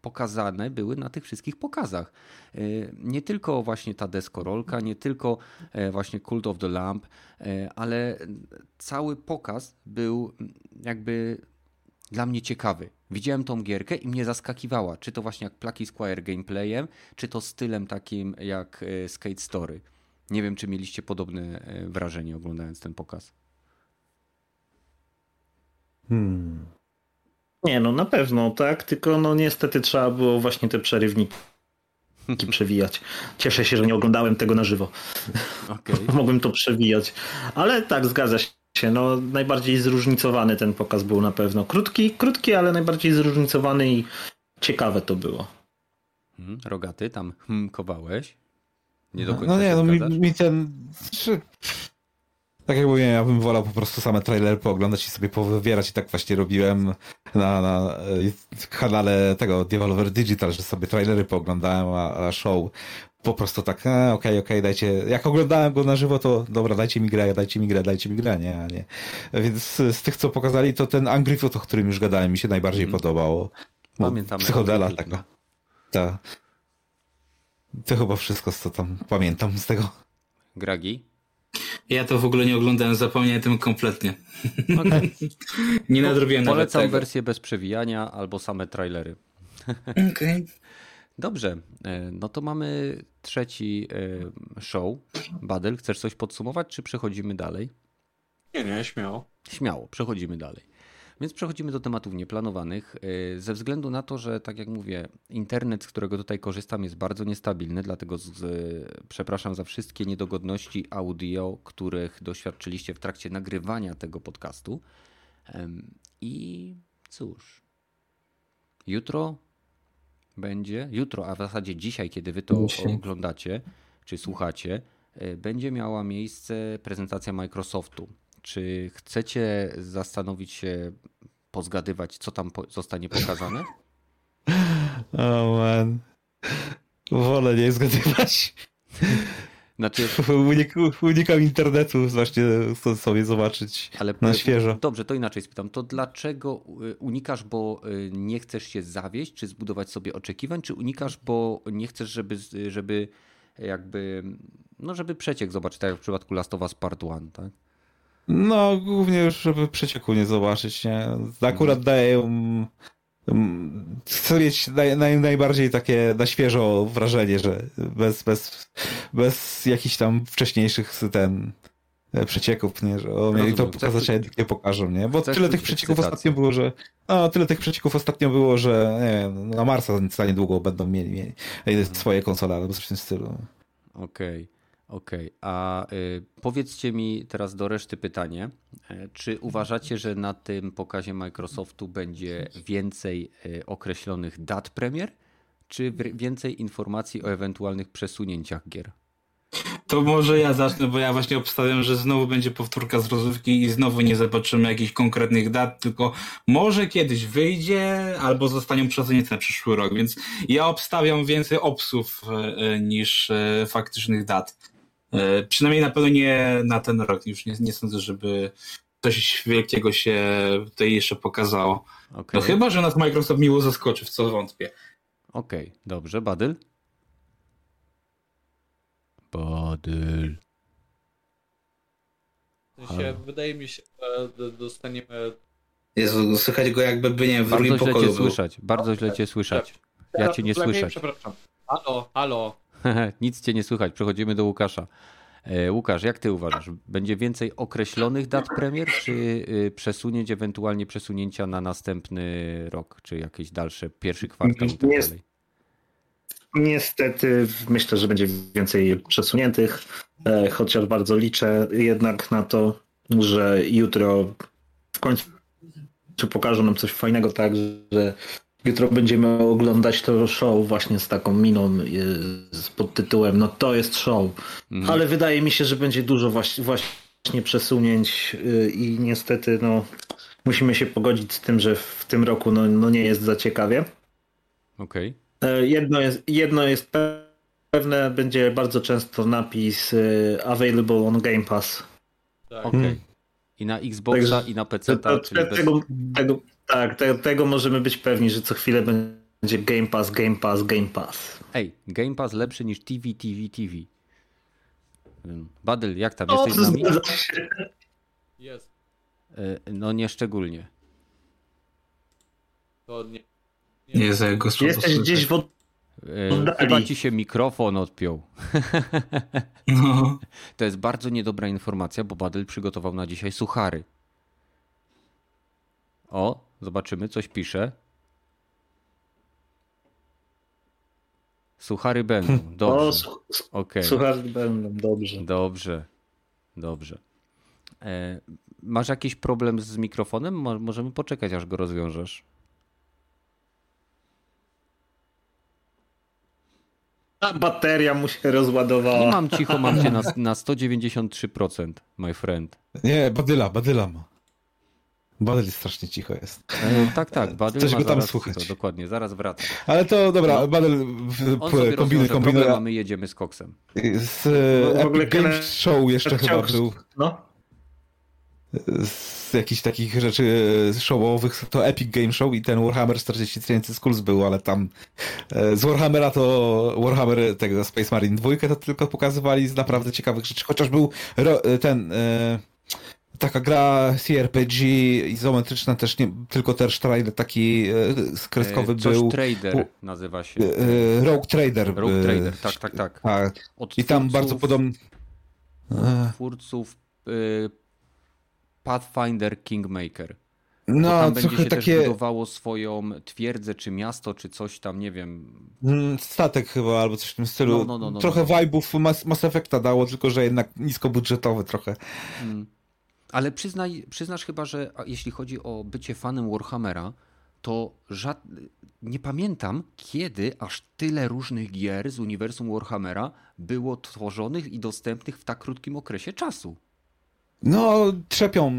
pokazane były na tych wszystkich pokazach. Nie tylko właśnie ta deskorolka, nie tylko właśnie Cult of the Lamp, ale cały pokaz był jakby dla mnie ciekawy. Widziałem tą gierkę i mnie zaskakiwała, czy to właśnie jak Plucky Squire gameplayem, czy to stylem takim jak Skate Story. Nie wiem, czy mieliście podobne wrażenie oglądając ten pokaz. Nie, no na pewno, tak, tylko no niestety trzeba było właśnie te przerywniki przewijać. Cieszę się, że nie oglądałem tego na żywo. Okay. Mogłem to przewijać. Ale tak, zgadza się, no najbardziej zróżnicowany ten pokaz był na pewno. Krótki, ale najbardziej zróżnicowany i ciekawe to było. Rogaty, tam kowałeś? Nie do końca. Mi ten... Tak jak mówiłem, ja bym wolał po prostu same trailery pooglądać i sobie powybierać i tak właśnie robiłem na kanale tego Devolver Digital, że sobie trailery pooglądałem, a show po prostu tak, okej, dajcie, jak oglądałem go na żywo, to dobra, dajcie mi grę, nie. Więc z tych, co pokazali, to ten Angry Food, o którym już gadałem, mi się najbardziej podobało. Pamiętam. Psychodela taka. Ta. To chyba wszystko, co tam pamiętam z tego. Gragi? Ja to w ogóle nie oglądałem, zapomniałem tym kompletnie. Okay. Nie nadrobiłem nawet tego. Polecam wersję bez przewijania albo same trailery. Okay. Dobrze, no to mamy trzeci show. Badyl, chcesz coś podsumować, czy przechodzimy dalej? Nie, śmiało. Śmiało, przechodzimy dalej. Więc przechodzimy do tematów nieplanowanych. Ze względu na to, że tak jak mówię, internet, z którego tutaj korzystam, jest bardzo niestabilny, dlatego przepraszam za wszystkie niedogodności audio, których doświadczyliście w trakcie nagrywania tego podcastu. I cóż, jutro, a w zasadzie dzisiaj, kiedy wy to oglądacie czy słuchacie, będzie miała miejsce prezentacja Microsoftu. Czy chcecie zastanowić się, pozgadywać, co tam zostanie pokazane? Man. Wolę nie zgadywać. Znaczy... Unikam internetu, właśnie chcę sobie zobaczyć na świeżo. Dobrze, to inaczej spytam. To dlaczego unikasz, bo nie chcesz się zawieść, czy zbudować sobie oczekiwań, czy unikasz, bo nie chcesz, żeby jakby, no żeby przeciek zobaczyć, tak jak w przypadku Last of Us Part One, tak? No głównie już, żeby przecieku nie zobaczyć, nie? Akurat daje najbardziej takie na świeżo wrażenie, że bez jakichś tam wcześniejszych przecieków, nie, że o, mieli to pokazać, a nie pokażą, nie? Bo tyle tych przecieków ostatnio było, że nie wiem, na Marsa za niedługo będą mieli swoje konsole, albo coś w tym stylu. Okej. A powiedzcie mi teraz do reszty pytanie, czy uważacie, że na tym pokazie Microsoftu będzie więcej określonych dat premier, czy więcej informacji o ewentualnych przesunięciach gier? To może ja zacznę, bo ja właśnie obstawiam, że znowu będzie powtórka z rozrywki i znowu nie zobaczymy jakichś konkretnych dat, tylko może kiedyś wyjdzie albo zostaną przesunięte na przyszły rok, więc ja obstawiam więcej opsów niż faktycznych dat. Przynajmniej na pewno nie na ten rok, już nie sądzę, żeby coś wielkiego się tutaj jeszcze pokazało. Okay. No chyba, że nas Microsoft miło zaskoczy, w co wątpię. Okej, dobrze, Badyl? Badyl. Wydaje mi się, że dostaniemy... Jezu, słychać go jakby by nie w drugim pokoju był. Bardzo źle cię słyszać. Ja cię nie słyszę. Przepraszam. Halo. Nic cię nie słychać, przechodzimy do Łukasza. Łukasz, jak ty uważasz? Będzie więcej określonych dat premier, czy przesunięć, ewentualnie przesunięcia na następny rok, czy jakieś dalsze, pierwszy kwartał i tak dalej? Niestety myślę, że będzie więcej przesuniętych, chociaż bardzo liczę jednak na to, że jutro w końcu pokażą nam coś fajnego, tak, że jutro będziemy oglądać to show właśnie z taką miną pod tytułem no to jest show, ale wydaje mi się, że będzie dużo właśnie przesunięć i niestety no musimy się pogodzić z tym, że w tym roku no nie jest za ciekawie. Okej. Jedno jest pewne, będzie bardzo często napis available on Game Pass. Tak. Okej. I na Xboxa, także, i na PC. Tego możemy być pewni, że co chwilę będzie Game Pass. Ej, Game Pass lepszy niż TV. Badyl, jak tam? Jesteś z nami? Jest. No nieszczególnie. To nie. Jesteś gdzieś w oddali. Chyba ci się mikrofon odpiął. No. To jest bardzo niedobra informacja, bo Badyl przygotował na dzisiaj suchary. O, zobaczymy, coś pisze. Suchary będą, dobrze. Okay. Suchary będą, dobrze. Dobrze. Masz jakiś problem z mikrofonem? Możemy poczekać, aż go rozwiążesz. Ta bateria mu się rozładowała. Nie mam cicho, mam cię na 193%, my friend. Nie, Badyla ma. Badyl strasznie cicho jest. Tak, Badyl coś ma go tam zaraz, słuchać. Dokładnie, zaraz wraca. Ale to dobra, Badyl kombinuje. A my jedziemy z koksem. Z Epic Games Show jeszcze chyba był. No. Z jakichś takich rzeczy showowych to Epic Game Show i ten Warhammer 43000 Skulls był, ale tam z Warhammera to Warhammer tego Space Marine 2 to tylko pokazywali z naprawdę ciekawych rzeczy, chociaż był ten taka gra CRPG izometryczna też, nie, tylko też trailer taki skreskowy był. Trader nazywa się. Rogue Trader, tak. I tam twórców, bardzo podobny twórców Pathfinder Kingmaker. No, tam będzie się takie... też budowało swoją twierdzę, czy miasto, czy coś tam, nie wiem. Statek chyba, albo coś w tym stylu. No, trochę vibe'ów Mass Effecta dało, tylko że jednak niskobudżetowy trochę. Ale przyznasz chyba, że jeśli chodzi o bycie fanem Warhammera, to nie pamiętam, kiedy aż tyle różnych gier z uniwersum Warhammera było tworzonych i dostępnych w tak krótkim okresie czasu. No, trzepią.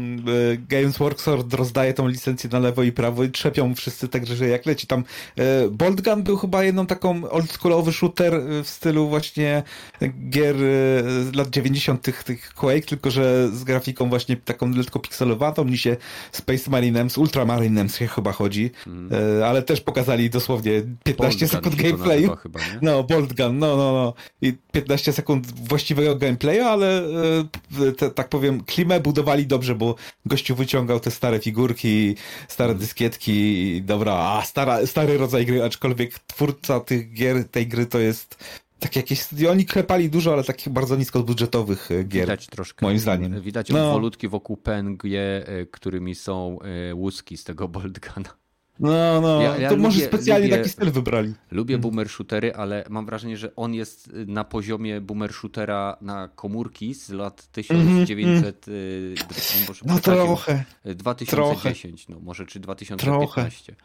Games Workshop rozdaje tą licencję na lewo i prawo i trzepią wszyscy tak, że jak leci tam. Boltgun był chyba jedną taką oldschoolowy shooter w stylu właśnie gier lat 90. tych Quake, tylko że z grafiką właśnie taką lekko pikselowaną, niż się Space Marinem, z Ultramarinem się chyba chodzi, ale też pokazali dosłownie 15 sekund gameplayu. Chyba, no, Boltgun, no. I 15 sekund właściwego gameplayu, ale tak powiem, klimę budowali dobrze, bo gościu wyciągał te stare figurki, stare dyskietki, dobra, stary rodzaj gry, aczkolwiek twórca tych gier, tej gry to jest tak jakieś, oni klepali dużo, ale takich bardzo niskobudżetowych gier, widać troszkę, moim zdaniem. Widać wolutki wokół PNG, którymi są łuski z tego Boltguna. No, ja to lubię, może specjalnie taki styl wybrali. Lubię boomer shootery, ale mam wrażenie, że on jest na poziomie boomer shootera na komórki z lat 1900, no trochę, 2010, trochę. No może czy 2015. Trochę.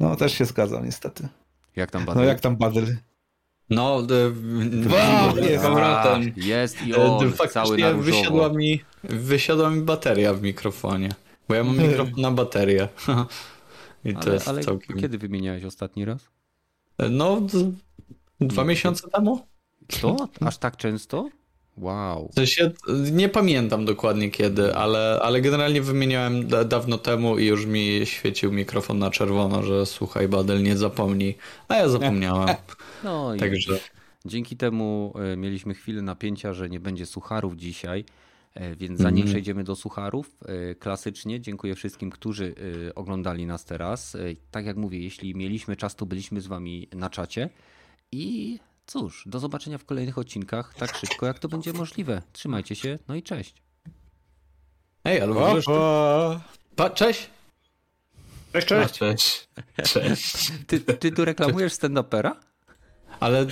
No też się zgadzam niestety. Jak tam Battle? No, jest i on cały na różowo. Wysiadła mi bateria w mikrofonie, bo ja mam mikrofon na baterię. Ale całkiem... kiedy wymieniałeś ostatni raz? No, 2 miesiące temu. Co? Aż tak często? Wow. W sensie, nie pamiętam dokładnie kiedy, ale generalnie wymieniałem dawno temu i już mi świecił mikrofon na czerwono, że słuchaj, Badel, nie zapomnij. A ja zapomniałem. No i także... Dzięki temu mieliśmy chwilę napięcia, że nie będzie sucharów dzisiaj. Więc zanim przejdziemy do sucharów, klasycznie dziękuję wszystkim, którzy oglądali nas teraz. Tak jak mówię, jeśli mieliśmy czas, to byliśmy z wami na czacie. I cóż, do zobaczenia w kolejnych odcinkach tak szybko, jak to będzie możliwe. Trzymajcie się, no i cześć. Ej, albo cześć! Cześć! Cześć. Ty tu reklamujesz stand-upera? Ale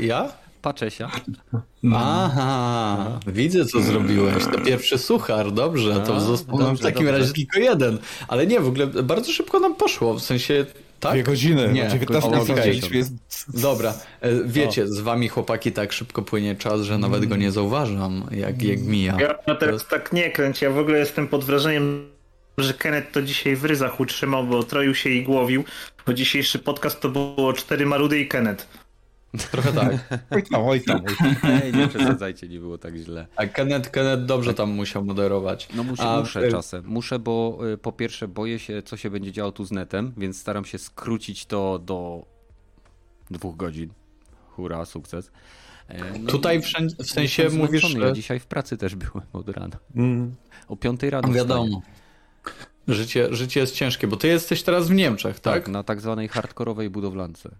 ja? Paczesia. Aha, widzę co zrobiłeś. To pierwszy suchar, dobrze. To został nam w takim razie tylko jeden. Ale nie, w ogóle bardzo szybko nam poszło. W sensie, tak? 2 godziny. Nie, 19:00. Dobra, wiecie, z wami chłopaki tak szybko płynie czas, że nawet go nie zauważam, jak mija. Ja teraz tak nie kręć, ja w ogóle jestem pod wrażeniem, że Kenneth to dzisiaj w ryzach utrzymał, bo troił się i głowił, bo dzisiejszy podcast to było 4 Marudy i Kenneth. Trochę tak. Oj tam. Ej, nie przesadzajcie, nie było tak źle. A Kenneth dobrze tam musiał moderować. No muszę czasem. Muszę, bo po pierwsze boję się, co się będzie działo tu z netem, więc staram się skrócić to do 2 godzin. Hurra, sukces. No tutaj w sensie mówisz... Ja dzisiaj w pracy też byłem od rana. O 5:00 rano. Wiadomo. Życie jest ciężkie, bo ty jesteś teraz w Niemczech, tak? Na tak zwanej hardkorowej budowlance.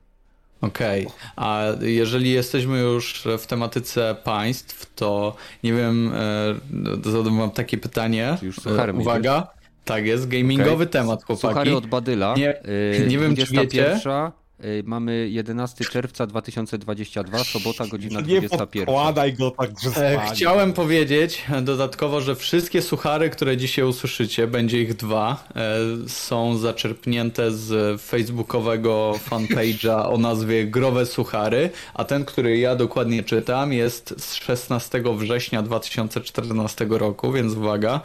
Okej. A jeżeli jesteśmy już w tematyce państw, to nie wiem, zadam wam takie pytanie. Uwaga, tak jest, gamingowy temat, chłopaki. Suchary od Badyla. Nie wiem, czy wiecie. Mamy 11 czerwca 2022, sobota, godzina 21. Nie podkładaj go tak, że spali. Chciałem powiedzieć dodatkowo, że wszystkie suchary, które dzisiaj usłyszycie, będzie ich 2, są zaczerpnięte z facebookowego fanpage'a o nazwie Growe Suchary, a ten, który ja dokładnie czytam, jest z 16 września 2014 roku, więc uwaga.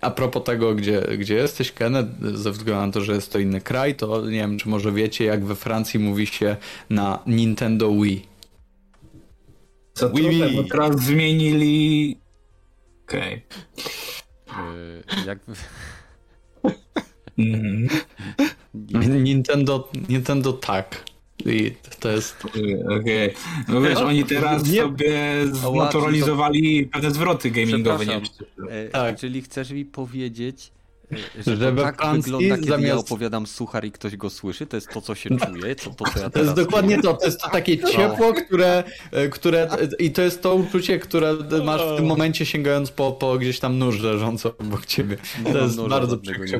A propos tego, gdzie jesteś, Kenneth, ze względu na to, że jest to inny kraj, to nie wiem, czy może wiecie, jak we Francji mówi się na Nintendo Wii. Co trudne, bo teraz zmienili... Okej. Nintendo tak. I to jest... Okej. No wiesz, oni teraz sobie znaturalizowali pewne zwroty gamingowe. Tak. Czyli chcesz mi powiedzieć, że tak wygląda, kiedy ja opowiadam suchar i ktoś go słyszy? To jest to, co się czuje? To jest dokładnie to. To jest to takie ciepło, które... I to jest to uczucie, które masz w tym momencie, sięgając po gdzieś tam nóż leżący obok ciebie. To jest bardzo przykre.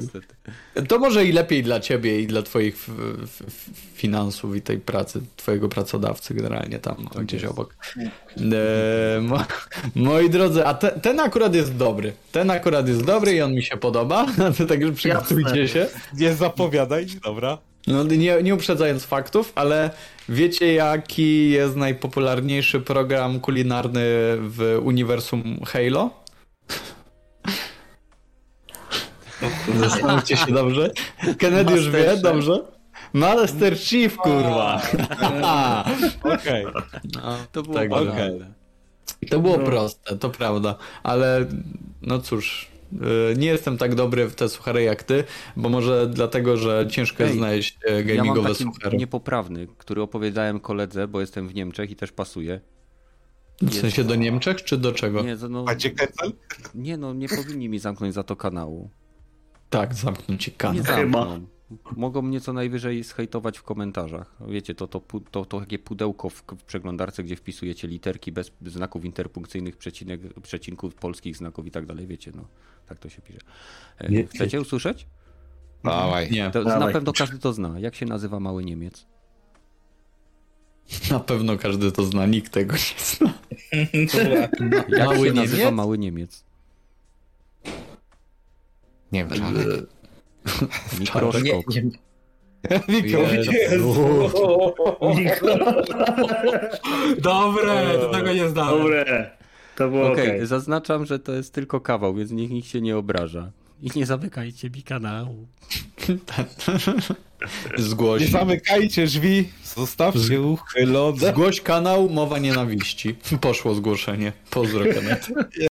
To może i lepiej dla ciebie i dla twoich finansów i tej pracy, twojego pracodawcy generalnie tam gdzieś obok. Moi drodzy, a ten akurat jest dobry. Ten akurat jest dobry i on mi się podoba. Także przygotujcie się. Nie zapowiadaj, dobra. No nie uprzedzając faktów, ale wiecie, jaki jest najpopularniejszy program kulinarny w uniwersum Halo? Zastanówcie się dobrze. Kennedy już wie, dobrze? Master Chief, kurwa. Okej. Okay. No, to było tak, okay. To było proste, to prawda. Ale no cóż, nie jestem tak dobry w te suchary jak ty, bo może dlatego, że ciężko jest znaleźć gamingowe suchary. Niepoprawny, który opowiadałem koledze, bo jestem w Niemczech i też pasuje. W sensie do Niemczech czy do czego? Nie, no, a gdzie Kessel? Nie, no nie powinni mi zamknąć za to kanału. Tak, zamkną ci kanał. Chyba. Mogą mnie co najwyżej zhejtować w komentarzach. Wiecie, to takie pudełko w przeglądarce, gdzie wpisujecie literki bez znaków interpunkcyjnych, przecinków polskich znaków i tak dalej. Wiecie, no tak to się pisze. Chcecie usłyszeć? Dawaj. Nie. Na pewno każdy to zna. Jak się nazywa mały Niemiec? Na pewno każdy to zna. Nikt tego nie zna. Jak się nazywa mały Niemiec? Nie wiem, mikroszkop. Dobre, to tego nie znałem. Dobre, to było okej. Zaznaczam, że to jest tylko kawał, więc nikt się nie obraża. I nie zamykajcie mi kanału. Zgłoś. Nie zamykajcie drzwi, zostawcie uchylone. Zgłoś kanał, mowa nienawiści. Poszło zgłoszenie. Pozdro, Kennedy.